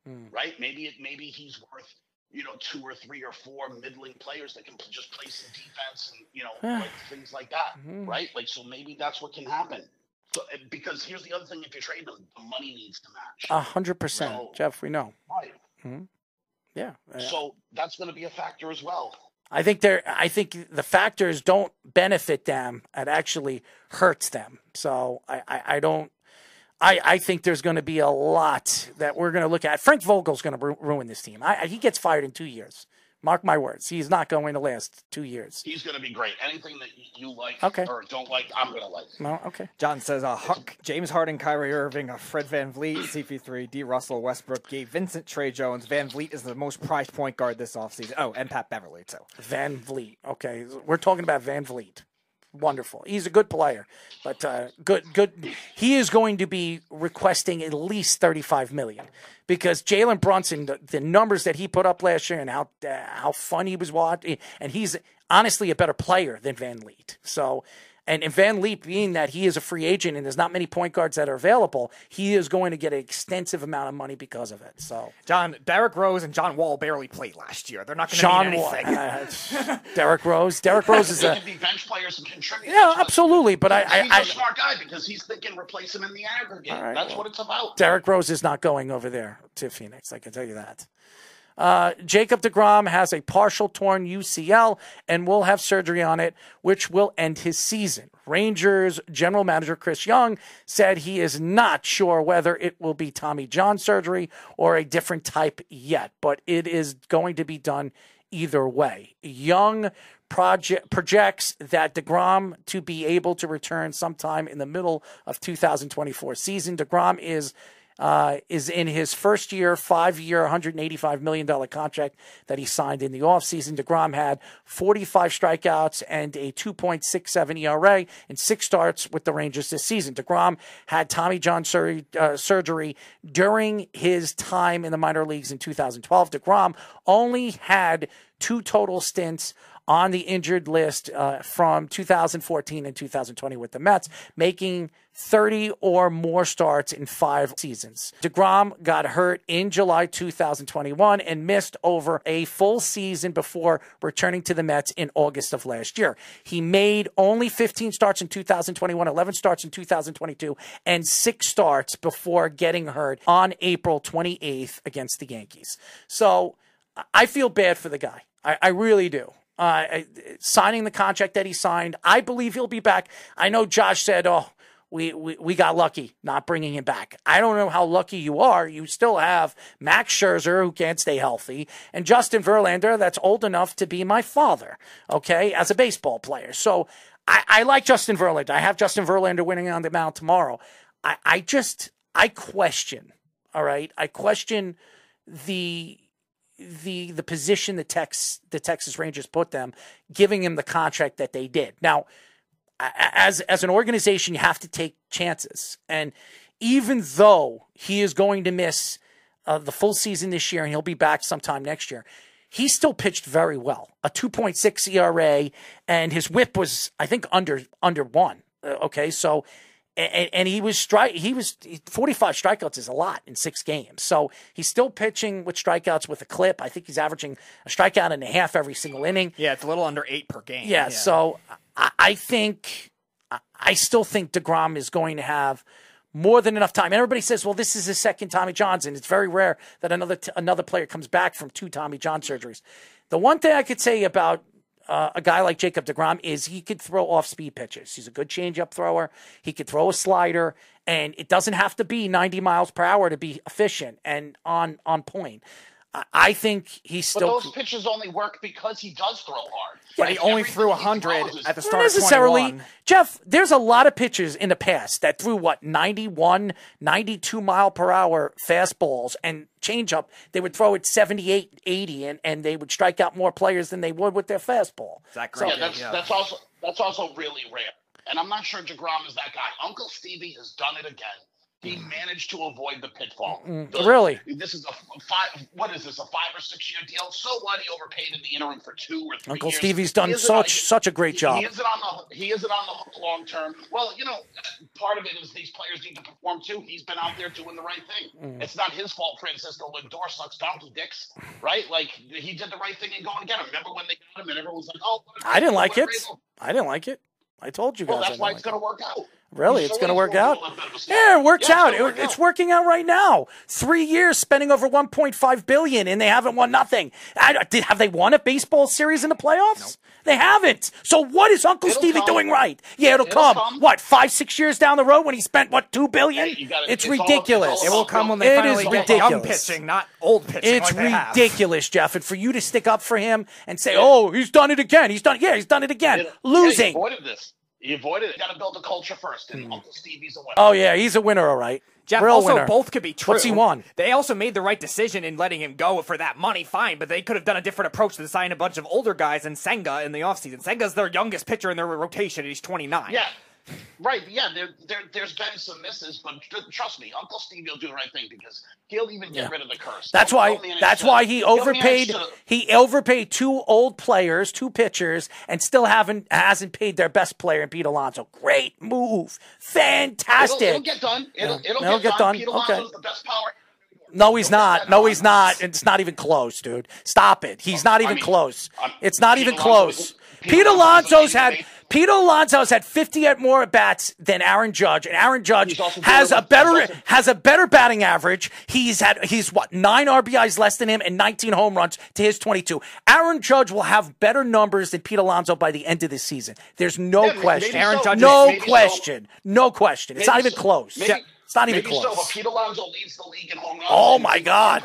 mm. right? Maybe it, maybe he's worth, you know, two or three or four middling players that can just play some defense and, you know, like, things like that, mm-hmm. right? Like, so maybe that's what can happen. So, because here's the other thing: if you trade them, the money needs to match. A hundred percent, Jeff. We know. Right. Mm-hmm. Yeah. So that's going to be a factor as well. I think they're. I think the factors don't benefit them; it actually hurts them. So I. I, I don't. I, I think there's going to be a lot that we're going to look at. Frank Vogel's going to ru- ruin this team. I, I, he gets fired in two years. Mark my words. He's not going to last two years. He's going to be great. Anything that you like okay. or don't like, I'm going to like. No, okay. John says, uh, Huck, James Harden, Kyrie Irving, uh, Fred VanVleet, C P three, D. Russell, Westbrook, Gabe Vincent, Trey Jones. VanVleet is the most prized point guard this offseason. Oh, and Pat Beverly, too. VanVleet. Okay. We're talking about VanVleet. Wonderful. He's a good player, but uh, good, good. He is going to be requesting at least thirty-five million dollars because Jalen Brunson, the, the numbers that he put up last year, and how uh, how fun he was watching, and he's honestly a better player than VanVleet. So, and, and VanVleet, being that he is a free agent and there's not many point guards that are available, he is going to get an extensive amount of money because of it. So, John, Derrick Rose and John Wall barely played last year. They're not going to do anything. Uh, Derrick Rose, Derrick Rose is a be bench players and contributors. Yeah, absolutely. But he's I, I, a smart guy because he's thinking replace him in the aggregate. Right, That's well, what it's about. Derrick Rose is not going over there to Phoenix. I can tell you that. Uh, Jacob deGrom has a partial torn U C L and will have surgery on it, which will end his season. Rangers general manager Chris Young said he is not sure whether it will be Tommy John surgery or a different type yet, but it is going to be done either way. Young project projects that deGrom to be able to return sometime in the middle of two thousand twenty-four season. deGrom is Uh, is in his first year, five-year, one hundred eighty-five million dollars contract that he signed in the offseason. DeGrom had forty-five strikeouts and a two point six seven E R A in six starts with the Rangers this season. DeGrom had Tommy John sur- uh, surgery during his time in the minor leagues in two thousand twelve. DeGrom only had two total stints on the injured list uh, from two thousand fourteen and two thousand twenty with the Mets, making thirty or more starts in five seasons. DeGrom got hurt in July two thousand twenty-one and missed over a full season before returning to the Mets in August of last year. He made only fifteen starts in two thousand twenty-one, eleven starts in two thousand twenty-two, and six starts before getting hurt on April twenty-eighth against the Yankees. So I feel bad for the guy. I, I really do. Uh, signing the contract that he signed, I believe he'll be back. I know Josh said, oh, we, we, we got lucky not bringing him back. I don't know how lucky you are. You still have Max Scherzer, who can't stay healthy, and Justin Verlander, that's old enough to be my father, okay, as a baseball player. So I, I like Justin Verlander. I have Justin Verlander winning on the mound tomorrow. I, I just, I question, all right, I question the... the the position the Tex the Texas Rangers put them, giving him the contract that they did. Now, as as an organization, you have to take chances. And even though he is going to miss uh, the full season this year and he'll be back sometime next year, he still pitched very well. A two point six E R A, and his whip was, I think, under under one. Uh, okay, so. And, and he was stri- He was forty-five strikeouts is a lot in six games. So he's still pitching with strikeouts with a clip. I think he's averaging a strikeout and a half every single inning. Yeah, it's a little under eight per game. Yeah. yeah. So I, I think I still think DeGrom is going to have more than enough time. And everybody says, "Well, this is his second Tommy John's, and it's very rare that another t- another player comes back from two Tommy John surgeries." The one thing I could say about Uh, a guy like Jacob deGrom is he could throw off-speed pitches. He's a good change-up thrower. He could throw a slider, and it doesn't have to be ninety miles per hour to be efficient and on, on point. I think he's still. But those pitches only work because he does throw hard. Yeah, he only threw one hundred at the start of twenty-one. Jeff, there's a lot of pitches in the past that threw, what, ninety-one, ninety-two mile per hour fastballs and changeup. They would throw it seventy-eight, eighty, and, and they would strike out more players than they would with their fastball. Exactly. So, yeah, that's, yeah. that's, also, that's also really rare. And I'm not sure DeGrom is that guy. Uncle Stevie has done it again. He managed to avoid the pitfall. The, really? This is a five. What is this? A five or six year deal? So what? He overpaid in the interim for two or three. Uncle years. Stevie's done such a, such a great he, job. He isn't on the he isn't on the hook long term. Well, you know, part of it is these players need to perform too. He's been out there doing the right thing. Mm. It's not his fault. Francisco Lindor sucks donkey dicks, right? Like he did the right thing in going to get him. Remember when they got him and everyone was like, "Oh, I didn't like it. Crazy. I didn't like it. I told you guys." Well, that's why it's going to work out. Really, it's going to work out. Yeah, it works out. It's working out right now. Three years spending over one point five billion dollars, and they haven't won nothing. I, did, have they won a baseball series in the playoffs? Nope. They haven't. So what is Uncle Stevie doing right? Yeah, it'll come. What, five, six years down the road when he spent what two billion dollars? It's ridiculous. It will come when they finally get young pitching, not old pitching. It's ridiculous, Jeff. And for you to stick up for him and say, "Oh, he's done it again. He's done. Yeah, he's done it again." Losing. He avoided it. You got to build a culture first, and mm. Uncle Stevie's a winner. Oh, yeah, he's a winner, all right. Jeff, Real also, winner. Both could be true. What's he won? They also made the right decision in letting him go for that money, fine, but they could have done a different approach to sign a bunch of older guys and Senga in the offseason. Senga's their youngest pitcher in their rotation, and he's twenty-nine. Yeah. Right, yeah, there, there, there's been some misses, but trust me, Uncle Stevie will do the right thing because he'll even get yeah. rid of the curse. That's he'll, why he'll That's to, why he overpaid to, He overpaid two old players, two pitchers, and still haven't hasn't paid their best player in Pete Alonso. Great move. Fantastic. It'll, it'll get done. It'll, yeah. it'll, it'll get, get done. done. Pete Alonso's okay. the best power. No, he's not. No, he's not. It's not even close, dude. Stop it. He's not even I mean, close. I'm, it's not Pete even Alonso, close. Pete Alonso's had... Pete Alonso's had fifty at more at bats than Aaron Judge, and Aaron Judge has a better has a better batting average. He's had he's what nine R B Is less than him and nineteen home runs to his twenty-two. Aaron Judge will have better numbers than Pete Alonso by the end of this season. There's no yeah, question. Aaron so. Judge, no maybe question, so. no question. It's maybe not even so. close. Maybe. It's not even Maybe close. So, but Pete Alonso leads the league in home runs. Oh, my God.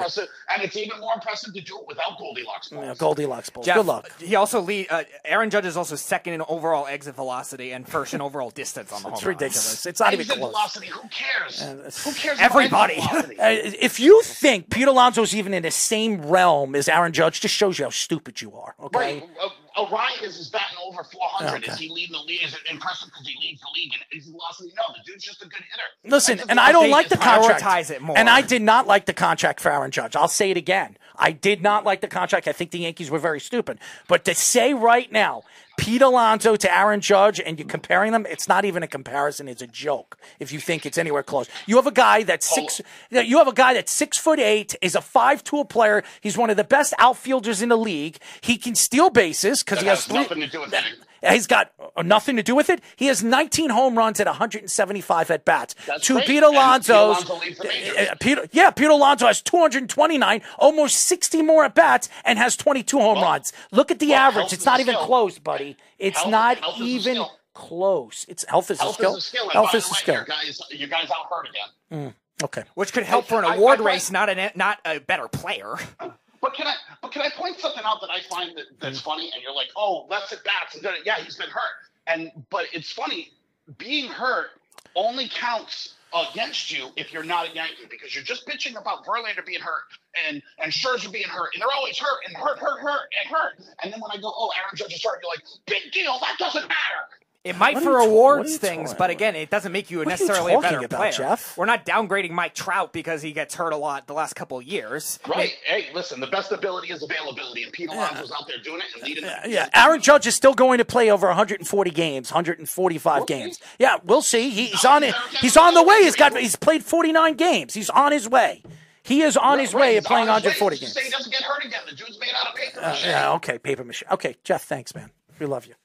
And it's even more impressive to do it without Goldilocks balls. Yeah, Goldilocks balls. Jeff, good luck. He also lead, uh, Aaron Judge is also second in overall exit velocity and first in overall distance on the home It's ridiculous. Runs. It's not exit even close. Velocity, who cares? Uh, who cares Everybody. About if you think Pete Alonso's even in the same realm as Aaron Judge, just shows you how stupid you are. Okay. Right. Uh, Orion is his batting over four hundred. Okay. Is he leading the league? Is it impressive because he leads the league? And is he lost? No, the dude's just a good hitter. Listen, and I don't like the contract. Prioritize it more. And I did not like the contract for Aaron Judge. I'll say it again. I did not like the contract. I think the Yankees were very stupid. But to say right now, Pete Alonso to Aaron Judge, and you're comparing them, it's not even a comparison. It's a joke if you think it's anywhere close. You have a guy that's six. You have a guy that's six foot eight, is a five-tool player. He's one of the best outfielders in the league. He can steal bases because he has, has nothing to do with that. He's got nothing to do with it. He has nineteen home runs at one hundred seventy-five at bats. That's to great. Pete Alonso's, Pete Alonso uh, Peter, yeah, Pete Alonso has two hundred twenty-nine, almost sixty more at bats, and has twenty-two home well, runs. Look at the well, average; it's not even skill. close, buddy. It's health, not health even close. It's health is health a skill. Is a skill. Health is a skill. Your guys, your guys out hurt again. Mm, okay, which could help for an award I, I, I, race, not an not a better player. But can I? But can I point something out that I find that, that's funny? And you're like, "Oh, less at bats." And yeah, he's been hurt. And but it's funny, being hurt only counts against you if you're not a Yankee, because you're just bitching about Verlander being hurt and and Scherzer being hurt, and they're always hurt and hurt, hurt, hurt, and hurt. And then when I go, "Oh, Aaron Judge is hurt," you're like, "Big deal. That doesn't matter." It might what for awards things, but again, it doesn't make you what necessarily you a better about, player. Jeff? We're not downgrading Mike Trout because he gets hurt a lot the last couple of years. Right. I mean, hey, listen, the best ability is availability, and Pete Alonso's yeah. out there doing it and leading yeah, the yeah. Aaron Judge is still going to play over one hundred forty games, one hundred forty-five okay. games. Yeah, we'll see. He's no, on it. He's on the way. He's got. He's played forty-nine games. He's on his way. He is on right, his way right, of playing on one hundred forty way. games. Just say he doesn't get hurt again. The dude's made out of paper mache. Uh, yeah, okay, paper mache. Okay, Jeff, thanks, man. We love you.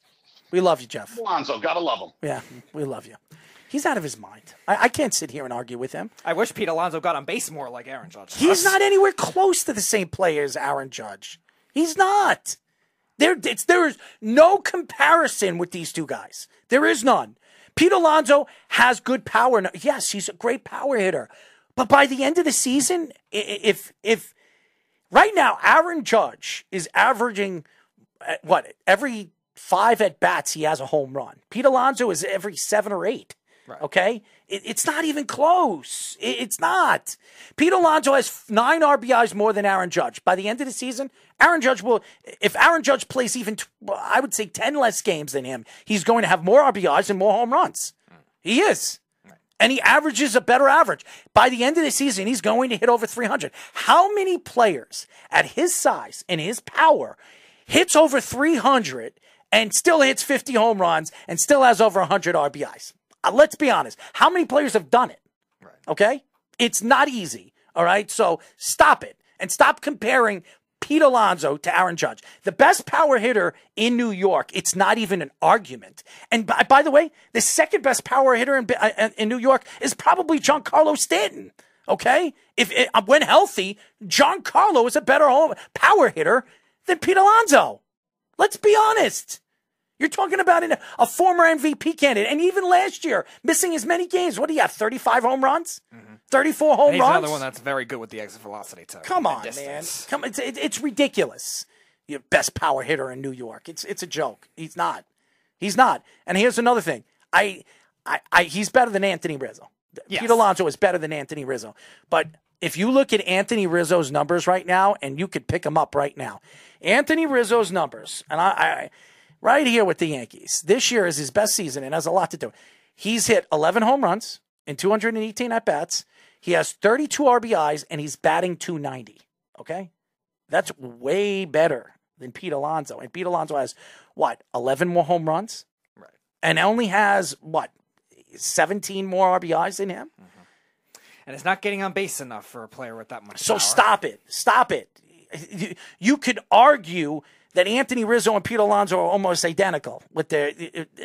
We love you, Jeff. Alonso, gotta love him. Yeah, we love you. He's out of his mind. I, I can't sit here and argue with him. I wish Pete Alonso got on base more like Aaron Judge. He's not anywhere close to the same player as Aaron Judge. He's not. There, it's, there is no comparison with these two guys. There is none. Pete Alonso has good power. Yes, he's a great power hitter. But by the end of the season, if if Right now, Aaron Judge is averaging, what, every five at-bats he has a home run. Pete Alonso is every seven or eight. Right. Okay? It, it's not even close. It, it's not. Pete Alonso has nine R B Is more than Aaron Judge. By the end of the season, Aaron Judge will, if Aaron Judge plays even, I would say, ten less games than him, he's going to have more R B Is and more home runs. Mm. He is. And he averages a better average. By the end of the season, he's going to hit over three hundred. How many players at his size and his power hits over three hundred and still hits fifty home runs and still has over one hundred R B Is? Uh, let's be honest. How many players have done it? Right. Okay? It's not easy. All right? So stop it. And stop comparing Pete Alonso to Aaron Judge. The best power hitter in New York. It's not even an argument. And by, by the way, the second best power hitter in, in New York is probably Giancarlo Stanton. Okay? If it, when healthy, Giancarlo is a better home, power hitter than Pete Alonso. Let's be honest. You're talking about an, a former M V P candidate. And even last year, missing as many games. What do you have, thirty-five home runs? Mm-hmm. thirty-four home and he's runs? He's another one that's very good with the exit velocity, too. Come on, man. Come, it's, it, it's ridiculous. Your best power hitter in New York. It's it's a joke. He's not. He's not. And here's another thing. I, I, I He's better than Anthony Rizzo. Yes. Pete Alonso is better than Anthony Rizzo. But if you look at Anthony Rizzo's numbers right now, and you could pick them up right now. Anthony Rizzo's numbers, and I... I right here with the Yankees. This year is his best season and has a lot to do with it. He's hit eleven home runs and two hundred eighteen at-bats. He has thirty-two R B Is, and he's batting two ninety. Okay? That's way better than Pete Alonso. And Pete Alonso has, what, eleven more home runs? Right. And only has, what, seventeen more R B Is than him? Mm-hmm. And it's not getting on base enough for a player with that much So power. Stop it. Stop it. You could argue that Anthony Rizzo and Pete Alonso are almost identical with their,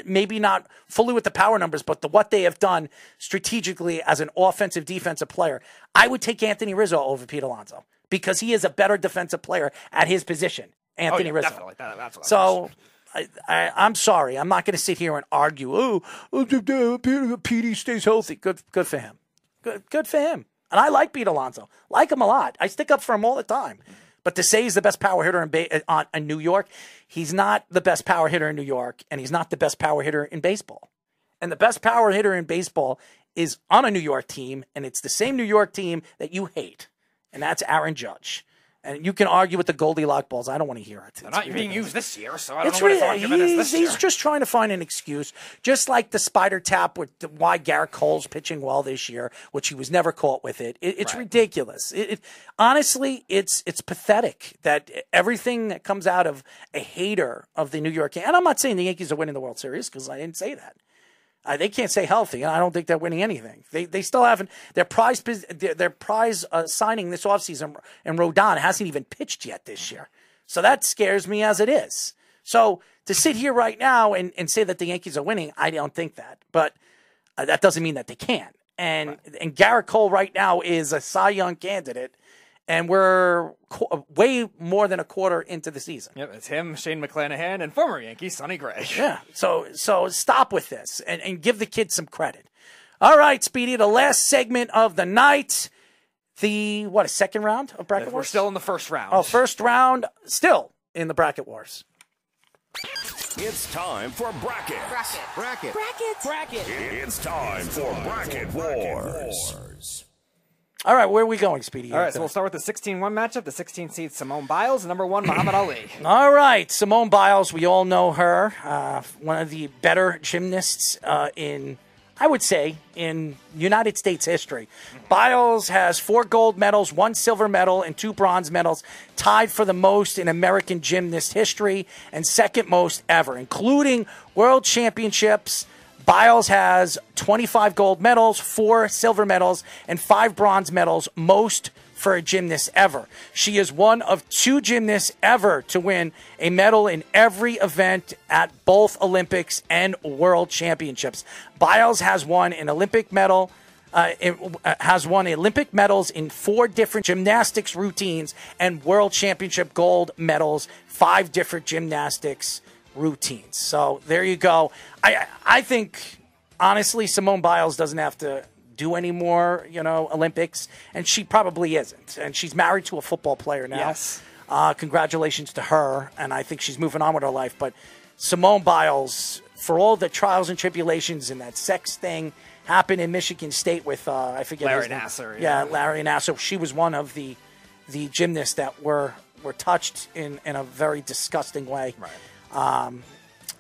maybe not fully with the power numbers, but the, what they have done strategically as an offensive defensive player. I would take Anthony Rizzo over Pete Alonso because he is a better defensive player at his position. Anthony oh, yeah, Rizzo. Definitely. That, that's what so I, I, I'm sorry. I'm not going to sit here and argue. Oh, P D stays healthy. Good, good for him. Good, good for him. And I like Pete Alonso. Like him a lot. I stick up for him all the time. But to say he's the best power hitter in, ba on, in New York, he's not the best power hitter in New York, and he's not the best power hitter in baseball. And the best power hitter in baseball is on a New York team, and it's the same New York team that you hate, and that's Aaron Judge. And you can argue with the Goldilocks balls. I don't want to hear it. They're not being used this year, so I don't know what his argument is this year. He's just trying to find an excuse, just like the spider tap with the, why Garrett Cole's pitching well this year, which he was never caught with it. it it's right. ridiculous. It, it, honestly, it's it's pathetic that everything that comes out of a hater of the New York Yankees, and I'm not saying the Yankees are winning the World Series because I didn't say that. Uh, they can't stay healthy, and I don't think they're winning anything. They they still haven't their prize their, their prize uh, signing this offseason, and Rodon hasn't even pitched yet this year. So that scares me as it is. So to sit here right now and, and say that the Yankees are winning, I don't think that. But uh, that doesn't mean that they can. And right. and Garrett Cole right now is a Cy Young candidate. And we're way more than a quarter into the season. Yep, it's him, Shane McClanahan, and former Yankee Sonny Gray. Yeah, so so stop with this and, and give the kid some credit. All right, Speedy, the last segment of the night. The, what, a second round of Bracket Wars? We're still in the first round. Oh, first round, still in the Bracket Wars. It's time for Bracket. Bracket. Bracket. Bracket. Bracket. It's time for Bracket Wars. All right, where are we going, Speedy? All right, so we'll start with the sixteen one matchup, the sixteen seed Simone Biles, number one, Muhammad Ali. All right, Simone Biles, we all know her, uh, one of the better gymnasts uh, in, I would say, in United States history. Biles has four gold medals, one silver medal, and two bronze medals, tied for the most in American gymnast history and second most ever, including world championships. Biles has twenty-five gold medals, four silver medals, and five bronze medals, most for a gymnast ever. She is one of two gymnasts ever to win a medal in every event at both Olympics and World Championships. Biles has won an Olympic medal, uh, it, uh, has won Olympic medals in four different gymnastics routines and World Championship gold medals, five different gymnastics routines. So there you go. I I think honestly Simone Biles doesn't have to do any more, you know, Olympics, and she probably isn't. And she's married to a football player now. Yes. Uh, congratulations to her, and I think she's moving on with her life. But Simone Biles, for all the trials and tribulations and that sex thing happened in Michigan State with, uh, I forget Larry his name. Nassar. Yeah, yeah, Larry Nassar. She was one of the the gymnasts that were, were touched in, in a very disgusting way. Right. Um,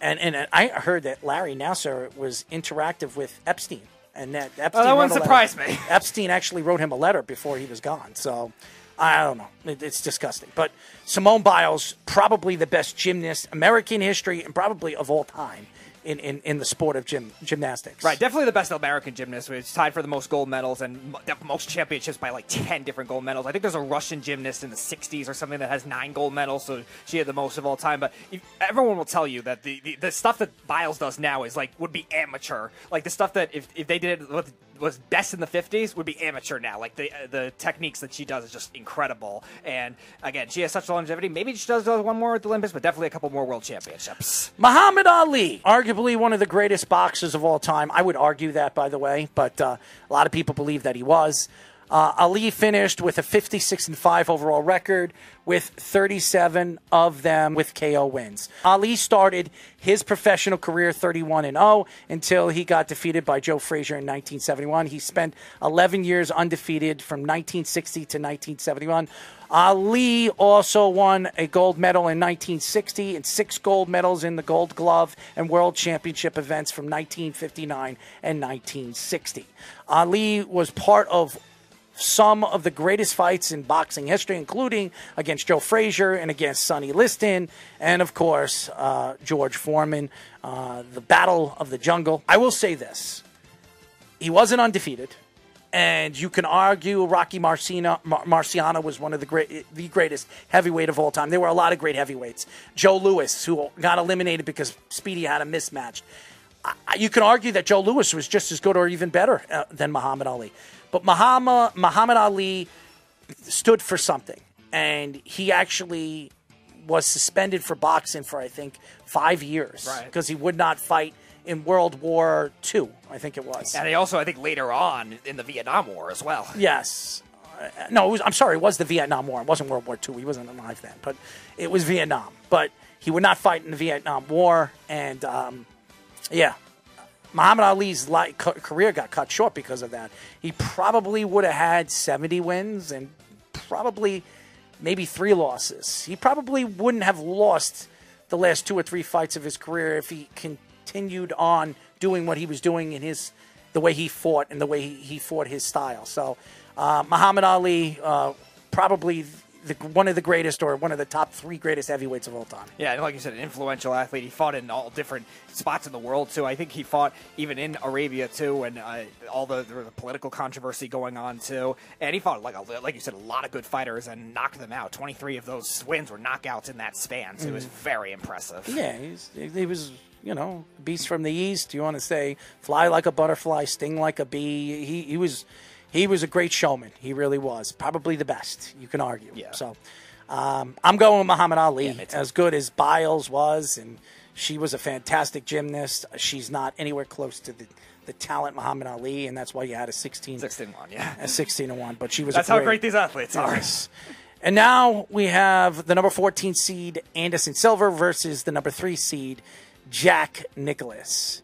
and, and I heard that Larry Nassar was interactive with Epstein. And that Epstein oh, that wouldn't surprise me. Epstein actually wrote him a letter before he was gone. So I don't know. It, it's disgusting. But Simone Biles, probably the best gymnast, American history, and probably of all time in, in, in the sport of gym, gymnastics. Right. Definitely the best American gymnast. It's tied for the most gold medals and most championships by like ten different gold medals. I think there's a Russian gymnast in the sixties or something that has nine gold medals, so she had the most of all time. But if, everyone will tell you that the, the, the stuff that Biles does now is like would be amateur. Like the stuff that if, if they did it with was best in the fifties would be amateur now. Like the uh, the techniques that she does is just incredible. And again, she has such longevity. Maybe she does one more at the Olympics, but definitely a couple more world championships. Muhammad Ali, arguably one of the greatest boxers of all time. I would argue that, by the way, but uh, a lot of people believe that he was. Uh, Ali finished with a fifty-six and five overall record with thirty-seven of them with K O wins. Ali started his professional career thirty-one and oh until he got defeated by Joe Frazier in nineteen seventy-one. He spent eleven years undefeated from nineteen sixty to nineteen seventy-one. Ali also won a gold medal in nineteen sixty and six gold medals in the Gold Glove and World Championship events from nineteen fifty-nine and nineteen sixty. Ali was part of some of the greatest fights in boxing history, including against Joe Frazier and against Sonny Liston and, of course, uh, George Foreman, uh, the Battle of the Jungle. I will say this. He wasn't undefeated, and you can argue Rocky Marciano, Mar Marciano was one of the, great, the greatest heavyweight of all time. There were a lot of great heavyweights. Joe Louis, who got eliminated because Speedy had a mismatch. I, you can argue that Joe Louis was just as good or even better uh, than Muhammad Ali. But Muhammad, Muhammad Ali stood for something, and he actually was suspended for boxing for, I think, five years because right. he would not fight in World War Two, I think it was. And he also, I think, later on in the Vietnam War as well. Yes. Uh, no, it was, I'm sorry, it was the Vietnam War. It wasn't World War Two. He wasn't alive then, but it was Vietnam. But he would not fight in the Vietnam War, and, um, yeah. Muhammad Ali's life, career got cut short because of that. He probably would have had seventy wins and probably maybe three losses. He probably wouldn't have lost the last two or three fights of his career if he continued on doing what he was doing in his the way he fought and the way he, he fought his style. So uh, Muhammad Ali uh, probably... The, one of the greatest or one of the top three greatest heavyweights of all time. Yeah, and like you said, an influential athlete. He fought in all different spots in the world, too. I think he fought even in Arabia, too, and uh, all the, the political controversy going on, too. And he fought, like a, like you said, a lot of good fighters and knocked them out. twenty-three of those wins were knockouts in that span, so mm. it was very impressive. Yeah, he was, you know, beast from the East. You want to say fly like a butterfly, sting like a bee. He, he was... He was a great showman. He really was. Probably the best, you can argue. Yeah. So um, I'm going with Muhammad Ali, yeah, as good as Biles was, and she was a fantastic gymnast. She's not anywhere close to the, the talent Muhammad Ali, and that's why you had a sixteen to one. Yeah. A sixteen to one, but she was That's a great, how great these athletes are. Yes. And now we have the number fourteen seed Anderson Silva versus the number three seed Jack Nicklaus.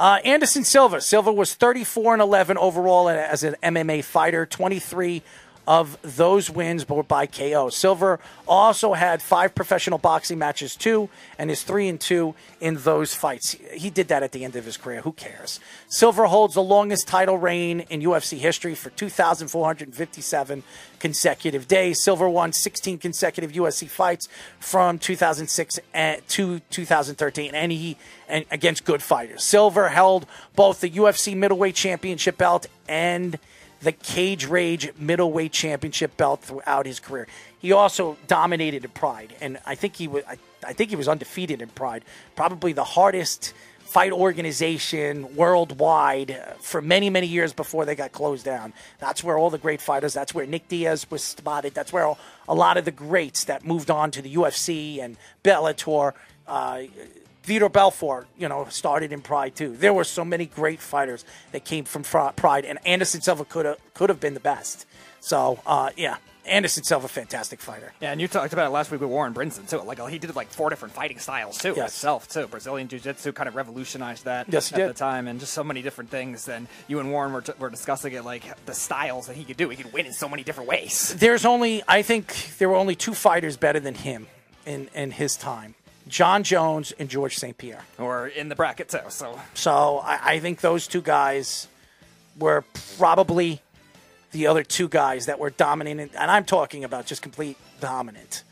Uh, Anderson Silva. Silva was thirty-four and eleven overall as an M M A fighter. twenty-three of those wins were by K O. Silva also had five professional boxing matches too, and is three and two in those fights. He did that at the end of his career. Who cares? Silva holds the longest title reign in U F C history for two thousand four hundred fifty-seven consecutive days. Silva won sixteen consecutive U F C fights from two thousand six to two thousand thirteen, and he. And against good fighters. Silva held both the U F C middleweight championship belt and the Cage Rage middleweight championship belt throughout his career. He also dominated in Pride, and I think he was I, I think he was undefeated in Pride, probably the hardest fight organization worldwide for many, many years before they got closed down. That's where all the great fighters, that's where Nick Diaz was spotted, that's where a lot of the greats that moved on to the U F C and Bellator uh Vitor Belfort, you know, started in Pride, too. There were so many great fighters that came from Pride, and Anderson Silva could have could have been the best. So, uh, yeah. Anderson Silva, fantastic fighter. Yeah, and you talked about it last week with Warren Brinson, too. Like, he did, like, four different fighting styles, too, yes. itself, too. Brazilian Jiu-Jitsu kind of revolutionized that yes, at did. the time, and just so many different things. And you and Warren were, t were discussing it, like, the styles that he could do. He could win in so many different ways. There's only, I think, there were only two fighters better than him in, in his time. John Jones and George Saint Pierre. Or in the bracket, too. So, so I, I think those two guys were probably the other two guys that were dominant, and I'm talking about just complete dominant.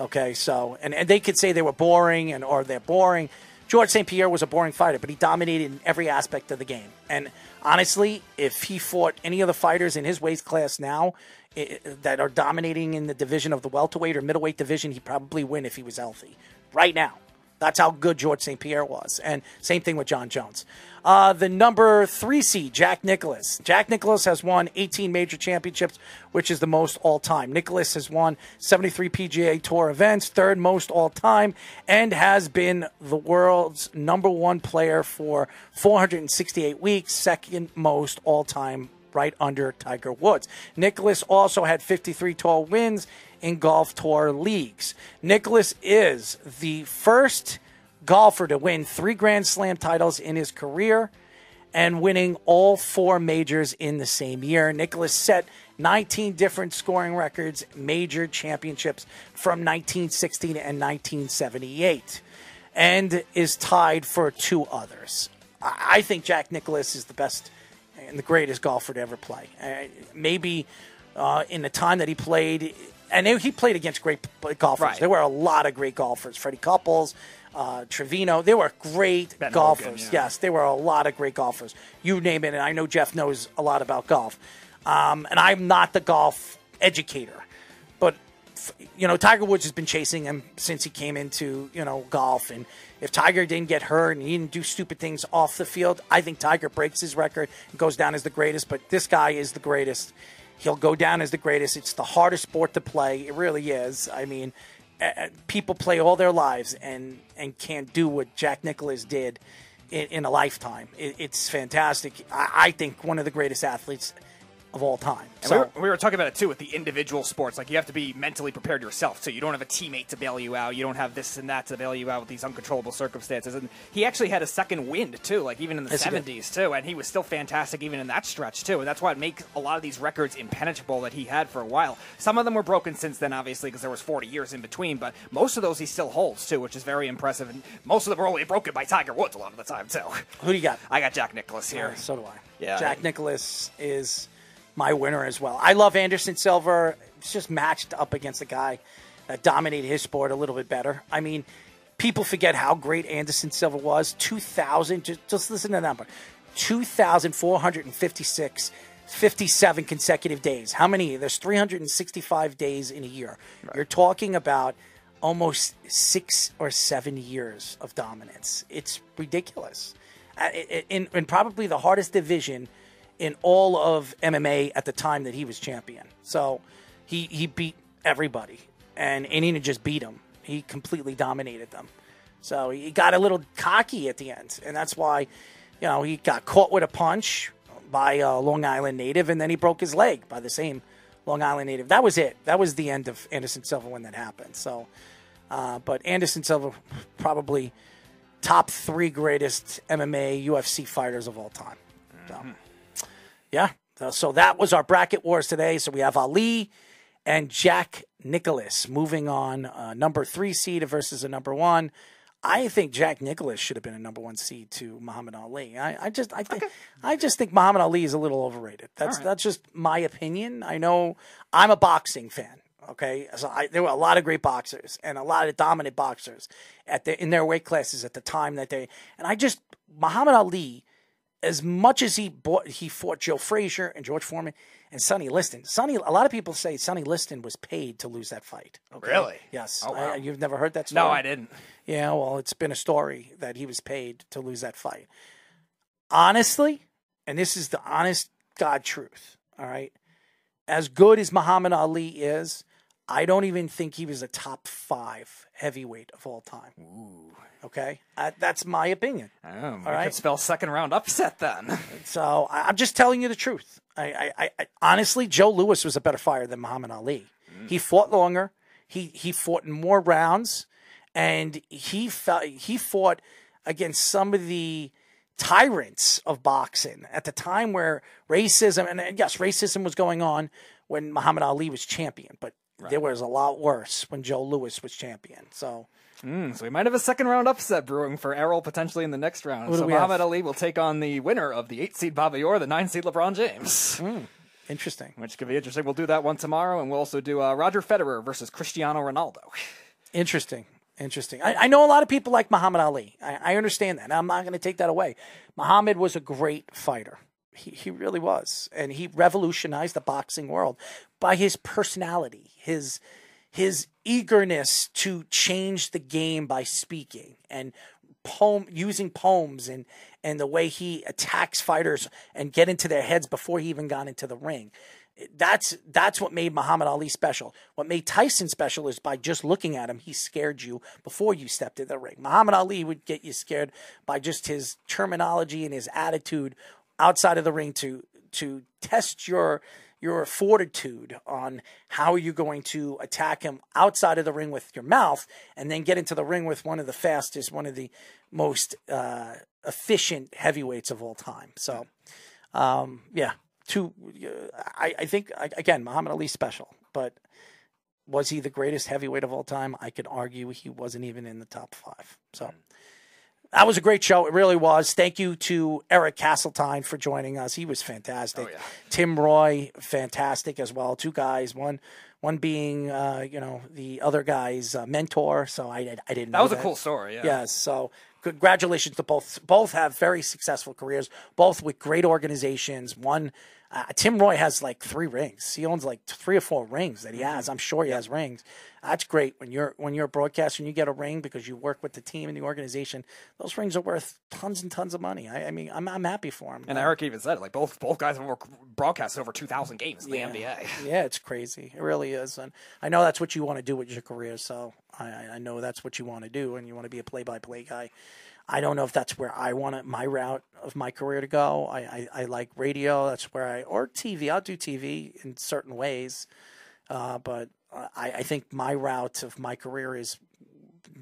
Okay, so, and, and they could say they were boring and or they're boring. George Saint Pierre was a boring fighter, but he dominated in every aspect of the game. And honestly, if he fought any of the fighters in his weight class now it, that are dominating in the division of the welterweight or middleweight division, he'd probably win if he was healthy right now. That's how good George Saint Pierre was. And same thing with John Jones. Uh, the number three seed, Jack Nicklaus. Jack Nicklaus has won eighteen major championships, which is the most all-time. Nicklaus has won seventy-three P G A Tour events, third most all-time, and has been the world's number one player for four hundred sixty-eight weeks, second most all-time, right under Tiger Woods. Nicklaus also had fifty-three total wins in golf tour leagues. Nicklaus is the first golfer to win three Grand Slam titles in his career and winning all four majors in the same year. Nicklaus set nineteen different scoring records, major championships from nineteen sixteen and nineteen seventy-eight, and is tied for two others. I think Jack Nicklaus is the best and the greatest golfer to ever play. Uh, maybe uh, in the time that he played, and he played against great golfers. Right. There were a lot of great golfers. Freddie Couples, uh, Trevino. There were great Ben golfers. Hogan, yeah. Yes, there were a lot of great golfers. You name it, and I know Jeff knows a lot about golf. Um, and I'm not the golf educator. But, you know, Tiger Woods has been chasing him since he came into, you know, golf. And if Tiger didn't get hurt and he didn't do stupid things off the field, I think Tiger breaks his record and goes down as the greatest. But this guy is the greatest. He'll go down as the greatest. It's the hardest sport to play. It really is. I mean, uh, people play all their lives and, and can't do what Jack Nicklaus did in, in a lifetime. It, it's fantastic. I, I think one of the greatest athletes of all time. And so, we, were, we were talking about it, too, with the individual sports. Like, you have to be mentally prepared yourself, so you don't have a teammate to bail you out. You don't have this and that to bail you out with these uncontrollable circumstances. And he actually had a second wind, too, like even in the seventies, too. And he was still fantastic even in that stretch, too. And that's why it makes a lot of these records impenetrable that he had for a while. Some of them were broken since then, obviously, because there was forty years in between. But most of those he still holds, too, which is very impressive. And most of them were only broken by Tiger Woods a lot of the time, too. Who do you got? I got Jack Nicklaus here. Yeah, so do I. Yeah. Jack Nicklaus is my winner as well. I love Anderson Silva. It's just matched up against a guy that dominated his sport a little bit better. I mean, people forget how great Anderson Silva was. two thousand, just, just listen to that number, two thousand four hundred fifty-six, fifty-seven consecutive days. How many? There's three hundred sixty-five days in a year. Right. You're talking about almost six or seven years of dominance. It's ridiculous. In, in probably the hardest division in all of M M A at the time that he was champion. So he, he beat everybody, and, and he didn't just beat them. He completely dominated them. So he got a little cocky at the end, and that's why, you know, he got caught with a punch by a Long Island native, and then he broke his leg by the same Long Island native. That was it. That was the end of Anderson Silva when that happened. So, uh, but Anderson Silva probably top three greatest M M A U F C fighters of all time. So. Mm-hmm. Yeah, so that was our bracket wars today. So we have Ali and Jack Nicklaus moving on. Uh, number three seed versus a number one. I think Jack Nicklaus should have been a number one seed to Muhammad Ali. I, I just, I think, okay. I just think Muhammad Ali is a little overrated. That's right. That's just my opinion. I know I'm a boxing fan. Okay, so I, there were a lot of great boxers and a lot of dominant boxers at the in their weight classes at the time that they. And I just Muhammad Ali. As much as he bought, he fought Joe Frazier and George Foreman and Sonny Liston. Sonny, a lot of people say Sonny Liston was paid to lose that fight. Okay? Really? Yes. Oh, wow. I, you've never heard that story? No, I didn't. Yeah, well, it's been a story that he was paid to lose that fight. Honestly, and this is the honest God truth, all right, as good as Muhammad Ali is, I don't even think he was a top five heavyweight of all time. Ooh. Okay, uh, that's my opinion. Oh, all right? I could spell second round upset then. So I'm just telling you the truth. I, I, I honestly, Joe Louis was a better fighter than Muhammad Ali. Mm. He fought longer. He he fought in more rounds, and he fought, he fought against some of the tyrants of boxing at the time where racism and yes, racism was going on when Muhammad Ali was champion, but right. there was a lot worse when Joe Louis was champion. So. Mm, so we might have a second round upset brewing for Errol potentially in the next round. So Muhammad have? Ali will take on the winner of the eight seed Bobby Orr, the nine seed LeBron James. Mm, interesting. Which could be interesting. We'll do that one tomorrow, and we'll also do uh, Roger Federer versus Cristiano Ronaldo. Interesting. Interesting. I, I know a lot of people like Muhammad Ali. I, I understand that. I'm not going to take that away. Muhammad was a great fighter. He, he really was. And he revolutionized the boxing world by his personality, his His eagerness to change the game by speaking and poem, using poems and, and the way he attacks fighters and get into their heads before he even got into the ring. That's, that's what made Muhammad Ali special. What made Tyson special is by just looking at him, he scared you before you stepped in the ring. Muhammad Ali would get you scared by just his terminology and his attitude outside of the ring to, to test your... your fortitude on how you're going to attack him outside of the ring with your mouth and then get into the ring with one of the fastest, one of the most uh, efficient heavyweights of all time. So, um, yeah, two, uh, I, I think, again, Muhammad Ali's special, but was he the greatest heavyweight of all time? I could argue he wasn't even in the top five. So that was a great show. It really was. Thank you to Eric Castletine for joining us. He was fantastic. Oh, yeah. Tim Roy, fantastic as well. Two guys, one one being, uh, you know, the other guy's uh, mentor. So I, I didn't know that. Was that. A cool story, yeah. Yes, so congratulations to both. Both have very successful careers, both with great organizations. One, uh, Tim Roy has like three rings. He owns like three or four rings that he has. I'm sure he has rings. That's great when you're when you're a broadcaster and you get a ring because you work with the team and the organization. Those rings are worth tons and tons of money. I, I mean, I'm I'm happy for him. And man. Eric even said it. Like both both guys have broadcast over two thousand games in yeah. the N B A. Yeah, it's crazy. It really is. And I know that's what you want to do with your career. So I, I know that's what you want to do, and you want to be a play-by-play guy. I don't know if that's where I want my route of my career to go. I, I, I like radio. That's where I or T V. I'll do T V in certain ways, uh, but I, I think my route of my career is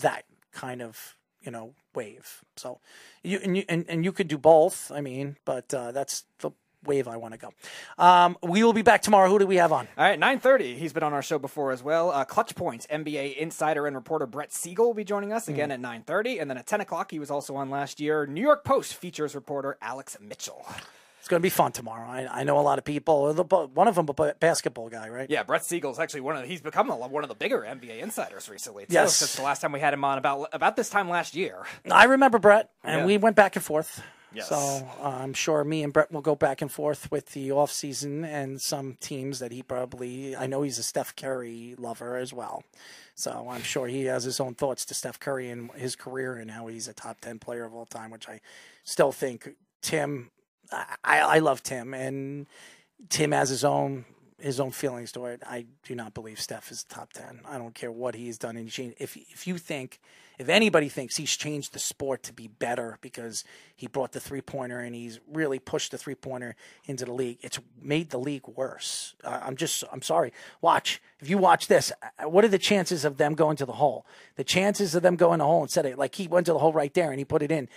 that kind of you know wave. So you and you and, and you could do both. I mean, but uh, that's the wave I want to go. Um, we will be back tomorrow. Who do we have on? All right, nine thirty. He's been on our show before as well. Uh, Clutch Points, N B A insider and reporter Brett Siegel will be joining us again mm. at nine thirty. And then at ten o'clock, he was also on last year. New York Post features reporter Alex Mitchell. It's going to be fun tomorrow. I, I know a lot of people. One of them, a basketball guy, right? Yeah, Brett Siegel's actually one of the, he's become a, one of the bigger N B A insiders recently. It's yes, since the last time we had him on about about this time last year. I remember Brett, and yeah. we went back and forth. Yes. So uh, I'm sure me and Brett will go back and forth with the offseason and some teams that he probably – I know he's a Steph Curry lover as well. So I'm sure he has his own thoughts to Steph Curry and his career and how he's a top ten player of all time, which I still think Tim – I I love Tim, and Tim has his own – his own feelings to it. I do not believe Steph is top ten. I don't care what he's done. And if if you think, if anybody thinks he's changed the sport to be better because he brought the three-pointer and he's really pushed the three-pointer into the league, it's made the league worse. Uh, I'm just, I'm sorry. Watch. If you watch this, what are the chances of them going to the hole? The chances of them going to the hole instead of, like he went to the hole right there and he put it in.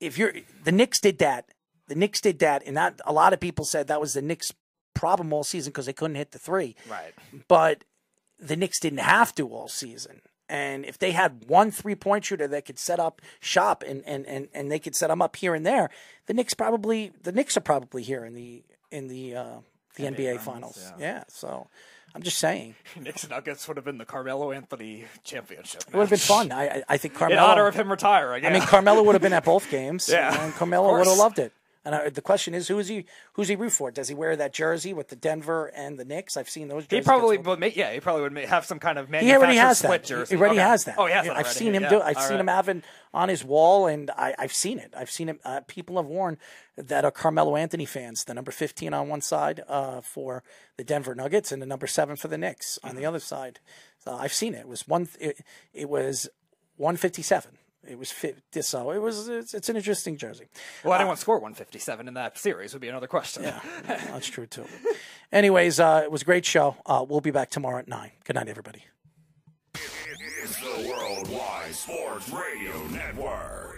If you're, the Knicks did that. The Knicks did that. And that, a lot of people said that was the Knicks' problem all season because they couldn't hit the three. Right. But the Knicks didn't have to all season. And if they had one three-point shooter that could set up shop and, and, and, and they could set them up here and there, the Knicks probably the Knicks are probably here in the in the uh, the N B A, N B A finals. finals. Yeah. yeah. So I'm just saying. Knicks Nuggets would have been the Carmelo Anthony championship match. It would have been fun. I I, I think Carmelo, in honor of him retiring. Yeah. I mean, Carmelo would have been at both games. Yeah. And Carmelo would have loved it. And the question is, who is he? Who's he root for? Does he wear that jersey with the Denver and the Knicks? I've seen those jerseys. He probably would make, yeah, he probably would make, have some kind of manufacturer split jersey. He already has that. Oh, yeah, I've seen him do. I've seen him have it on his wall, and I, I've seen it. I've seen it. Uh, people have worn that are Carmelo Anthony fans. The number fifteen on one side uh, for the Denver Nuggets, and the number seven for the Knicks on the other side. So I've seen it. It was one. It, it was one fifty-seven. It was fifty, so it was. It's, it's an interesting jersey. Well, I didn't uh, want to score one fifty-seven in that series would be another question. Yeah, that's true too. Anyways, uh, it was a great show. Uh, we'll be back tomorrow at nine. Good night, everybody. It is the Worldwide Sports Radio Network.